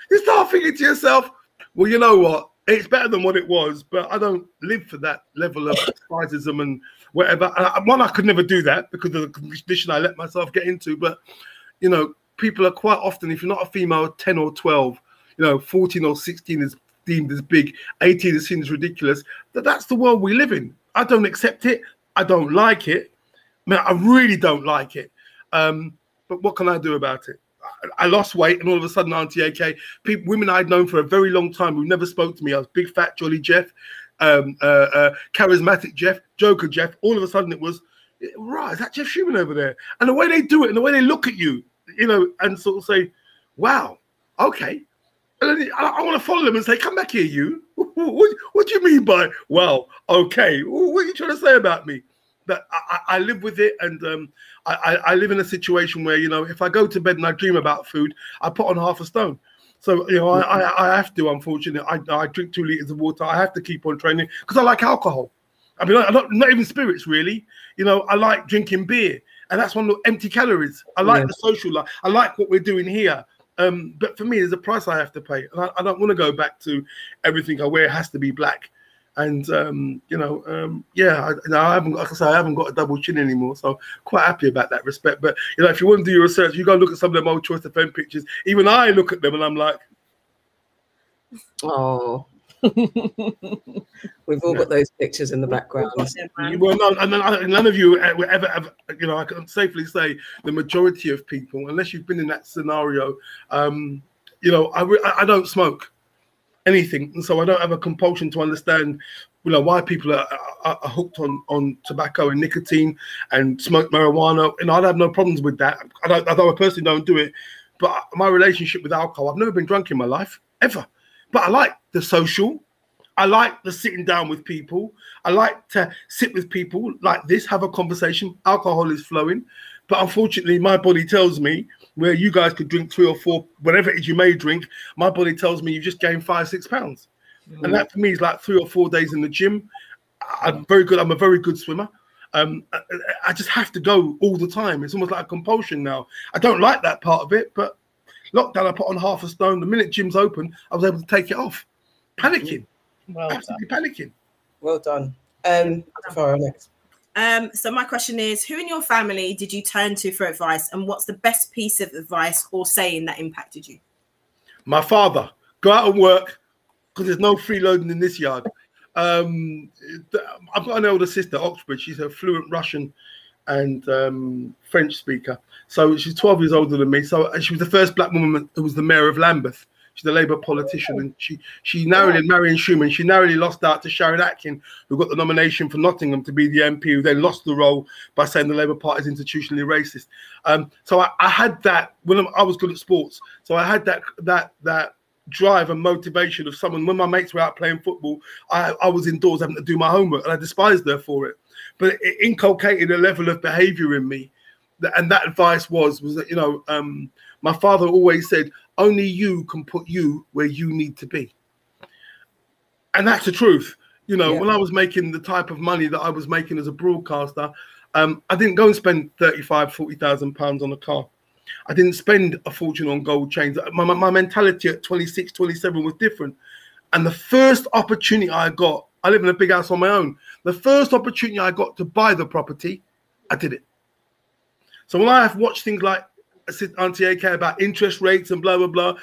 You start thinking to yourself, well, you know what? It's better than what it was, but I don't live for that level of excitism and whatever. And I could never do that because of the condition I let myself get into, but you know, people are quite often, if you're not a female, 10 or 12, you know, 14 or 16 is deemed as big, 18 is seen as ridiculous. That's the world we live in. I don't accept it. I don't like it. Man, I really don't like it. But what can I do about it? I lost weight, and all of a sudden, Auntie AK, women I'd known for a very long time who never spoke to me. I was big, fat, jolly Jeff, charismatic Jeff, joker Jeff. All of a sudden, it was, right, is that Jeff Schumann over there? And the way they do it and the way they look at you, you know, and sort of say, wow, okay. And then I want to follow them and say, come back here, you. What do you mean by, well, okay? What are you trying to say about me? But I live with it, and I live in a situation where, you know, if I go to bed and I dream about food, I put on half a stone. So, you know, I have to, unfortunately, I drink 2 liters of water. I have to keep on training because I like alcohol. I mean, not even spirits, really. You know, I like drinking beer, and that's one of the empty calories. I like the social life. I like what we're doing here. But for me, there's a price I have to pay. And I don't want to go back to everything I wear has to be black. And, you know, I haven't, like I say, I haven't got a double chin anymore. So quite happy about that respect. But, you know, if you want to do your research, you go look at some of them old Choice FM pictures. Even I look at them and I'm like, oh, we've all got those pictures in the background. Well, none of you will ever have, you know, I can safely say the majority of people, unless you've been in that scenario, you know, I don't smoke anything, and so I don't have a compulsion to understand, you know, why people are hooked on tobacco and nicotine and smoke marijuana, and I'd have no problems with that. Although I personally don't do it, but my relationship with alcohol, I've never been drunk in my life, ever. But I like the social. I like the sitting down with people. I like to sit with people like this, have a conversation. Alcohol is flowing. But unfortunately, my body tells me, where you guys could drink 3 or 4, whatever it is you may drink, my body tells me you've just gained 5, 6 pounds. Mm-hmm. And that for me is like 3 or 4 days in the gym. I'm very good. I'm a very good swimmer. I just have to go all the time. It's almost like a compulsion now. I don't like that part of it, but lockdown, I put on half a stone. The minute gym's open, I was able to take it off. Panicking. Well absolutely done. Panicking. Well done. So my question is, who in your family did you turn to for advice, and what's the best piece of advice or saying that impacted you? My father. Go out and work, because there's no freeloading in this yard. I've got an elder sister, Oxbridge. She's a fluent Russian and French speaker. So she's 12 years older than me. So she was the first black woman who was the mayor of Lambeth. She's a Labour politician, and she narrowly, Marion Schumann, she narrowly lost out to Sharon Atkin, who got the nomination for Nottingham to be the MP, who then lost the role by saying the Labour Party is institutionally racist. So I had that when I was good at sports. So I had that drive and motivation of someone. When my mates were out playing football, I was indoors having to do my homework, and I despised her for it. But it inculcated a level of behaviour in me. And that advice was that, you know, my father always said, only you can put you where you need to be. And that's the truth. You know, when I was making the type of money that I was making as a broadcaster, I didn't go and spend £35,000, £40,000 on a car. I didn't spend a fortune on gold chains. My mentality at 26, 27 was different. And the first opportunity I got, I live in a big house on my own. The first opportunity I got to buy the property, I did it. So when I have watched things like Auntie AK about interest rates and blah, blah, blah,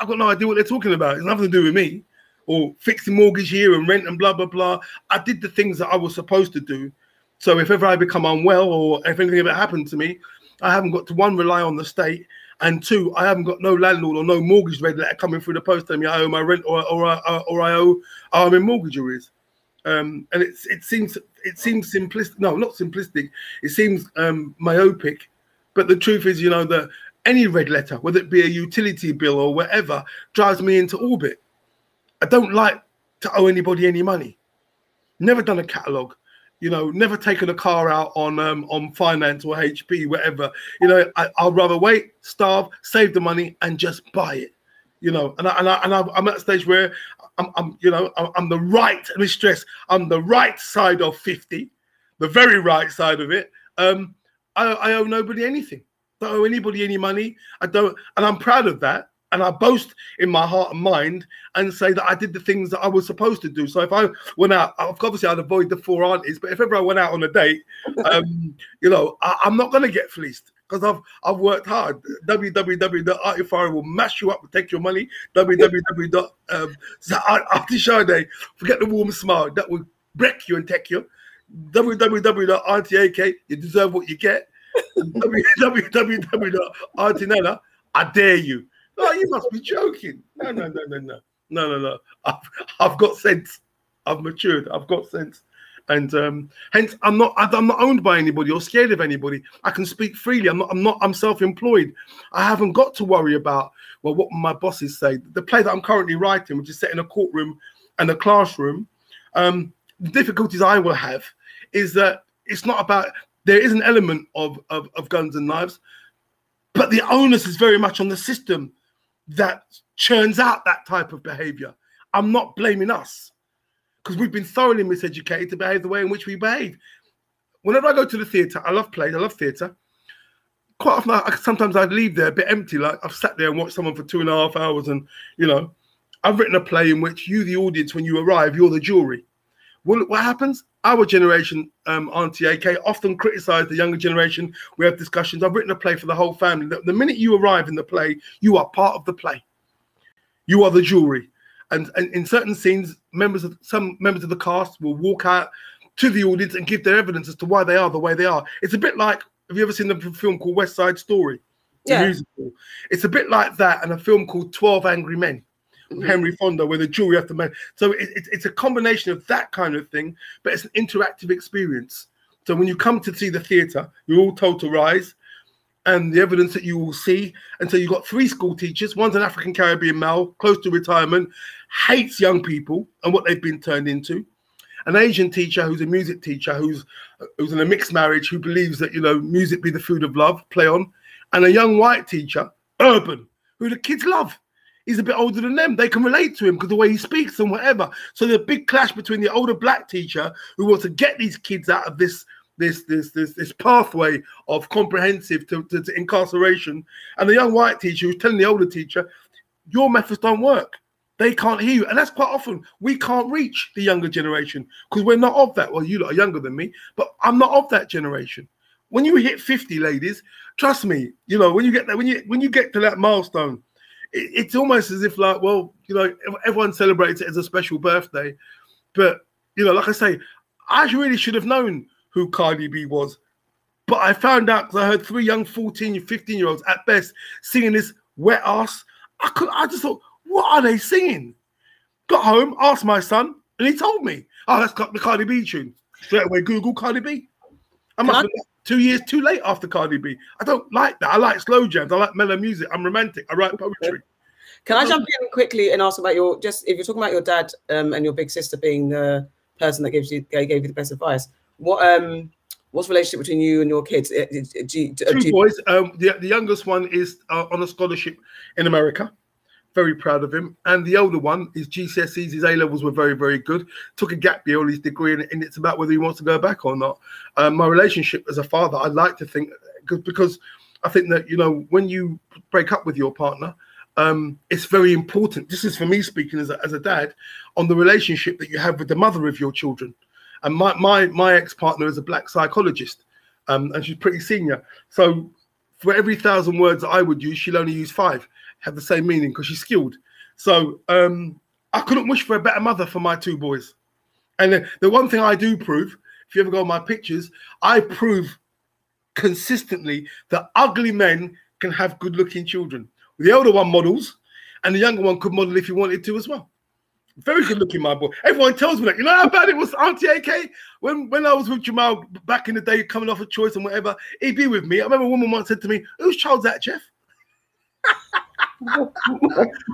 I've got no idea what they're talking about. It's nothing to do with me, or fixing mortgage here and rent and blah, blah, blah. I did the things that I was supposed to do. So if ever I become unwell or if anything ever happened to me, I haven't got to, 1, rely on the state, and 2, I haven't got no landlord or no mortgage regulator coming through the post telling me I owe my rent or I owe, I'm in mortgage arrears. And it seems simplistic. No, not simplistic. It seems myopic. But the truth is, you know, that any red letter, whether it be a utility bill or whatever, drives me into orbit. I don't like to owe anybody any money. Never done a catalogue. You know, never taken a car out on finance or HP, whatever. You know, I'll rather wait, starve, save the money, and just buy it. You know, and I'm at a stage where I'm you know, I'm the right, let me stress, I'm the right side of 50, the very right side of it. I owe nobody anything. Don't owe anybody any money. I don't, and I'm proud of that. And I boast in my heart and mind and say that I did the things that I was supposed to do. So if I went out, obviously I'd avoid the 4 aunties, but if ever I went out on a date, you know, I'm not going to get fleeced. Because I've worked hard. www.artifari will mash you up and take your money. www.artishade, forget the warm smile, that will break you and take you. www.rtak, you deserve what you get. www.artinella, I dare you. Oh, you must be joking. No. I've got sense. I've matured. I've got sense. And hence, I'm not owned by anybody or scared of anybody. I can speak freely. I'm self-employed. I haven't got to worry about, well, what my bosses say. The play that I'm currently writing, which is set in a courtroom and a classroom, the difficulties I will have is that it's not about, there is an element of guns and knives, but the onus is very much on the system that churns out that type of behavior. I'm not blaming us, because we've been thoroughly miseducated to behave the way in which we behave. Whenever I go to the theater, I love plays, I love theater. Quite often, sometimes I leave there a bit empty, like I've sat there and watched someone for 2.5 hours, and, you know, I've written a play in which you, the audience, when you arrive, you're the jury. Well, what happens? Our generation, Auntie AK, often criticise the younger generation. We have discussions. I've written a play for the whole family. The minute you arrive in the play, you are part of the play. You are the jury. And in certain scenes, some members of the cast will walk out to the audience and give their evidence as to why they are the way they are. It's a bit like, have you ever seen the film called West Side Story? Yeah. The musical. It's a bit like that, and a film called 12 Angry Men. Henry Fonda, where the jury have to manage. So it's a combination of that kind of thing, but it's an interactive experience. So when you come to see the theatre, you're all told to rise, and the evidence that you will see. And so you've got 3 school teachers. One's an African Caribbean male, close to retirement, hates young people and what they've been turned into. An Asian teacher who's a music teacher, who's in a mixed marriage, who believes that, you know, music be the food of love, play on. And a young white teacher, urban, who the kids love. He's a bit older than them. They can relate to him because the way he speaks and whatever. So there's a big clash between the older black teacher who wants to get these kids out of this pathway of comprehensive to incarceration, and the young white teacher who's telling the older teacher, your methods don't work. They can't hear you. And that's quite often. We can't reach the younger generation because we're not of that. Well, you lot are younger than me, but I'm not of that generation. When you hit 50, ladies, trust me, you know, when you get that, when you get to that milestone, it's almost as if, like, well, you know, everyone celebrates it as a special birthday. But, you know, like I say, I really should have known who Cardi B was. But I found out because I heard 3 young 14, 15-year-olds at best singing this wet ass. I just thought, what are they singing? Got home, asked my son, and he told me, oh, that's the Cardi B tune. Straight away, Google Cardi B. I'm like, 2 years too late after Cardi B. I don't like that. I like slow jams. I like mellow music. I'm romantic. I write poetry. Can I jump in quickly and ask about your, just if you're talking about your dad and your big sister being the person that gave you the best advice, what's the relationship between you and your kids? Two boys. The youngest one is on a scholarship in America. Very proud of him. And the older one, his GCSEs, his A-levels were very, very good. Took a gap year on his degree, and it's about whether he wants to go back or not. My relationship as a father, I like to think, because I think that, you know, when you break up with your partner, it's very important. This is for me speaking as a dad, on the relationship that you have with the mother of your children. And my ex-partner is a black psychologist, and she's pretty senior. So for every 1,000 words that I would use, she'll only use 5. Have the same meaning because she's skilled. So I couldn't wish for a better mother for my 2 boys. And the one thing I do prove, if you ever go on my pictures, I prove consistently that ugly men can have good-looking children. The older one models, and the younger one could model if he wanted to as well. Very good-looking, my boy. Everyone tells me that. You know how bad it was, Auntie AK? When I was with Jamal back in the day, coming off of Choice and whatever, he'd be with me. I remember a woman once said to me, whose child's that, Jeff? Well, I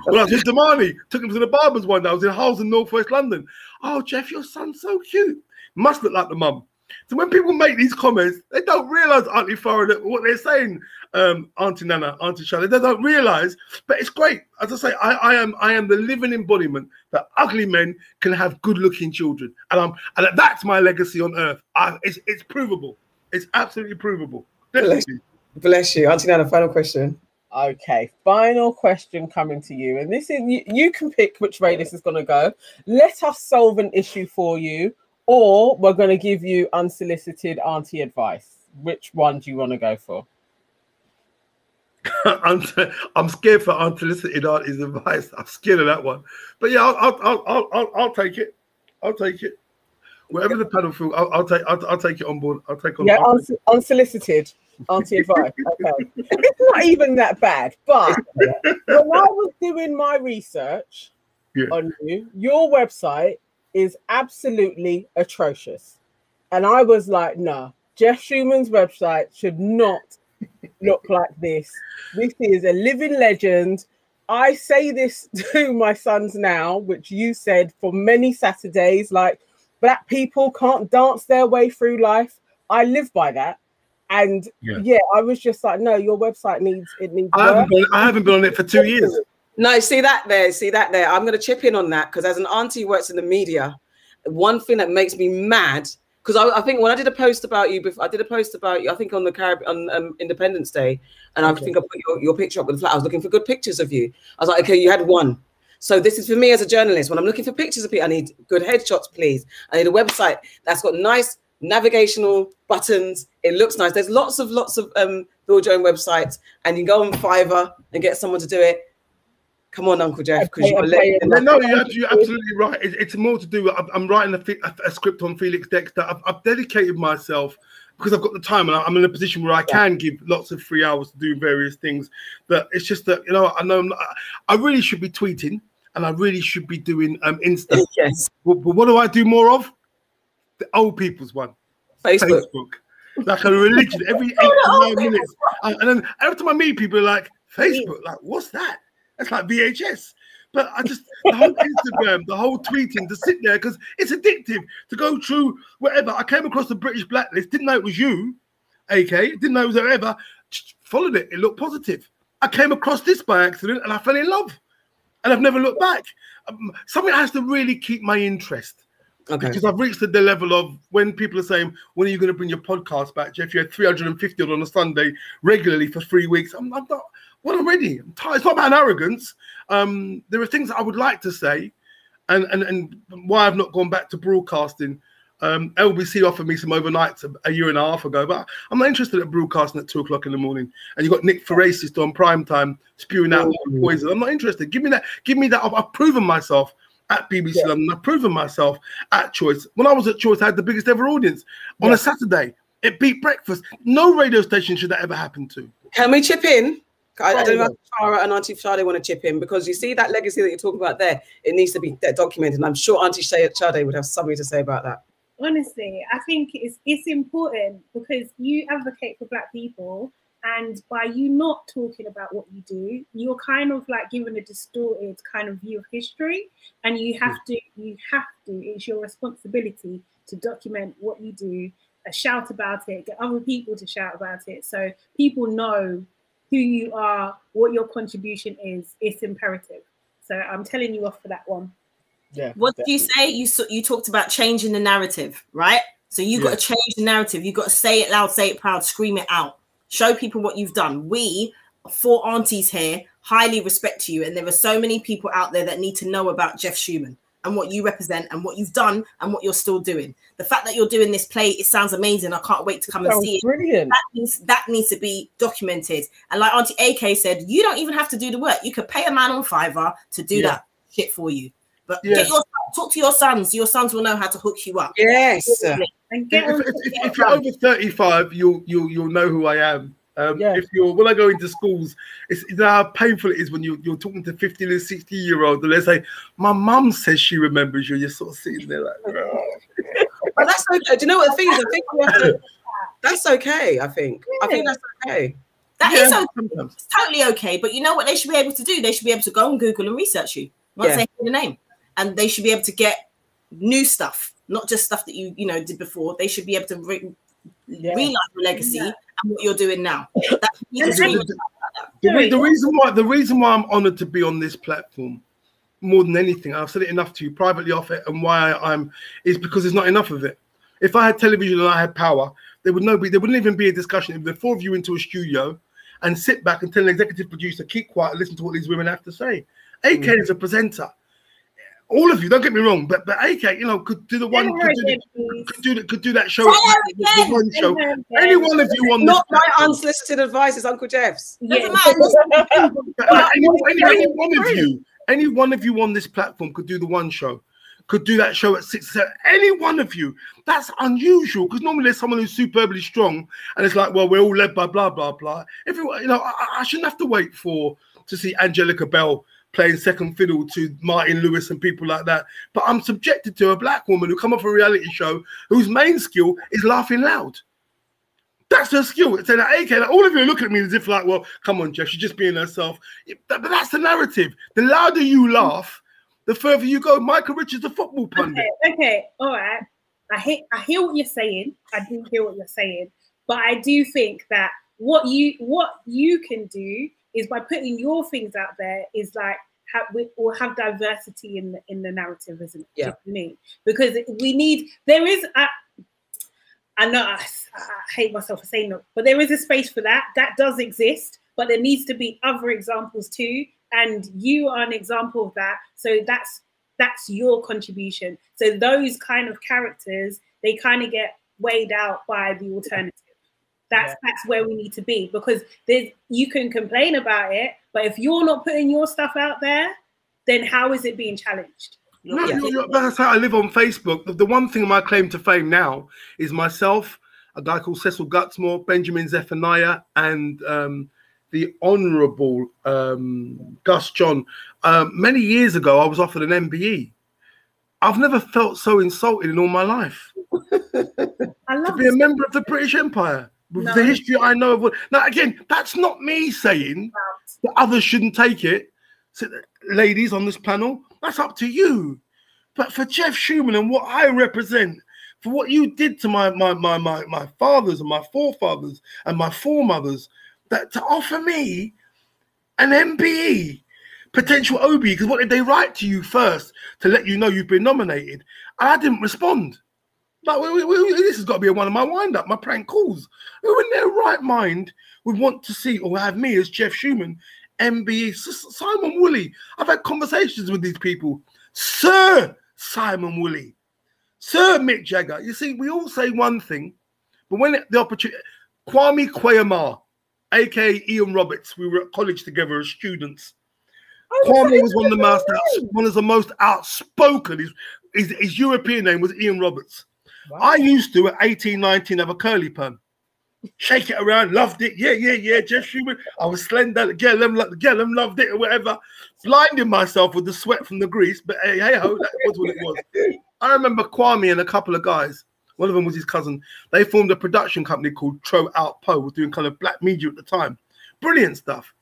was with Damani, took him to the barbers one day. I was in Hulls in northwest London. Oh, Jeff, your son's so cute. Must look like the mum. So when people make these comments, they don't realise, Auntie Farah, what they're saying, Auntie Nana, Auntie Charlotte, they don't realise. But it's great. As I say, I am the living embodiment that ugly men can have good-looking children. And that's my legacy on earth. It's provable. It's absolutely provable. Bless you. Auntie Nana, final question. Okay, final question coming to you. And this is, you can pick which way this is going to go. Let us solve an issue for you, or we're going to give you unsolicited auntie advice. Which one do you want to go for? I'm scared for unsolicited auntie's advice. I'm scared of that one. But yeah, I'll take it. I'll take it. Whatever the paddle feels, I'll take it on board. I'll take on. Yeah, unsolicited. Auntie advice. Okay, it's not even that bad. But when I was doing my research on you, your website is absolutely atrocious, and I was like, no, Jeff Schumann's website should not look like this. This is a living legend. I say this to my sons now, which you said for many Saturdays, like, black people can't dance their way through life. I live by that. And yeah, I was just like, no, your website needs work. I haven't been on it for 2 years. No, see that there. I'm going to chip in on that because as an auntie who works in the media, one thing that makes me mad, because I think when I did a post about you, I think on the Caribbean, on Independence Day, and I think I put your picture up with the flag. I was looking for good pictures of you. I was like, okay, you had one. So this is for me as a journalist. When I'm looking for pictures of people, I need good headshots, please. I need a website that's got nice navigational buttons. It looks nice. There's lots of build your own websites, and you can go on Fiverr and get someone to do it. Come on, Uncle Jeff, because you're late. No, you're absolutely right. It's more to do with, I'm writing a script on Felix Dexter. I've dedicated myself because I've got the time and I'm in a position where I can give lots of free hours to do various things. But it's just that, you know, I know I really should be tweeting and I really should be doing Insta. Yes. But what do I do more of? The old people's one. Facebook. Like a religion. Every 8 to 9 minutes. And then every time I meet people, like, Facebook, like, what's that? It's like VHS, but I just the whole Instagram, the whole tweeting to sit there because it's addictive to go through whatever. I came across the British blacklist, didn't know it was you, AK, didn't know it was whoever, just followed it. It looked positive. I came across this by accident and I fell in love, and I've never looked back. Something has to really keep my interest. Okay. Because I've reached the level of when people are saying, when are you going to bring your podcast back, Jeff? You had 350 on a Sunday regularly for 3 weeks. I'm not. Well, already, I'm tired. It's not about arrogance. There are things that I would like to say, and why I've not gone back to broadcasting. LBC offered me some overnights a year and a half ago, but I'm not interested in broadcasting at 2 o'clock in the morning. And you got Nick Ferracist on prime time spewing out poison. I'm not interested. Give me that. Give me that. I've proven myself at BBC London. I've proven myself at Choice. When I was at Choice, I had the biggest ever audience on a Saturday. It beat breakfast. No radio station should that ever happen to. Can we chip in? I don't know if Tara and Auntie Sade want to chip in, because you see that legacy that you're talking about there, it needs to be documented. And I'm sure Auntie Sade would have something to say about that. Honestly, I think it's important because you advocate for black people, and by you not talking about what you do, you're kind of like given a distorted kind of view of history, and you have to, it's your responsibility to document what you do, shout about it, get other people to shout about it so people know who you are, what your contribution is. It's imperative. So I'm telling you off for that one. Yeah. What did you say? You talked about changing the narrative, right? So you've got to change the narrative. You've got to say it loud, say it proud, scream it out. Show people what you've done. We, 4 aunties here, highly respect you. And there are so many people out there that need to know about Jeff Schumann and what you represent and what you've done and what you're still doing. The fact that you're doing this play, it sounds amazing. I can't wait to come and see it. Brilliant. That needs to be documented. And like Auntie AK said, you don't even have to do the work. You could pay a man on Fiverr to do that shit for you. But talk to your sons. Your sons will know how to hook you up. Yes. And if you're over 35, you'll know who I am. If you're when I go into schools, it's how painful it is when you're talking to 15 and 60 year olds and they say, my mum says she remembers you, and you're sort of sitting there like, but that's okay. Do you know what the thing is? I think we have to, that's okay, I think. Really? I think that's okay. That is okay. Sometimes. It's totally okay. But you know what they should be able to do? They should be able to go on Google and research you once they hear the name. And they should be able to get new stuff, not just stuff that you know did before. They should be able to realize your legacy and what you're doing now. The reason why I'm honoured to be on this platform, more than anything, I've said it enough to you privately off it, and why I'm is because there's not enough of it. If I had television and I had power, there wouldn't even be a discussion. If the 4 of you into a studio and sit back and tell an executive producer, keep quiet and listen to what these women have to say. AK is a presenter. All of you, don't get me wrong, but AK, you know, could do that show. Any one of you on not this my unsolicited advice is Uncle Jeff's. Any one of you on this platform could do the one show, could do that show at 6 or 7. Any one of you. That's unusual because normally there's someone who's superbly strong, and it's like, well, we're all led by blah blah blah. Everyone, you know, I shouldn't have to wait to see Angelica Bell playing second fiddle to Martin Lewis and people like that. But I'm subjected to a black woman who come off a reality show whose main skill is laughing loud. That's her skill. It's an AK. Like, all of you look at me as if like, well, come on, Jeff, she's just being herself. But that's the narrative. The louder you laugh, the further you go. Michael Richards, the football pundit. Okay, all right. I hear what you're saying. I do hear what you're saying. But I do think that what you can do is by putting your things out there is like, we'll have diversity in the narrative, isn't it? Yeah. You know what I mean? Because we need, there is, I know I hate myself for saying that, but there is a space for that. That does exist, but there needs to be other examples too. And you are an example of that. So that's your contribution. So those kind of characters, they kind of get weighed out by the alternative. That's where we need to be, because you can complain about it, but if you're not putting your stuff out there, then how is it being challenged? No, yeah. That's how I live on Facebook. The one thing my claim to fame now is myself, a guy called Cecil Gutsmore, Benjamin Zephaniah, and the Honourable Gus John. Many years ago, I was offered an MBE. I've never felt so insulted in all my life. I love to be a member of the British Empire. No. The history I know of. Now, again, that's not me saying that others shouldn't take it. So, ladies on this panel, that's up to you. But for Jeff Schumann and what I represent, for what you did to my fathers and my forefathers and my foremothers, that to offer me an MBE, potential OBE, because what did they write to you first to let you know you've been nominated? And I didn't respond. Like, this has got to be one of my wind-up, my prank calls. Who in their right mind would want to see or have me as Jeff Schumann, MBE? Simon Woolley. I've had conversations with these people. Sir Simon Woolley. Sir Mick Jagger. You see, we all say one thing, but when the opportunity... Kwame Kweyama, a.k.a. Ian Roberts. We were at college together as students. Kwame was one of the most outspoken. His European name was Ian Roberts. Wow. I used to, at 18, 19, have a curly perm. Shake it around, loved it. Yeah, Jeff Schumann. I was slender. Gellum loved it or whatever. Blinding myself with the sweat from the grease. But hey-ho, that was what it was. I remember Kwame and a couple of guys. One of them was his cousin. They formed a production company called Tro Out Po. Was doing kind of black media at the time. Brilliant stuff.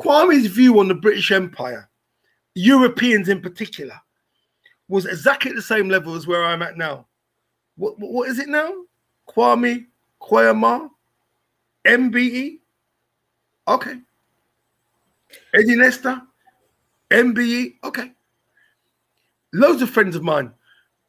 Kwame's view on the British Empire, Europeans in particular, was exactly the same level as where I'm at now. What is it now? Kwame Kweyama, MBE. Okay. Eddie Nesta, MBE. Okay. Loads of friends of mine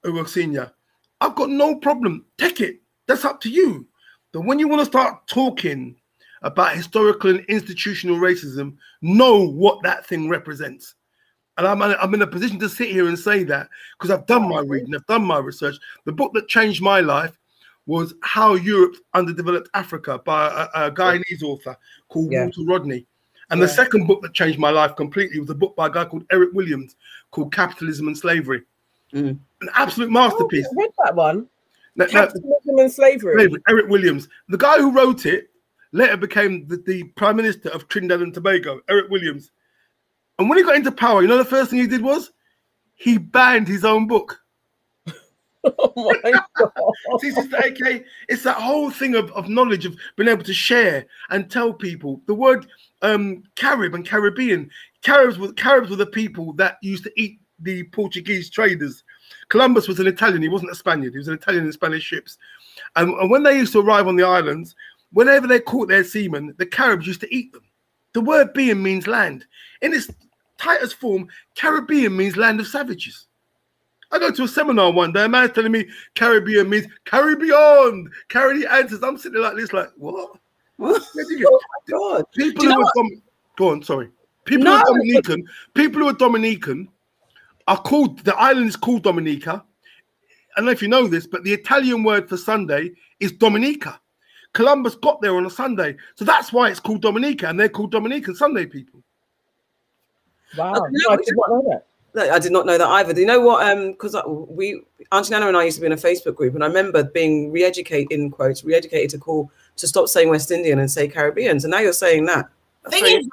who are senior. I've got no problem. Take it. That's up to you. But when you want to start talking about historical and institutional racism, know what that thing represents. And I'm in a position to sit here and say that because I've done my reading, I've done my research. The book that changed my life was How Europe Underdeveloped Africa by a Guyanese author called Walter Rodney. And the second book that changed my life completely was a book by a guy called Eric Williams called Capitalism and Slavery. Mm. An absolute masterpiece. I read that one. Capitalism and Slavery. Eric Williams. The guy who wrote it later became the Prime Minister of Trinidad and Tobago, Eric Williams. And when he got into power, you know the first thing he did was? He banned his own book. Oh my God. It's that whole thing of knowledge, of being able to share and tell people. The word Carib and Caribbean. Caribs were the people that used to eat the Portuguese traders. Columbus was an Italian. He wasn't a Spaniard. He was an Italian in Spanish ships. And when they used to arrive on the islands, whenever they caught their seamen, the Caribs used to eat them. The word being means land. In its tightest form, Caribbean means land of savages. I go to a seminar one day, a man's telling me Caribbean means carry beyond, carry the answers. I'm sitting like this, like, what? Oh my God. People who are Dominican, people who are Dominican are called, the island is called Dominica. I don't know if you know this, but the Italian word for Sunday is Dominica. Columbus got there on a Sunday. So that's why it's called Dominica, and they're called Dominican Sunday people. Wow. I did not know that either. Do you know what? Because Antonella and I used to be in a Facebook group, and I remember being re-educated to call to stop saying West Indian and say Caribbeans. And now you're saying that. Thing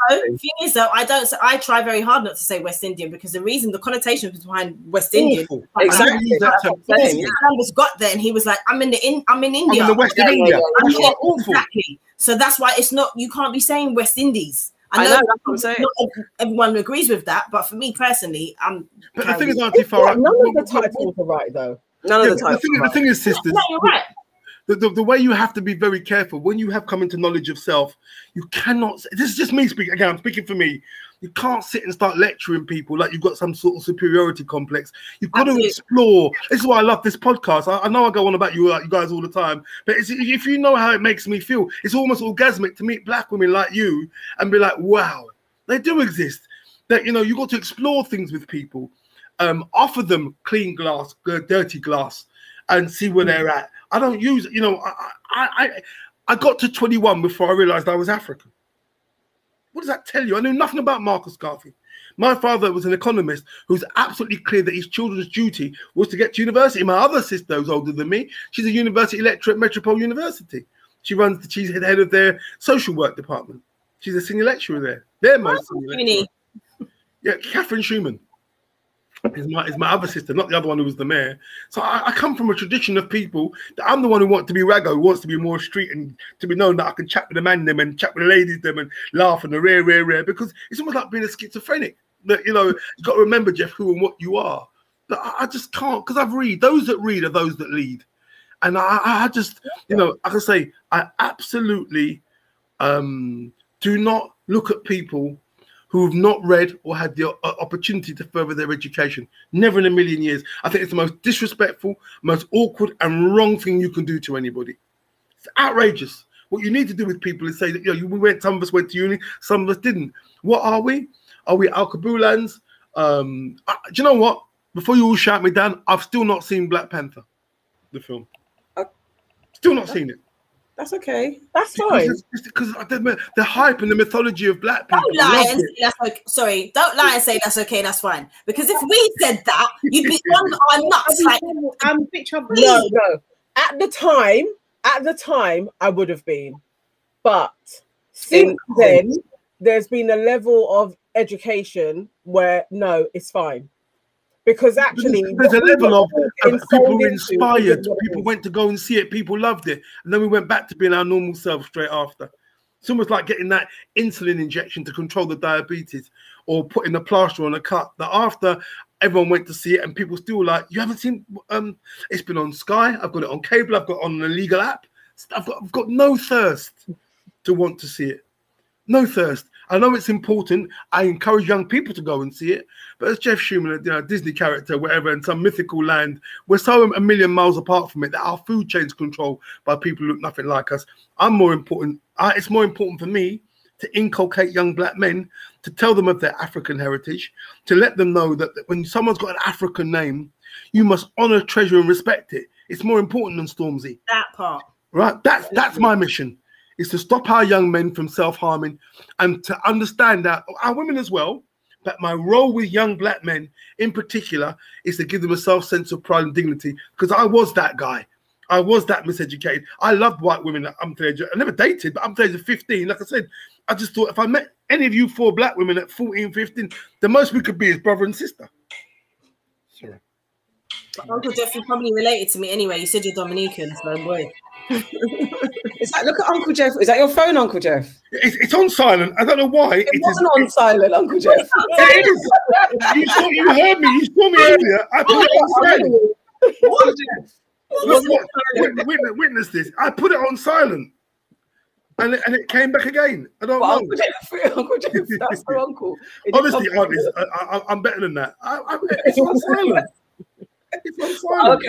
is, though, I try very hard not to say West Indian because the reason, the connotation behind West Indian, exactly. Columbus got there and he was like, "I'm in India. I'm in the West of India." Exactly. So that's why it's not. You can't be saying West Indies. I know that's what I'm saying. Not everyone agrees with that, but for me personally, I'm. But the thing is, Auntie Farah, none of the titles are right, though. None of the titles. The thing is, sisters. No, you're right. The way you have to be very careful when you have come into knowledge of self, you cannot, this is just me speaking, again, I'm speaking for me, you can't sit and start lecturing people like you've got some sort of superiority complex. You've got to explore. This is why I love this podcast. I know I go on about you guys all the time, but it's, if you know how it makes me feel, it's almost orgasmic to meet black women like you and be like, wow, they do exist. That, you know, you've got to explore things with people. Offer them clean glass, dirty glass, and see where they're at. I don't use, you know, I got to 21 before I realized I was African. What does that tell you? I knew nothing about Marcus Garvey. My father was an economist who's absolutely clear that his children's duty was to get to university. My other sister, who's older than me, she's a university lecturer at Metropolitan University. She's the head of their social work department. She's a senior lecturer there. They're most senior lecturer. Yeah, Catherine Schumann is my other sister, not the other one who was the mayor. So I come from a tradition of people that I'm the one who wants to be raggo, wants to be more street and to be known that I can chat with the man them and chat with the ladies them and laugh and the rare, because it's almost like being a schizophrenic. That, you know, you've got to remember, Jeff, who and what you are. But I just can't, because I've read. Those that read are those that lead. And I just, you know, I can say I absolutely do not look at people who have not read or had the opportunity to further their education. Never in a million years. I think it's the most disrespectful, most awkward and wrong thing you can do to anybody. It's outrageous. What you need to do with people is say that, you know, some of us went to uni, some of us didn't. What are we? Are we Al-Kabulans? Do you know what? Before you all shout me down, I've still not seen Black Panther, the film. Still not seen it. That's okay. That's fine. Because the hype and the mythology of black people. Don't lie and say that's okay. Sorry, don't lie and say that's okay. That's fine. Because if we said that, you'd be on nuts. Like, no. At the time, I would have been. But since then, there's been a level of education where no, it's fine. Because actually, there's a level of people were inspired, people went to go and see it, people loved it, and then we went back to being our normal self straight after. It's almost like getting that insulin injection to control the diabetes or putting a plaster on a cut. That after everyone went to see it, and people still like, you haven't seen, it's been on Sky, I've got it on cable, I've got it on an illegal app. I've got no thirst to want to see it. No thirst. I know it's important. I encourage young people to go and see it. But as Jeff Schumann, a Disney character, whatever, in some mythical land, we're so a million miles apart from it that our food chain's controlled by people who look nothing like us. I'm more important. It's more important for me to inculcate young black men, to tell them of their African heritage, to let them know that when someone's got an African name, you must honor, treasure, and respect it. It's more important than Stormzy. That part. Right? That's my mission. Is to stop our young men from self-harming and to understand that our women as well, but my role with young black men in particular is to give them a self-sense of pride and dignity, because I was that guy. I was that miseducated. I loved white women up to the age of, I never dated, but up to the age of 15, like I said, I just thought if I met any of you four black women at 14, 15, the most we could be is brother and sister. Sure. Uncle Jeff, you're probably related to me anyway. You said you're Dominican, so boy. Is that, look at Uncle Jeff. Is that your phone, Uncle Jeff? It's on silent. I don't know why. It wasn't on silent, Uncle Jeff. It is. You heard me. You saw me earlier. I put it on silent. Look, witness this. I put it on silent. And it came back again. I don't know. Uncle Jeff, that's her uncle. Honestly, I'm better than that. It's on silent. Okay,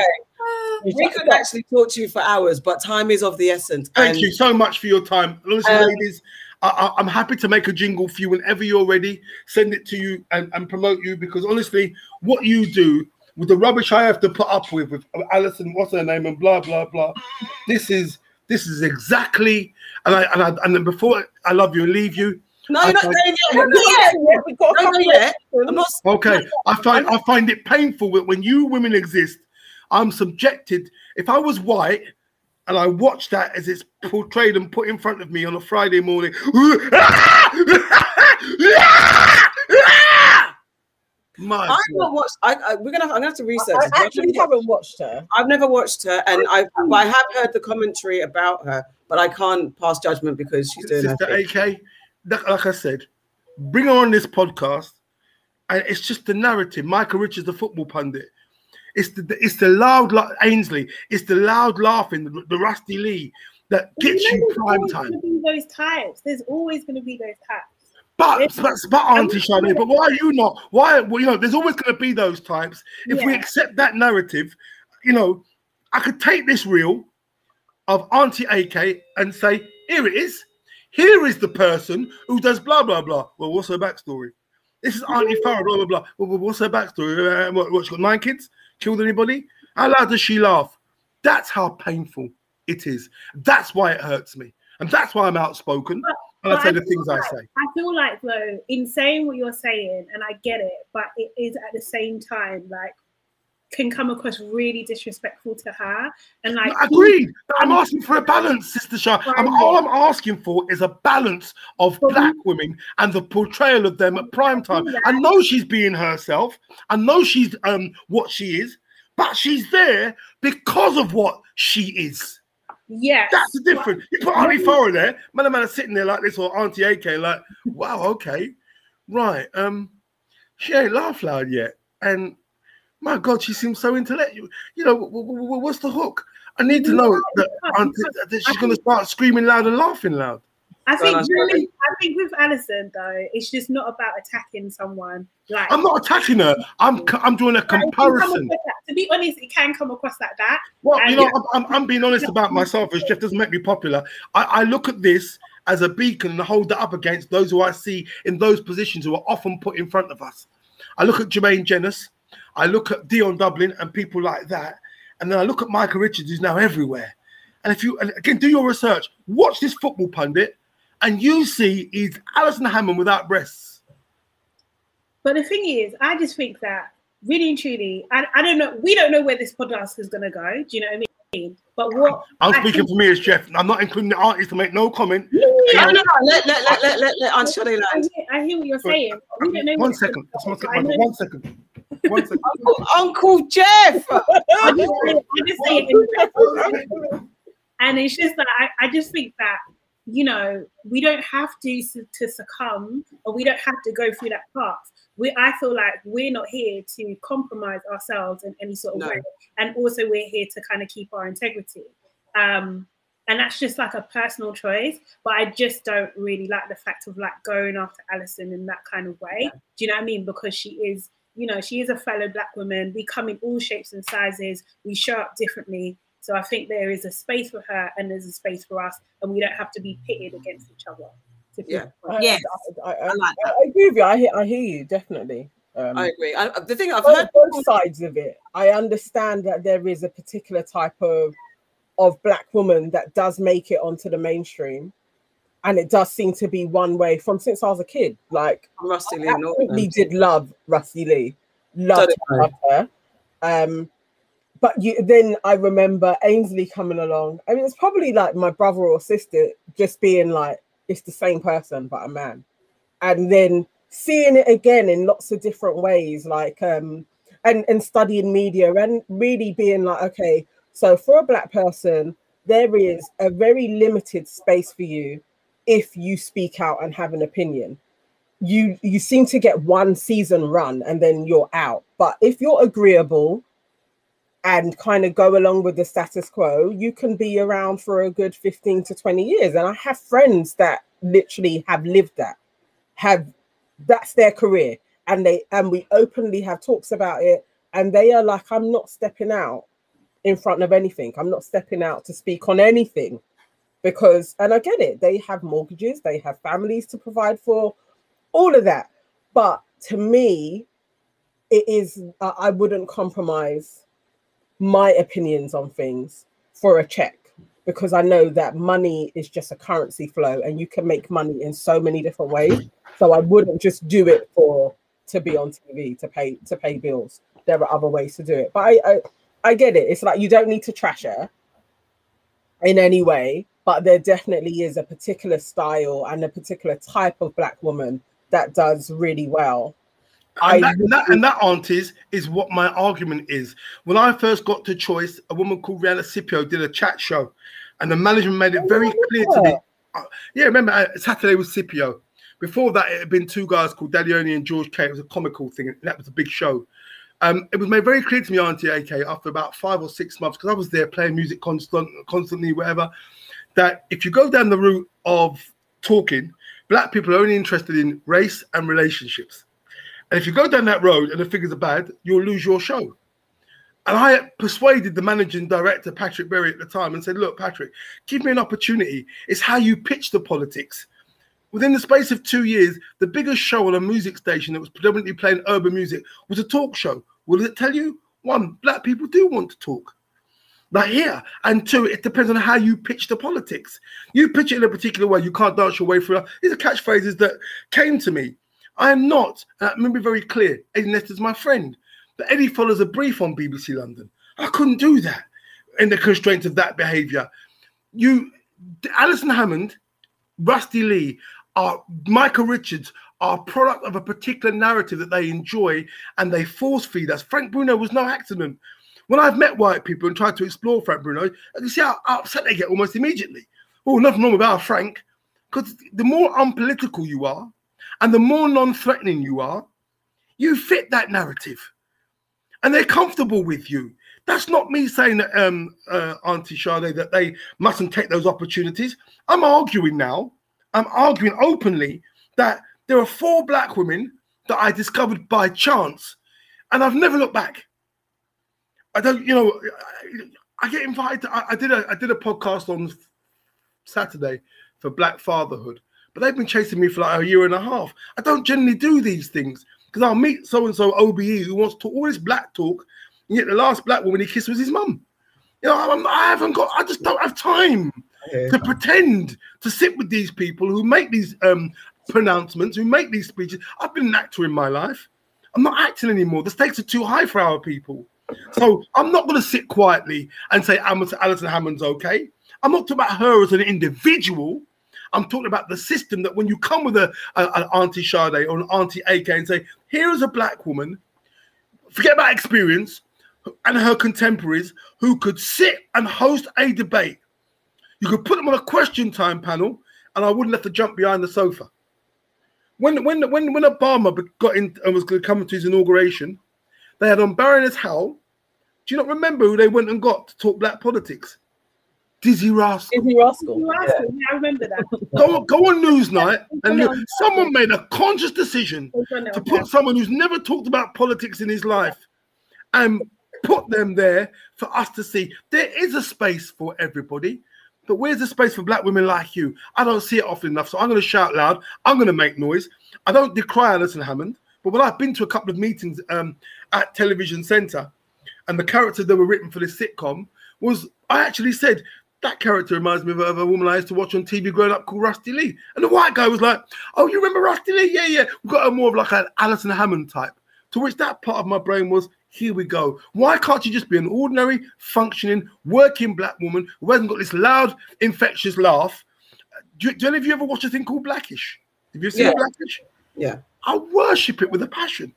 we could actually talk to you for hours, but time is of the essence. Thank you so much for your time. Listen, ladies, I'm happy to make a jingle for you whenever you're ready. Send it to you and promote you, because honestly, what you do with the rubbish I have to put up with Alison, what's her name, and blah blah blah. This is exactly, and then before I love you and leave you. No, you're not saying it. Okay, I find it painful that when you women exist, I'm subjected. If I was white and I watch that as it's portrayed and put in front of me on a Friday morning, I'm gonna have to research. I actually haven't watched her. I've never watched her, and I have heard the commentary about her, but I can't pass judgment because she's doing her thing. AK. Like I said, bring her on this podcast, and it's just the narrative. Michael Richards, the football pundit, It's the loud, like Ainsley, it's the loud laughing, the Rusty Lee that gets you prime time. Those types, there's always going to be those types. But Auntie Charlene, but why are you not? Well, you know, there's always going to be those types. If we accept that narrative, you know, I could take this reel of Auntie AK and say, here it is. Here is the person who does blah, blah, blah. Well, what's her backstory? This is Auntie Farah, blah, blah, blah. Well, what's her backstory? What, she got 9 kids? Killed anybody? How loud does she laugh? That's how painful it is. That's why it hurts me. And that's why I'm outspoken. And I say the things I say. I feel like, though, in saying what you're saying, and I get it, but it is at the same time, like, can come across really disrespectful to her. And like, agreed. I'm asking for a balance, Sister Shah. All I'm asking for is a balance of black women and the portrayal of them at prime time. I know she's being herself. I know she's what she is, but she's there because of what she is. Yes. That's the difference. You put Auntie Farah there, man is sitting there like this, or Auntie AK, like, wow, okay. Right. She ain't laugh loud yet. And my God, she seems so intellectual. You know, what's the hook? I need to know that she's going to start screaming loud and laughing loud. I think with Alison, though, it's just not about attacking someone. Like, I'm not attacking her. I'm doing a comparison. To be honest, it can come across like that. Well, you know, I'm being honest about myself. As Jeff doesn't make me popular, I look at this as a beacon and hold that up against those who I see in those positions who are often put in front of us. I look at Jermaine Jenner's. I look at Dion Dublin and people like that, and then I look at Michael Richards, who's now everywhere. And if you, again, do your research, watch this football pundit, and you see is Alison Hammond without breasts. But the thing is, I just think that, really and truly, I don't know, we don't know where this podcast is going to go, do you know what I mean? But what I'm speaking for me is Jeff. I'm not including the artist to make no comment. Let Auntie Charlene. I hear what you're saying. We don't know. One second. Uncle Jeff. I just say it. And it's just that I just think that, you know, we don't have to succumb, or we don't have to go through that path. I feel like we're not here to compromise ourselves in any sort of way. And also we're here to kind of keep our integrity. And that's just like a personal choice. But I just don't really like the fact of like going after Alison in that kind of way. Yeah. Do you know what I mean? Because she is, you know, she is a fellow black woman. We come in all shapes and sizes. We show up differently. So I think there is a space for her and there's a space for us. And we don't have to be pitted against each other. I agree with you. I hear you, definitely. I agree. The thing I've heard both sides of it. I understand that there is a particular type of black woman that does make it onto the mainstream, and it does seem to be one way from since I was a kid. Like Rusty Lee, I did love Rusty Lee, loved her. But then I remember Ainsley coming along. I mean, it's probably like my brother or sister just being like, it's the same person but a man, and then seeing it again in lots of different ways, like and studying media and really being like, okay, so for a black person there is a very limited space for you if you speak out and have an opinion. You seem to get one season run and then you're out. But if you're agreeable and kind of go along with the status quo, you can be around for a good 15 to 20 years. And I have friends that literally have lived that, that's their career. And we openly have talks about it. And they are like, I'm not stepping out in front of anything. I'm not stepping out to speak on anything because, and I get it, they have mortgages, they have families to provide for, all of that. But to me, it is, I wouldn't compromise my opinions on things for a check, because I know that money is just a currency flow and you can make money in so many different ways. So I wouldn't just do it to be on TV, to pay bills. There are other ways to do it. But I get it. It's like, you don't need to trash her in any way, but there definitely is a particular style and a particular type of black woman that does really well. And that, aunties, is what my argument is. When I first got to Choice, a woman called Rihanna Scipio did a chat show, and the management made it very clear to me. Yeah, remember, Saturday was Scipio. Before that, it had been two guys called Daddy Oni and George K. It was a comical thing, and that was a big show. It was made very clear to me, Auntie AK, after about 5 or 6 months, because I was there playing music constantly, whatever, that if you go down the route of talking, black people are only interested in race and relationships. And if you go down that road and the figures are bad, you'll lose your show. And I persuaded the managing director, Patrick Berry, at the time and said, look, Patrick, give me an opportunity. It's how you pitch the politics. Within the space of 2 years, the biggest show on a music station that was predominantly playing urban music was a talk show. Will it tell you? One, black people do want to talk. Like here. And two, it depends on how you pitch the politics. You pitch it in a particular way. You can't dance your way through it. These are catchphrases that came to me. I am not, and I remember very clear, Eddie Nestor's my friend. But Eddie follows a brief on BBC London. I couldn't do that in the constraints of that behaviour. You, Alison Hammond, Rusty Lee, Michael Richards are a product of a particular narrative that they enjoy and they force feed us. Frank Bruno was no accident. When I've met white people and tried to explore Frank Bruno, I can see how upset they get almost immediately. Oh, nothing wrong with our Frank. Because the more unpolitical you are and the more non-threatening you are, you fit that narrative. And they're comfortable with you. That's not me saying that, Auntie Sade, that they mustn't take those opportunities. I'm arguing now. I'm arguing openly that there are 4 black women that I discovered by chance, and I've never looked back. I don't, you know, I get invited. I did a podcast on Saturday for Black Fatherhood, but they've been chasing me for like a year and a half. I don't generally do these things because I'll meet so-and-so OBE who wants to talk all this black talk, and yet the last black woman he kissed was his mum. You know, I just don't have time. Okay. To pretend to sit with these people who make these pronouncements, who make these speeches. I've been an actor in my life. I'm not acting anymore. The stakes are too high for our people. So I'm not going to sit quietly and say Alison Hammond's okay. I'm not talking about her as an individual. I'm talking about the system that when you come with an Auntie Sade or an Auntie AK and say, here is a black woman, forget about experience, and her contemporaries who could sit and host a debate. You could put them on a question time panel, and I wouldn't have to jump behind the sofa. When Obama got in and was going to come to his inauguration, they had on Baroness Howell. Do you not remember who they went and got to talk black politics? Dizzy Rascal. Dizzy Rascal. Dizzy Rascal. Yeah. I remember that. Go on Newsnight, and look, someone made a conscious decision to put someone who's never talked about politics in his life, and put them there for us to see. There is a space for everybody. But where's the space for black women like you? I don't see it often enough, so I'm going to shout loud. I'm going to make noise. I don't decry Alison Hammond, but when I've been to a couple of meetings at Television Centre, and the characters that were written for this sitcom was, I actually said, that character reminds me of a woman I used to watch on TV growing up called Rusty Lee. And the white guy was like, oh, you remember Rusty Lee? Yeah, yeah. We've got her more of like an Alison Hammond type. To which that part of my brain was, here we go. Why can't you just be an ordinary, functioning, working black woman who hasn't got this loud, infectious laugh? Do any of you ever watch a thing called Blackish? Have you seen Blackish? Yeah. I worship it with a passion.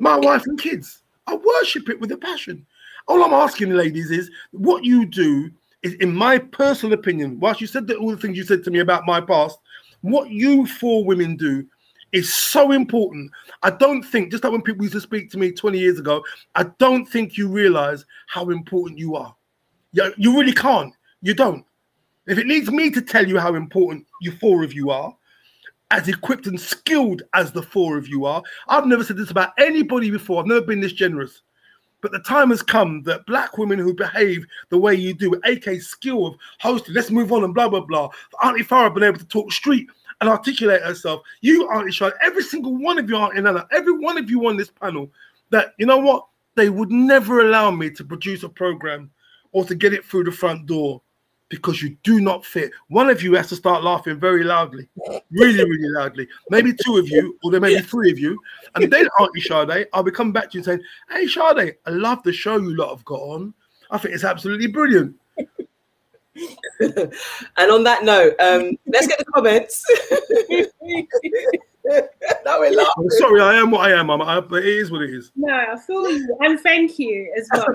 My wife and kids, I worship it with a passion. All I'm asking, ladies, is what you do is, in my personal opinion, whilst you said that all the things you said to me about my past, what you 4 women do is so important. I don't think, just like when people used to speak to me 20 years ago, I don't think you realise how important you are. You really can't. You don't. If it needs me to tell you how important you 4 of you are, as equipped and skilled as the 4 of you are, I've never said this about anybody before. I've never been this generous. But the time has come that black women who behave the way you do, aka skill of hosting, let's move on and blah, blah, blah. Auntie Farah been able to talk street and articulate herself. You, Auntie Sade, every single one of you, Auntie Nana, every one of you on this panel, that, you know what? They would never allow me to produce a program or to get it through the front door because you do not fit. One of you has to start laughing very loudly, really, really loudly. Maybe 2 of you, or there may be 3 of you. And then, Auntie Sade, I'll be coming back to you saying, hey, Sade, I love the show you lot have got on. I think it's absolutely brilliant. And on that note, let's get the comments. Now we're laughing. I'm sorry, I am what I am, but it is what it is. No, I feel you, and thank you as well.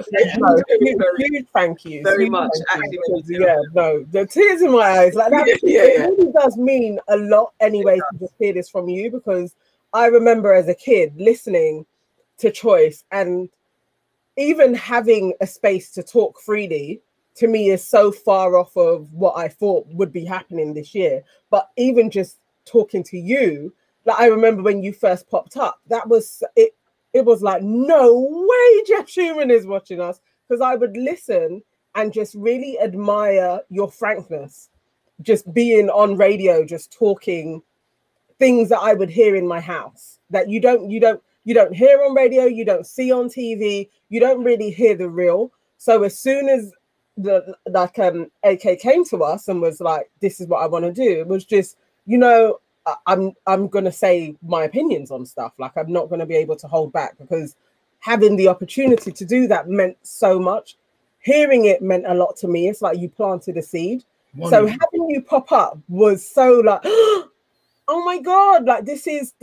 Thank you very much. Actually, yeah, no, the tears in my eyes. Like that, it really does mean a lot, anyway, to just hear this from you, because I remember as a kid listening to Choice, and even having a space to talk freely to me is so far off of what I thought would be happening this year. But even just talking to you, like, I remember when you first popped up, that was it. It was like, no way Jeff Schumann is watching us, because I would listen and just really admire your frankness, just being on radio, just talking things that I would hear in my house that you don't hear on radio, you don't see on TV, you don't really hear the real. So as soon as the AK came to us and was like, this is what I want to do, it was just, you know, I'm gonna say my opinions on stuff. Like, I'm not gonna be able to hold back, because having the opportunity to do that meant so much. Hearing it meant a lot to me. It's like you planted a seed. Wonderful. So having you pop up was so like, oh my God, like this is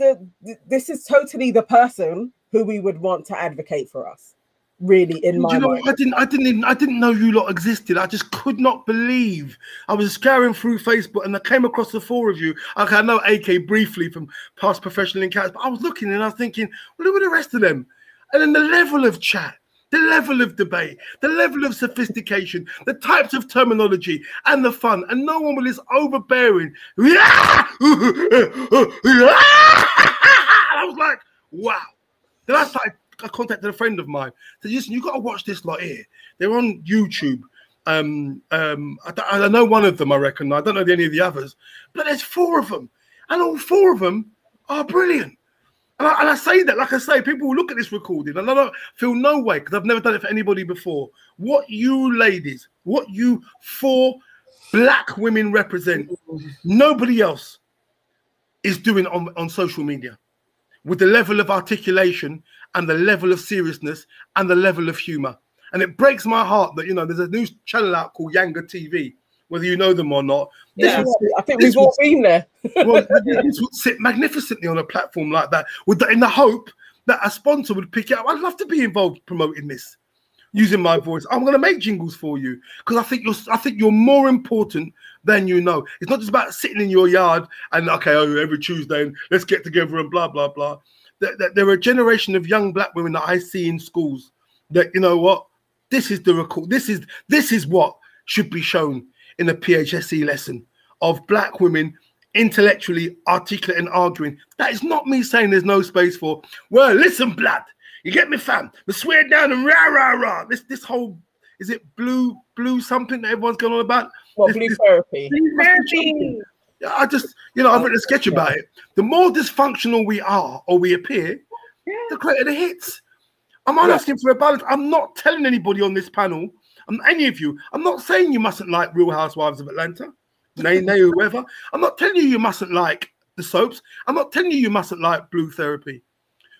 totally the person who we would want to advocate for us. Really, in my mind. I didn't know you lot existed. I just could not believe. I was scouring through Facebook and I came across the four of you. Okay, I know AK briefly from past professional encounters, but I was looking and I was thinking, well, who are the rest of them? And then the level of chat, the level of debate, the level of sophistication, the types of terminology and the fun, and no one with this overbearing. I was like, wow. Then I started. I contacted a friend of mine. Said, listen, you've got to watch this lot here. They're on YouTube. I know one of them, I reckon. I don't know any of the others. But there's four of them. And all four of them are brilliant. And I say that, like I say, people will look at this recording. And I don't feel no way, because I've never done it for anybody before. What you ladies, what you four black women represent, nobody else is doing on social media. With the level of articulation and the level of seriousness and the level of humor. And it breaks my heart that, you know, there's a new channel out called Yanga TV, whether you know them or not. Yeah, I think we've all been there. Well, this would sit magnificently on a platform like that, with the, in the hope that a sponsor would pick it up. I'd love to be involved promoting this, using my voice. I'm going to make jingles for you, because I think you're more important than you know. It's not just about sitting in your yard and, okay, oh, every Tuesday, and let's get together and blah, blah, blah. There are a generation of young black women that I see in schools that, you know what, this is the record. This is what should be shown in a PHSE lesson, of black women intellectually articulate and arguing. That is not me saying there's no space for, well, listen, blood, you get me, fam? The swear down and rah, rah, rah. This whole, is it blue something that everyone's going on about? Well, Blue Therapy. I just, you know, I've written a sketch about it. The more dysfunctional we are, or we appear, the greater the hits. I'm not asking for a balance. I'm not telling anybody on this panel, any of you, I'm not saying you mustn't like Real Housewives of Atlanta, nay, whoever. I'm not telling you you mustn't like the soaps. I'm not telling you you mustn't like Blue Therapy.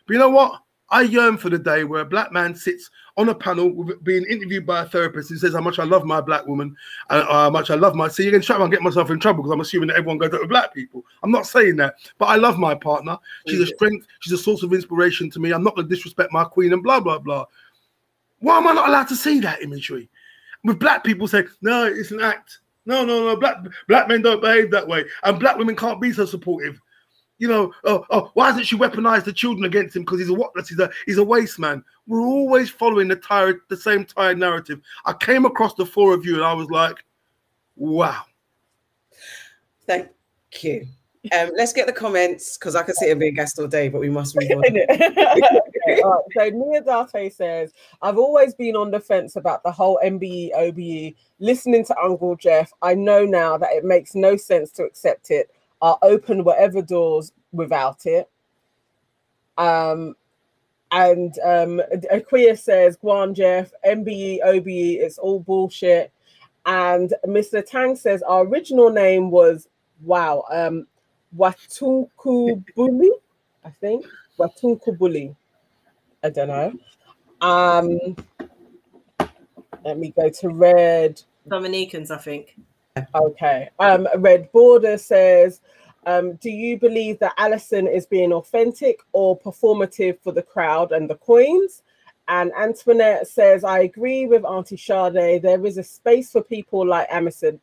But you know what? I yearn for the day where a black man sits on a panel being interviewed by a therapist who says how much I love my black woman and how much I love my... So you're going to try and get myself in trouble, because I'm assuming that everyone goes out with black people. I'm not saying that, but I love my partner. She's a strength. She's a source of inspiration to me. I'm not going to disrespect my queen and blah, blah, blah. Why am I not allowed to see that imagery? With black people saying, no, it's an act. No, black men don't behave that way. And black women can't be so supportive. You know, why hasn't she weaponized the children against him? Because he's a whatless, he's a waste man. We're always following the same tired narrative. I came across the four of you and I was like, wow. Thank you. Let's get the comments, because I could sit and be a guest all day, but we must move on. Okay, all right. So Nia Date says, I've always been on the fence about the whole MBE, OBE. Listening to Uncle Jeff, I know now that it makes no sense to accept it. Are open whatever doors without it. And Aquia says, Guan Jeff, MBE, OBE, it's all bullshit. And Mr. Tang says, our original name was, wow, Watunkubuli, I think. Watunkubuli. I don't know. Let me go to Red. Dominicans, I think. Okay. Red Border says, do you believe that Alison is being authentic or performative for the crowd and the coins? And Antoinette says, I agree with Auntie Sade. There is a space for people like Alison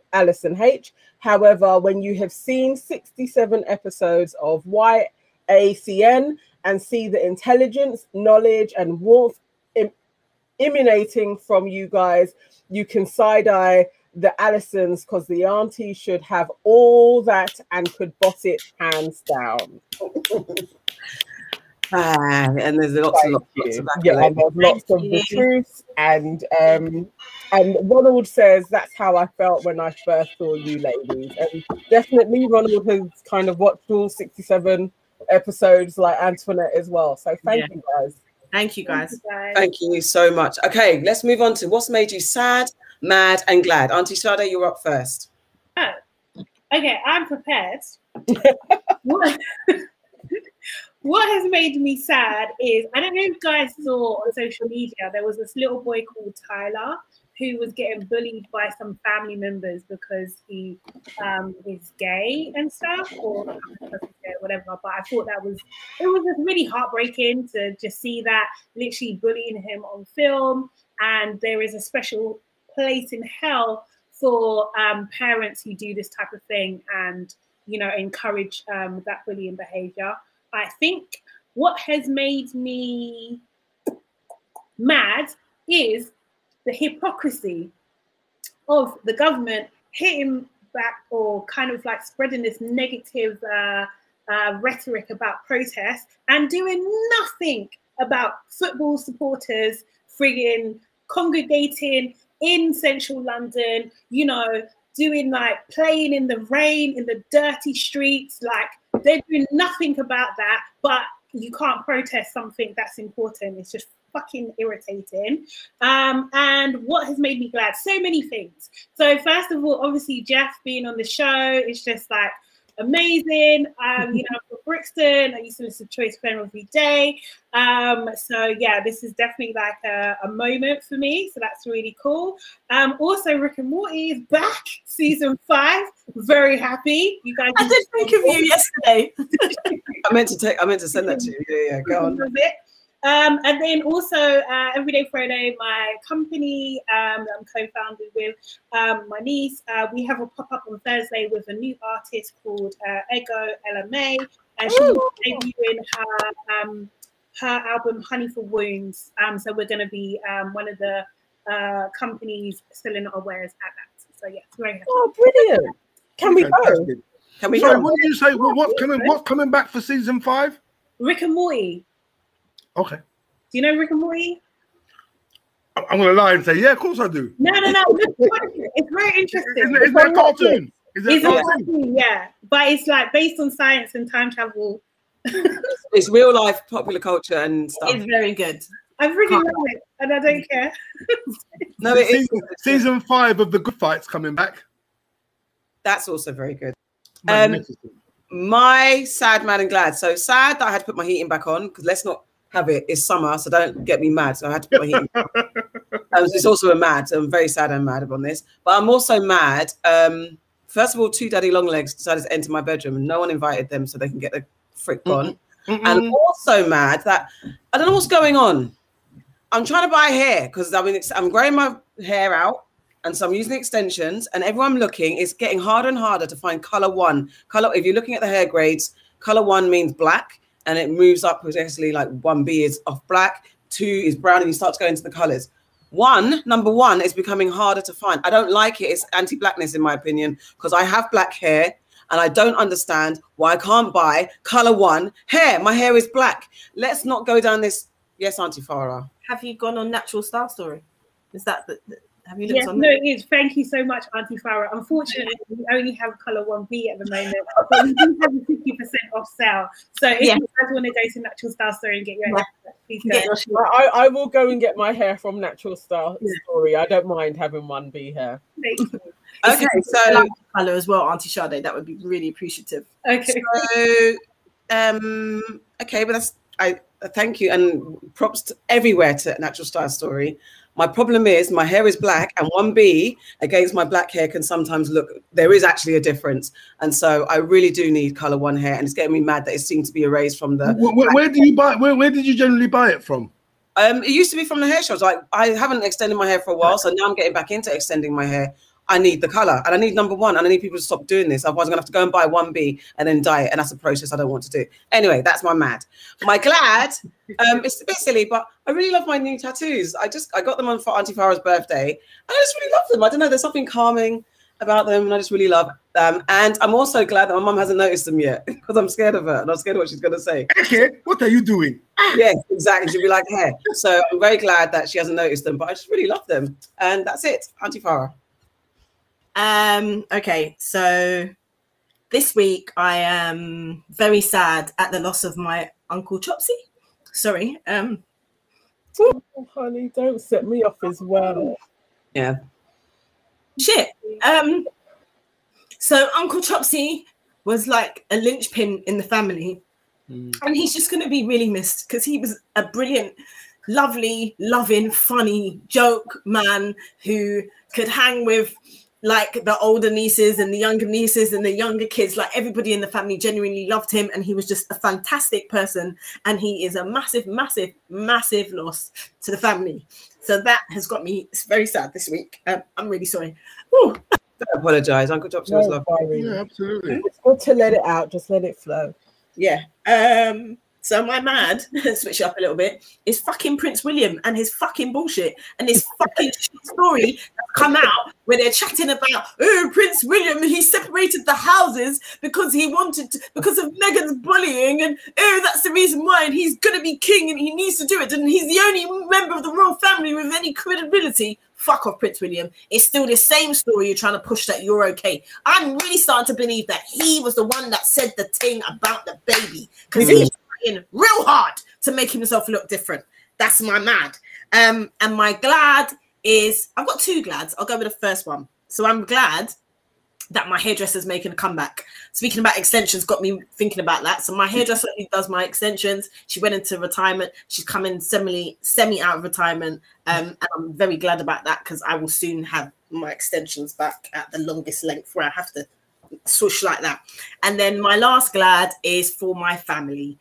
H. However, when you have seen 67 episodes of YACN and see the intelligence, knowledge, and warmth emanating from you guys. You can side-eye the Alisons, because the auntie should have all that and could bot it hands down. And there's lots of accolades. Yeah, and there's lots of the truth. And Ronald says, that's how I felt when I first saw you ladies. And definitely Ronald has kind of watched all 67 episodes like Antoinette as well. So thank you guys. Thank you so much. Okay, let's move on to what's made you sad, mad and glad. Auntie Sade, you're up first. Oh, okay, I'm prepared. What has made me sad is, I don't know if you guys saw on social media, there was this little boy called Tyler who was getting bullied by some family members because he is gay and stuff, or whatever. But I thought that was really heartbreaking to just see that, literally bullying him on film. And there is a special place in hell for parents who do this type of thing and, you know, encourage that bullying behavior. I think what has made me mad is the hypocrisy of the government hitting back, or kind of like spreading this negative rhetoric about protests and doing nothing about football supporters frigging congregating in central London, you know, doing like playing in the rain, in the dirty streets, like they're doing nothing about that, but you can't protest something that's important. It's just fucking irritating. And what has made me glad? So many things. So first of all, obviously Jeff being on the show is just like amazing. You know, I'm from Brixton. I used to listen to Choice FM every day. So yeah, this is definitely like a moment for me. So that's really cool. Also, Rick and Morty is back, season 5. Very happy. You guys. I did think of you yesterday. I meant to send that to you. Yeah, go on. And then also Everyday Friday, my company that I'm co-founded with my niece, we have a pop-up on Thursday with a new artist called Ego Ella May, and she's debuting her album Honey for Wounds. So we're going to be one of the companies selling our wares at that. So yeah, very happy. Oh, brilliant! Can we go? Can we? Sorry, what did you say? What's coming back for season 5? Rick and Morty. Okay. Do you know Rick and Morty? I'm going to lie and say, yeah, of course I do. No. It's very interesting. It's a cartoon. It's a cartoon, yeah. But it's like based on science and time travel. It's real life popular culture and stuff. It's very good. I really love it and I don't care. No, it is. Season 5 of The Good Fight's coming back. That's also very good. My sad, mad and glad. So sad that I had to put my heating back on, because let's not have it. It's summer, so don't get me mad. So I had to put my heating back on. It's also a mad. So I'm very sad and mad about this. But I'm also mad. First of all, 2 daddy long legs decided to enter my bedroom and no one invited them so they can get the frick on. And I'm also mad that I don't know what's going on. I'm trying to buy hair because I'm growing my hair out. And so I'm using extensions, and everyone looking, it's getting harder and harder to find colour 1. Colour, if you're looking at the hair grades, colour 1 means black, and it moves up potentially, like 1B is off black, 2 is brown, and you start to go into the colours. Number 1 is becoming harder to find. I don't like it. It's anti-blackness, in my opinion, because I have black hair, and I don't understand why I can't buy colour 1 hair. My hair is black. Let's not go down this. Yes, Auntie Farah. Have you gone on Natural Star Story? Is that the Have you looked on that? It is. Thank you so much, Auntie Farah. Unfortunately, we only have colour 1B at the moment, but we do have a 50% off sale. So if you guys want to go to Natural Style Story and get your hair, please go. I will go and get my hair from Natural Style Story. I don't mind having 1B hair. Thank you. Okay, so colour as well, Auntie Sade. That would be really appreciative. Okay. So, okay, but that's thank you, and props to everywhere to Natural Style Story. My problem is my hair is black, and 1B against my black hair can sometimes look, there is actually a difference. And so I really do need colour 1 hair, and it's getting me mad that it seems to be erased from the... Where do you buy, where did you generally buy it from? It used to be from the hair shops. I haven't extended my hair for a while, so now I'm getting back into extending my hair. I need the colour and I need number one and I need people to stop doing this. Otherwise, I'm going to have to go and buy 1B and then dye it. And that's a process I don't want to do. Anyway, that's my mad. My glad, it's a bit silly, but I really love my new tattoos. I got them on for Auntie Farah's birthday and I just really love them. I don't know, there's something calming about them and I just really love them. And I'm also glad that my mum hasn't noticed them yet because I'm scared of her and I'm scared of what she's going to say. Okay, what are you doing? Yes, exactly. She'll be like, hey. So I'm very glad that she hasn't noticed them, but I just really love them. And that's it, Auntie Farah. Okay, so this week I am very sad at the loss of my uncle Chopsy. Sorry. Oh, honey, don't set me off as well. Yeah. Shit. So Uncle Chopsy was like a linchpin in the family, and he's just going to be really missed because he was a brilliant, lovely, loving, funny joke man who could hang with like the older nieces and the younger kids. Like everybody in the family genuinely loved him and he was just a fantastic person, and he is a massive, massive, massive loss to the family. So that has got me very sad this week. I'm really sorry. Woo. I apologise. Uncle Chopsy was lovely. Yeah, absolutely. It's good to let it out. Just let it flow. Yeah. So my mad, switch it up a little bit, is fucking Prince William and his fucking bullshit and his fucking shit story that's come out where they're chatting about, oh, Prince William, he separated the houses because he wanted to, because of Meghan's bullying, and oh, that's the reason why, and he's going to be king and he needs to do it and he's the only member of the royal family with any credibility. Fuck off, Prince William. It's still the same story you're trying to push that you're okay. I'm really starting to believe that he was the one that said the thing about the baby because he's real hard to make himself look different. That's my mad. And my glad is, I've got two glads. I'll go with the first one. So I'm glad that my hairdresser's making a comeback. Speaking about extensions got me thinking about that. So my hairdresser who does my extensions, she went into retirement. She's coming semi out of retirement. And I'm very glad about that because I will soon have my extensions back at the longest length where I have to swoosh like that. And then my last glad is for my family.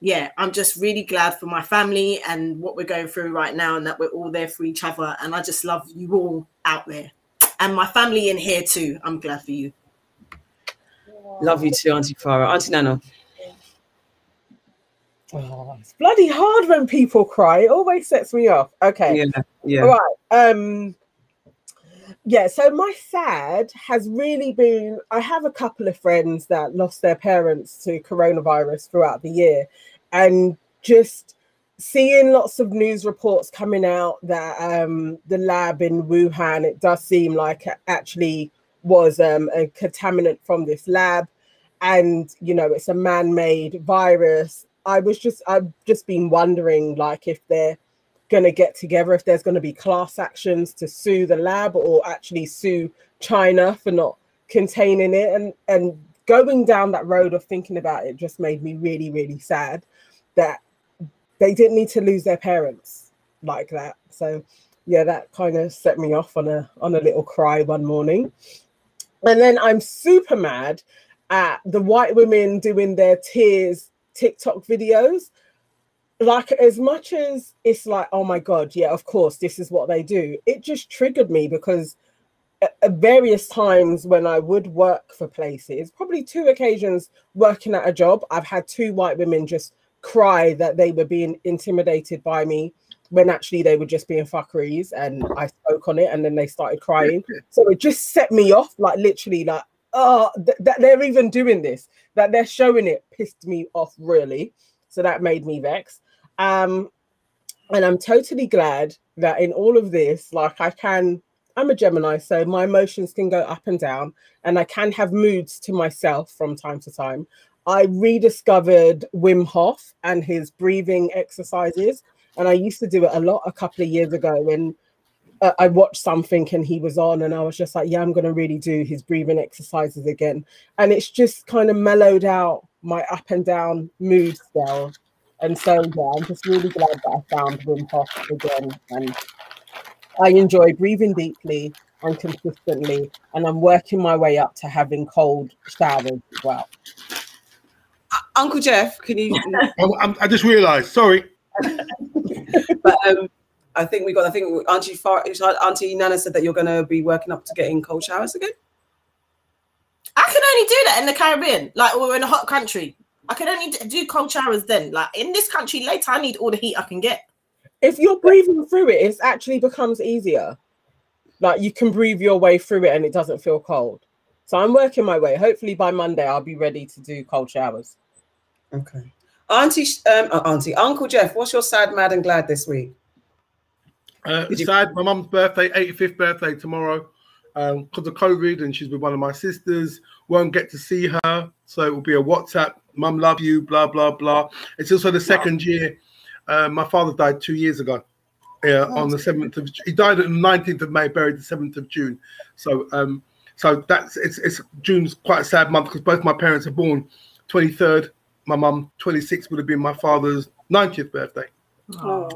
Yeah, I'm just really glad for my family and what we're going through right now and that we're all there for each other. And I just love you all out there. And my family in here too. I'm glad for you. Love you too, Auntie Farah. Auntie Nana. Oh, it's bloody hard when people cry. It always sets me off. Okay. Yeah. Yeah. All right. Yeah, so my sad has really been, I have a couple of friends that lost their parents to coronavirus throughout the year, and just seeing lots of news reports coming out that the lab in Wuhan, it does seem like it actually was a contaminant from this lab, and, you know, it's a man-made virus. I've just been wondering, like, if they're going to get together, if there's going to be class actions to sue the lab or actually sue China for not containing it. And going down that road of thinking about it just made me really, really sad that they didn't need to lose their parents like that. So yeah, that kind of set me off on a little cry one morning. And then I'm super mad at the white women doing their tears TikTok videos. Like, as much as it's like, oh my God, yeah, of course, this is what they do. It just triggered me because at various times when I would work for places, probably two occasions working at a job, I've had two white women just cry that they were being intimidated by me when actually they were just being fuckeries, and I spoke on it and then they started crying. So it just set me off, like literally like, oh, that they're even doing this, that they're showing it pissed me off really. So that made me vex. And I'm totally glad that in all of this, like I'm a Gemini, so my emotions can go up and down, and I can have moods to myself from time to time. I rediscovered Wim Hof and his breathing exercises. And I used to do it a lot a couple of years ago when I watched something and he was on, and I was just like, yeah, I'm going to really do his breathing exercises again. And it's just kind of mellowed out my up and down mood scale. And so, yeah, I'm just really glad that I found Wim Hof again. And I enjoy breathing deeply and consistently. And I'm working my way up to having cold showers as well. Uncle Jeff, can you? I just realised, sorry. But I think we got, I think Auntie Nana said that you're going to be working up to getting cold showers again. I can only do that in the Caribbean, like, or in a hot country. I can only do cold showers then. Like, in this country later, I need all the heat I can get. If you're breathing through it, it actually becomes easier. Like, you can breathe your way through it and it doesn't feel cold. So I'm working my way. Hopefully by Monday, I'll be ready to do cold showers. Okay. Uncle Jeff, what's your sad, mad and glad this week? Sad, my mum's birthday, 85th birthday tomorrow. Because of COVID and she's with one of my sisters, won't get to see her. So it will be a WhatsApp, mum, love you, blah, blah, blah. It's also the second year. My father died 2 years ago. Yeah, on the 7th of, he died on the 19th of May, buried the 7th of June. So, so that's it's June's quite a sad month because both my parents are born 23rd. My mum 26th would have been my father's 90th birthday. Oh,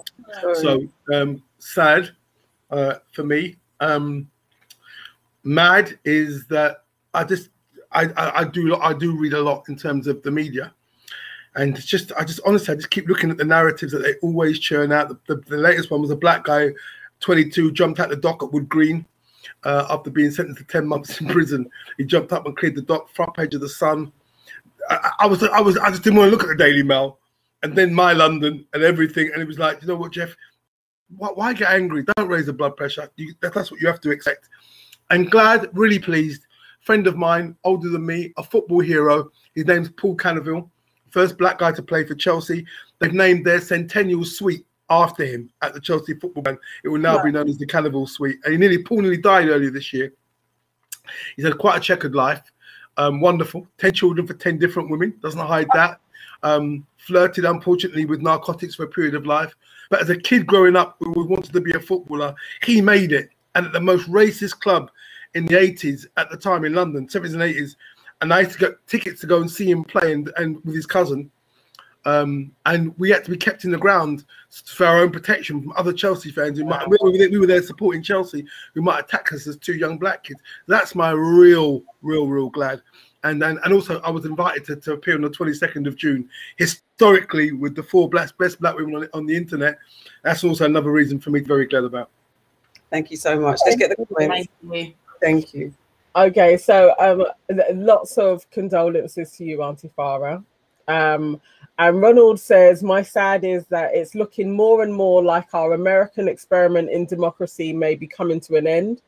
so sad for me. Mad is that I do read a lot in terms of the media. And it's just, I just honestly keep looking at the narratives that they always churn out. The latest one was a black guy, 22, jumped out the dock at Wood Green after being sentenced to 10 months in prison. He jumped up and cleared the dock, front page of The Sun. I just didn't want to look at the Daily Mail, and then My London and everything. And it was like, you know what, Jeff? Why get angry? Don't raise the blood pressure. That's what you have to expect. I'm glad, really pleased. Friend of mine, older than me, a football hero. His name's Paul Cannaville. First black guy to play for Chelsea. They've named their centennial suite after him at the Chelsea Football Ground. It will now be known as the Cannaville Suite. And Paul nearly died earlier this year. He's had quite a checkered life. Wonderful. 10 children for 10 different women. Doesn't hide that. Flirted, unfortunately, with narcotics for a period of life. But as a kid growing up, we wanted to be a footballer. He made it. And at the most racist club in the 80s, at the time in London, 70s and 80s, and I used to get tickets to go and see him play and with his cousin. And we had to be kept in the ground for our own protection from other Chelsea fans. We were there supporting Chelsea, who might attack us as two young black kids. That's my real glad. And also I was invited to appear on the 22nd of June, historically with the four best black women on the internet. That's also another reason for me to be very glad about. Thank you so much. Let's get the comments. Thank you. Okay, so lots of condolences to you, Auntie Farah. And Ronald says, my sad is that it's looking more and more like our American experiment in democracy may be coming to an end.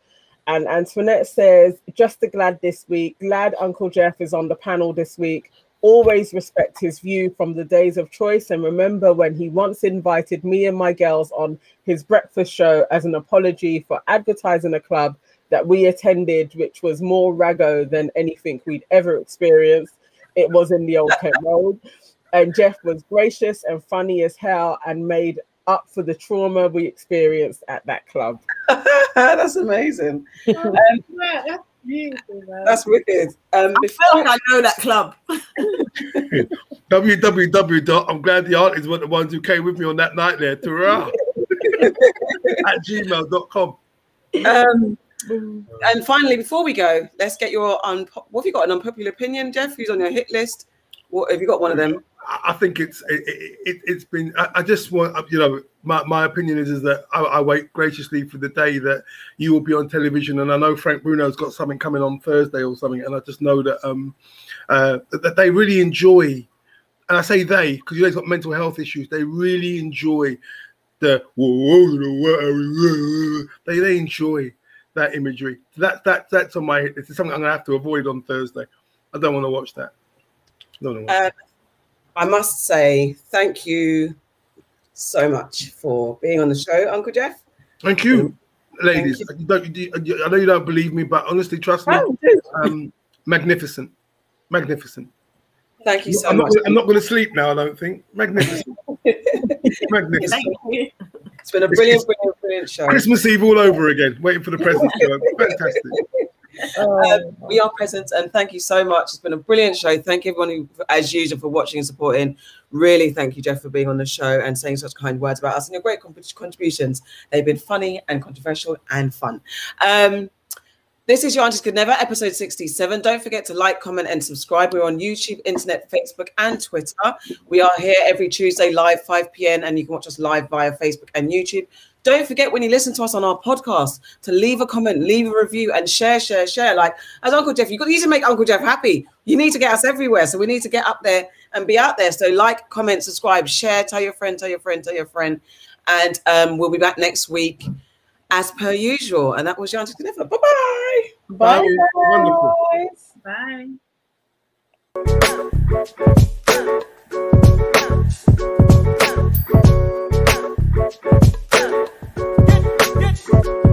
And Antoinette says, just the glad this week. Glad Uncle Jeff is on the panel this week. Always respect his view from the days of Choice and remember when he once invited me and my girls on his breakfast show as an apology for advertising a club that we attended, which was more raggo than anything we'd ever experienced. It was in the Old Kent Road. And Jeff was gracious and funny as hell and made up for the trauma we experienced at that club. That's amazing. That's beautiful, man. That's wicked. I know that club. www. I'm glad the aunties were the ones who came with me on that night there. @gmail.com. And finally, before we go, let's get your what have you got? An unpopular opinion, Jeff? Who's on your hit list? What have you got? One of them? I think it's been. I just want, you know, my opinion is that I wait graciously for the day that you will be on television. And I know Frank Bruno's got something coming on Thursday or something, and I just know that that they really enjoy. And I say they because you know they've got mental health issues. They really enjoy they enjoy that imagery. That's on my. It's something I'm gonna have to avoid on Thursday. I don't want to watch that. I must say thank you so much for being on the show, Uncle Jeff. Thank you, ladies. Thank you. I know you don't believe me, but honestly, trust me. Magnificent. Thank you so much. I'm not going to sleep now. I don't think. Magnificent. Magnificent. It's been a brilliant show. Christmas Eve all over again, waiting for the presents. Fantastic. We are presents, and thank you so much. It's been a brilliant show. Thank everyone who, as usual, for watching and supporting. Really, thank you, Jeff, for being on the show and saying such kind words about us and your great contributions. They've been funny and controversial and fun. This is Your Aunties Could Never, episode 67. Don't forget to like, comment, and subscribe. We're on YouTube, internet, Facebook, and Twitter. We are here every Tuesday live, 5 p.m., and you can watch us live via Facebook and YouTube. Don't forget, when you listen to us on our podcast, to leave a comment, leave a review, and share. Like, as Uncle Jeff, you need to make Uncle Jeff happy. You need to get us everywhere. So we need to get up there and be out there. So like, comment, subscribe, share, tell your friend. And we'll be back next week as per usual. And that was Your Aunties Could Never. Bye-bye. Bye. Wonderful. Bye. Bye. Get